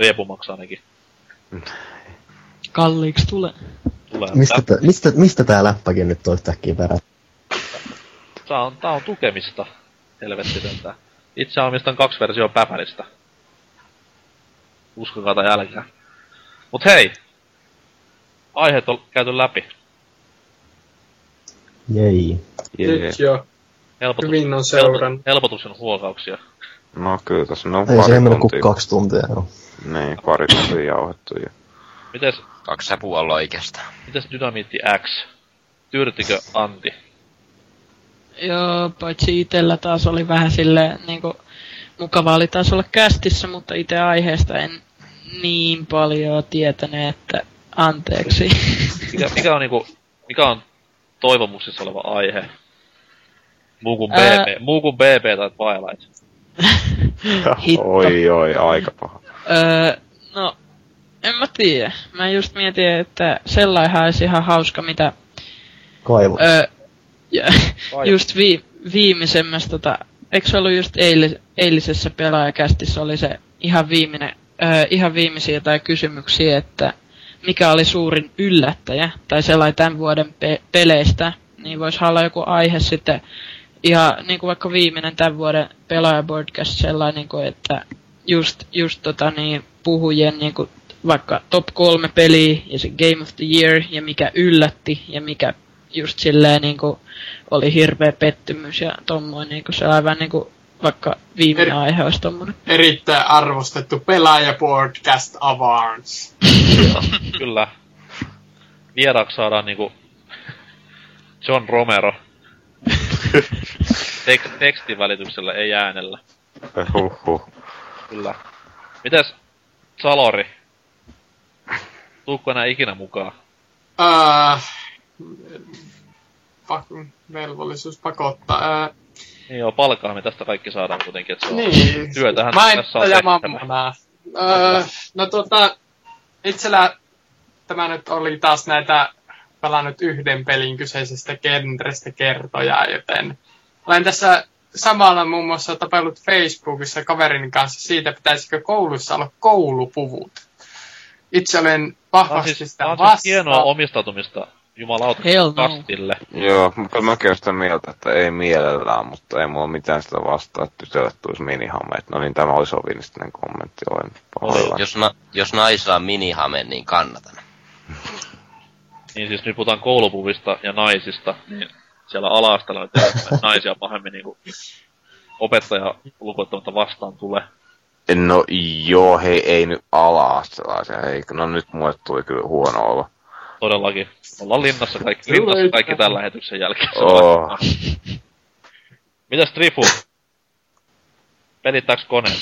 Reepu maksaa ainakin. Kalliiksi tulee. tulee. Mistä, t- mistä, mistä tää läppäkin nyt on yhtäkkiä perään? Tää on, tää on tukemista. Helvettitöntä. Itse omistan kaksi versiota Päpälistä. Uskokaa tai älkää. Mut hei! Aiheet on käyty läpi. Jei. Nyt joo. Helpotus, hyvin on seurannut. Helpotuksen huokauksia. No kyllä tässä on pari tuntia. Ei se ei mene kuin kaksi tuntia. No. Niin, pari tuntia jauhettuja. Mites... Kaksi ja puolella oikeastaan. Mites Dynamiitti X? Tyydyttikö Antti? Joo, paitsi itellä taas oli vähän silleen niinku... Mukavaa oli taas olla kästissä, mutta itse aiheesta en niin paljon tietäne, että... Anteeksi. Mikä, mikä on niinku... Mikä on toivomuksissa oleva aihe? Muu kuin Ää... B B. Muu kuin B B tai Twilight. Oi oi, aika paha. Öö, no, en mä tiedä. Mä just mietin, että sellainhan olisi ihan hauska, mitä... Kaivos. Öö, just vi- viimeisemmässä tota... Eikö se ollut just eilis- eilisessä Pelaaja-Castissa oli se ihan viimeinen... Öö, ihan viimeisiä tai kysymyksiä, että... Mikä oli suurin yllättäjä, tai sellainen tämän vuoden pe- peleistä, niin voisi olla joku aihe sitten, ihan niin kuin vaikka viimeinen tämän vuoden Pelaaja-Boardcast sellainen, että just, just tota, niin, puhujien niin kuin, vaikka top kolme peliä, ja se Game of the Year, ja mikä yllätti, ja mikä just silleen niin kuin, oli hirveä pettymys, ja tommoinen niin kuin sellainen niin kuin, vaikka viimeinen Eri, aihe olisi tommoinen. Erittäin arvostettu Pelaaja-Boardcast Awards. Kyllä. Vieraksi saadaan niinku... John Romero. Tek- tekstivälityksellä, ei äänellä. Huhhuh. Kyllä. Mites Salori? Tuukko enää ikinä mukaan? Ööö... Pak- velvollisuus pakottaa. Öö... Niin joo, palkaa me tästä kaikki saadaan kuitenkin, että se on niin. Työtähän tässä on tehtävä. Öö, no tuota, itsellä tämä nyt oli taas näitä pelannut yhden pelin kyseisestä genrestä kertoja, joten olen tässä samalla muun muassa tapellut Facebookissa kaverin kanssa siitä, pitäisikö koulussa olla koulupuvut. Itse olen vahvasti siis, sitä vastaan. Siis hienoa omistautumista. Jumalauta kastille. No. Joo, mutta mäkin olen sitä mieltä, että ei mielellään, mutta ei mulla mitään sitä vastaa, että tytölle tulisi minihameet. No niin, tämä oli sovinnistinen kommentti, olen pahoillaan. Jos, na- jos naisilla on minihameen, niin kannatan. Niin siis nyt puhutaan koulupuvista ja naisista, niin siellä ala-asteella on naisia pahemmin niin kuin opettaja lukuottamatta vastaan tulee. No joo, hei, ei nyt ala-astelaisia, hei, no nyt mulle tuli kyllä huono olla. Todellakin. Ollaan linnassa kaikki, linnassa kaikki tämän lähetyksen jälkeen. Oh. Mitäs Trifu? Pelittääks koneen?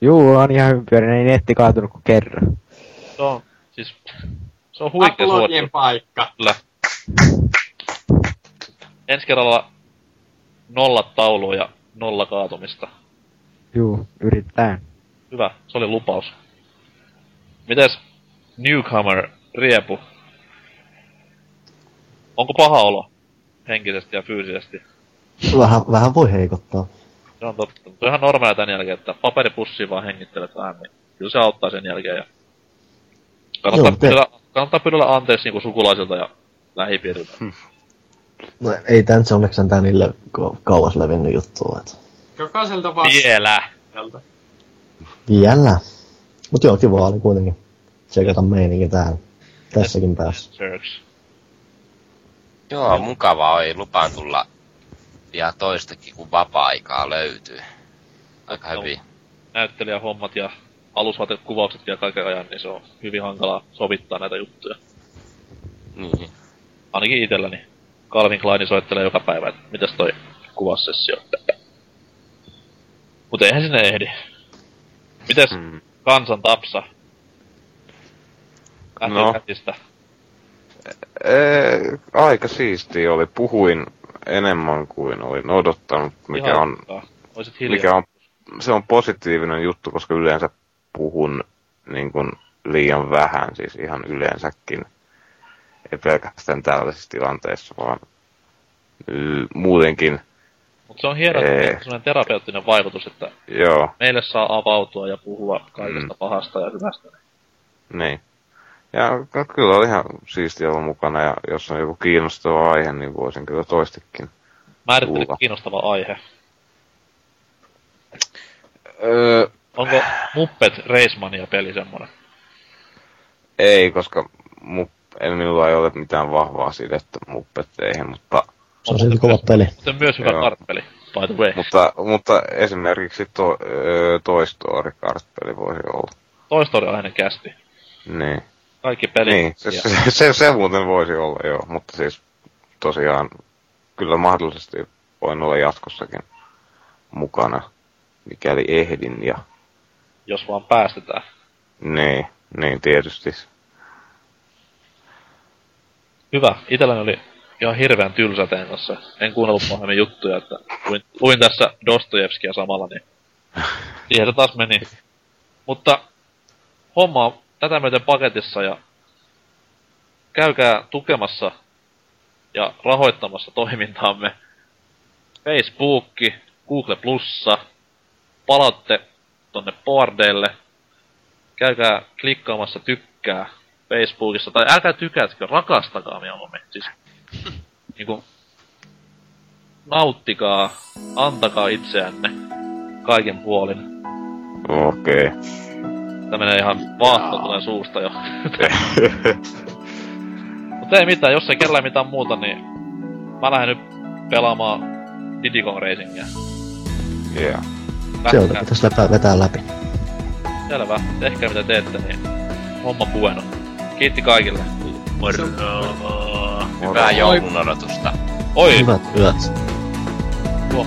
Juu, on ihan ympyörinä, ei netti kaatunut kuin kerran. Se on, siis, se on huikea suoritus. Aplodien paikka. Kyllä. Ensi kerralla nolla taulua ja nolla kaatumista. Juu, yritetään. Hyvä, se oli lupaus. Mitäs Newcomer? Riepu. Onko paha olo? Henkisesti ja fyysisesti. Vähän, vähän voi heikottaa. Se on totta. Se on ihan normaalia tän jälkeen, että paperipussiin vaan hengittelet vähän, niin kyllä se auttaa sen jälkeen. Ja kannattaa, Joo, te... pidellä, kannattaa pidellä anteeksi niinku sukulaisilta ja lähipiiriltä. Hmm. No ei tän se onneksi tää niille kauas levinnyt juttua. Että... Jokaiselta vaan. Vielä. Vielä. Mutta joo, kiva oli kuitenkin tsekata meininki täällä. Tässäkin päässä. Joo, mukavaa oli. Lupaan tulla ja toistakin, kun vapaa-aikaa löytyy. Aika no, hyvin. Näyttelijähommat ja alusvaatekuvaukset ja kaiken ajan, niin se on hyvin hankalaa sovittaa näitä juttuja. Niin. Ainakin itselläni. Calvin Klein soittelee joka päivä, että mitäs toi kuvaussessio. Mut eihän sinne ehdi. Mitäs hmm. kansan tapsa? Lähtee no. kätistä. Ee, aika siistiä oli. Puhuin enemmän kuin olin odottanut, mikä on, mikä on, se on positiivinen juttu, koska yleensä puhun niin kuin liian vähän, siis ihan yleensäkin. Ei pelkästään tällaisissa tilanteissa, vaan y- muutenkin. Mutta se on hieno, ee, että on terapeuttinen vaikutus, että joo. meille saa avautua ja puhua kaikesta mm. pahasta ja hyvästä. Niin. Ja no, kyllä oli ihan siistiä olla mukana, ja jos on joku kiinnostava aihe, niin voisin kyllä toistikin. Määrittelit kiinnostava aihe. Öö... Onko Muppet Reismania-peli semmoinen? Ei, koska mu- en minulla ei ole mitään vahvaa sidettä Muppetteihin, mutta... Se on silti kova peli. Mutta myös hyvä kartpeli, by the way. Mutta, mutta esimerkiksi to- Toy Story-kartpeli voisi olla. Toy Story on aina kästi. Niin. Kaikki pelit. Niin, se, se, se, se muuten voisi olla, joo. Mutta siis tosiaan kyllä mahdollisesti voin olla jatkossakin mukana, mikäli ehdin ja... Jos vaan päästetään. Niin, niin tietysti. Hyvä. Itselläni oli ihan hirveän tylsä tein tässä. En kuunnellut pahemmin juttuja, että luin, luin tässä Dostojevskia samalla, niin siihen se taas meni. Mutta homma on tätä myöten paketissa ja käykää tukemassa ja rahoittamassa toimintaamme Facebook, Google Plussa, palautte tonne boardeille, käykää klikkaamassa tykkää Facebookissa, tai älkää tykätkö, rakastakaa mieluummin, siis niinku nauttikaa, antakaa itseänne kaiken puolin. Okei. Okay. Tää menee ihan vaahto tulee suusta jo. Mut ei mitään, jos ei kellään mitään muuta, niin mä lähden nyt pelaamaan Didicon Racingia. Yeah. Sieltä pitäis läpä vetää läpi. Selvä, tehkää mitä teette, niin homma bueno. Kiitti kaikille. Moro. Moro. Hyvää joulun odotusta. Oi! Hyvät yöt. Tuo.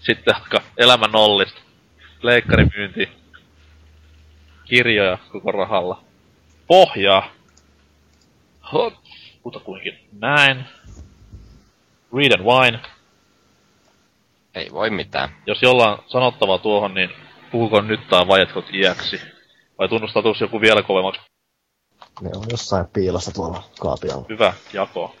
Sitten alkaa elämä nollista. Leikkarimyynti. Kirjoja koko rahalla. Pohjaa. Hop. Kutakuinkin näin. Read and wine. Ei voi mitään. Jos jollain sanottavaa tuohon, niin puhukoon nyt tai vajatkot iäksi. Vai tunnustautuisi joku vielä kovemmaksi? Ne on jossain piilossa tuolla kaapialla. Hyvä, jako.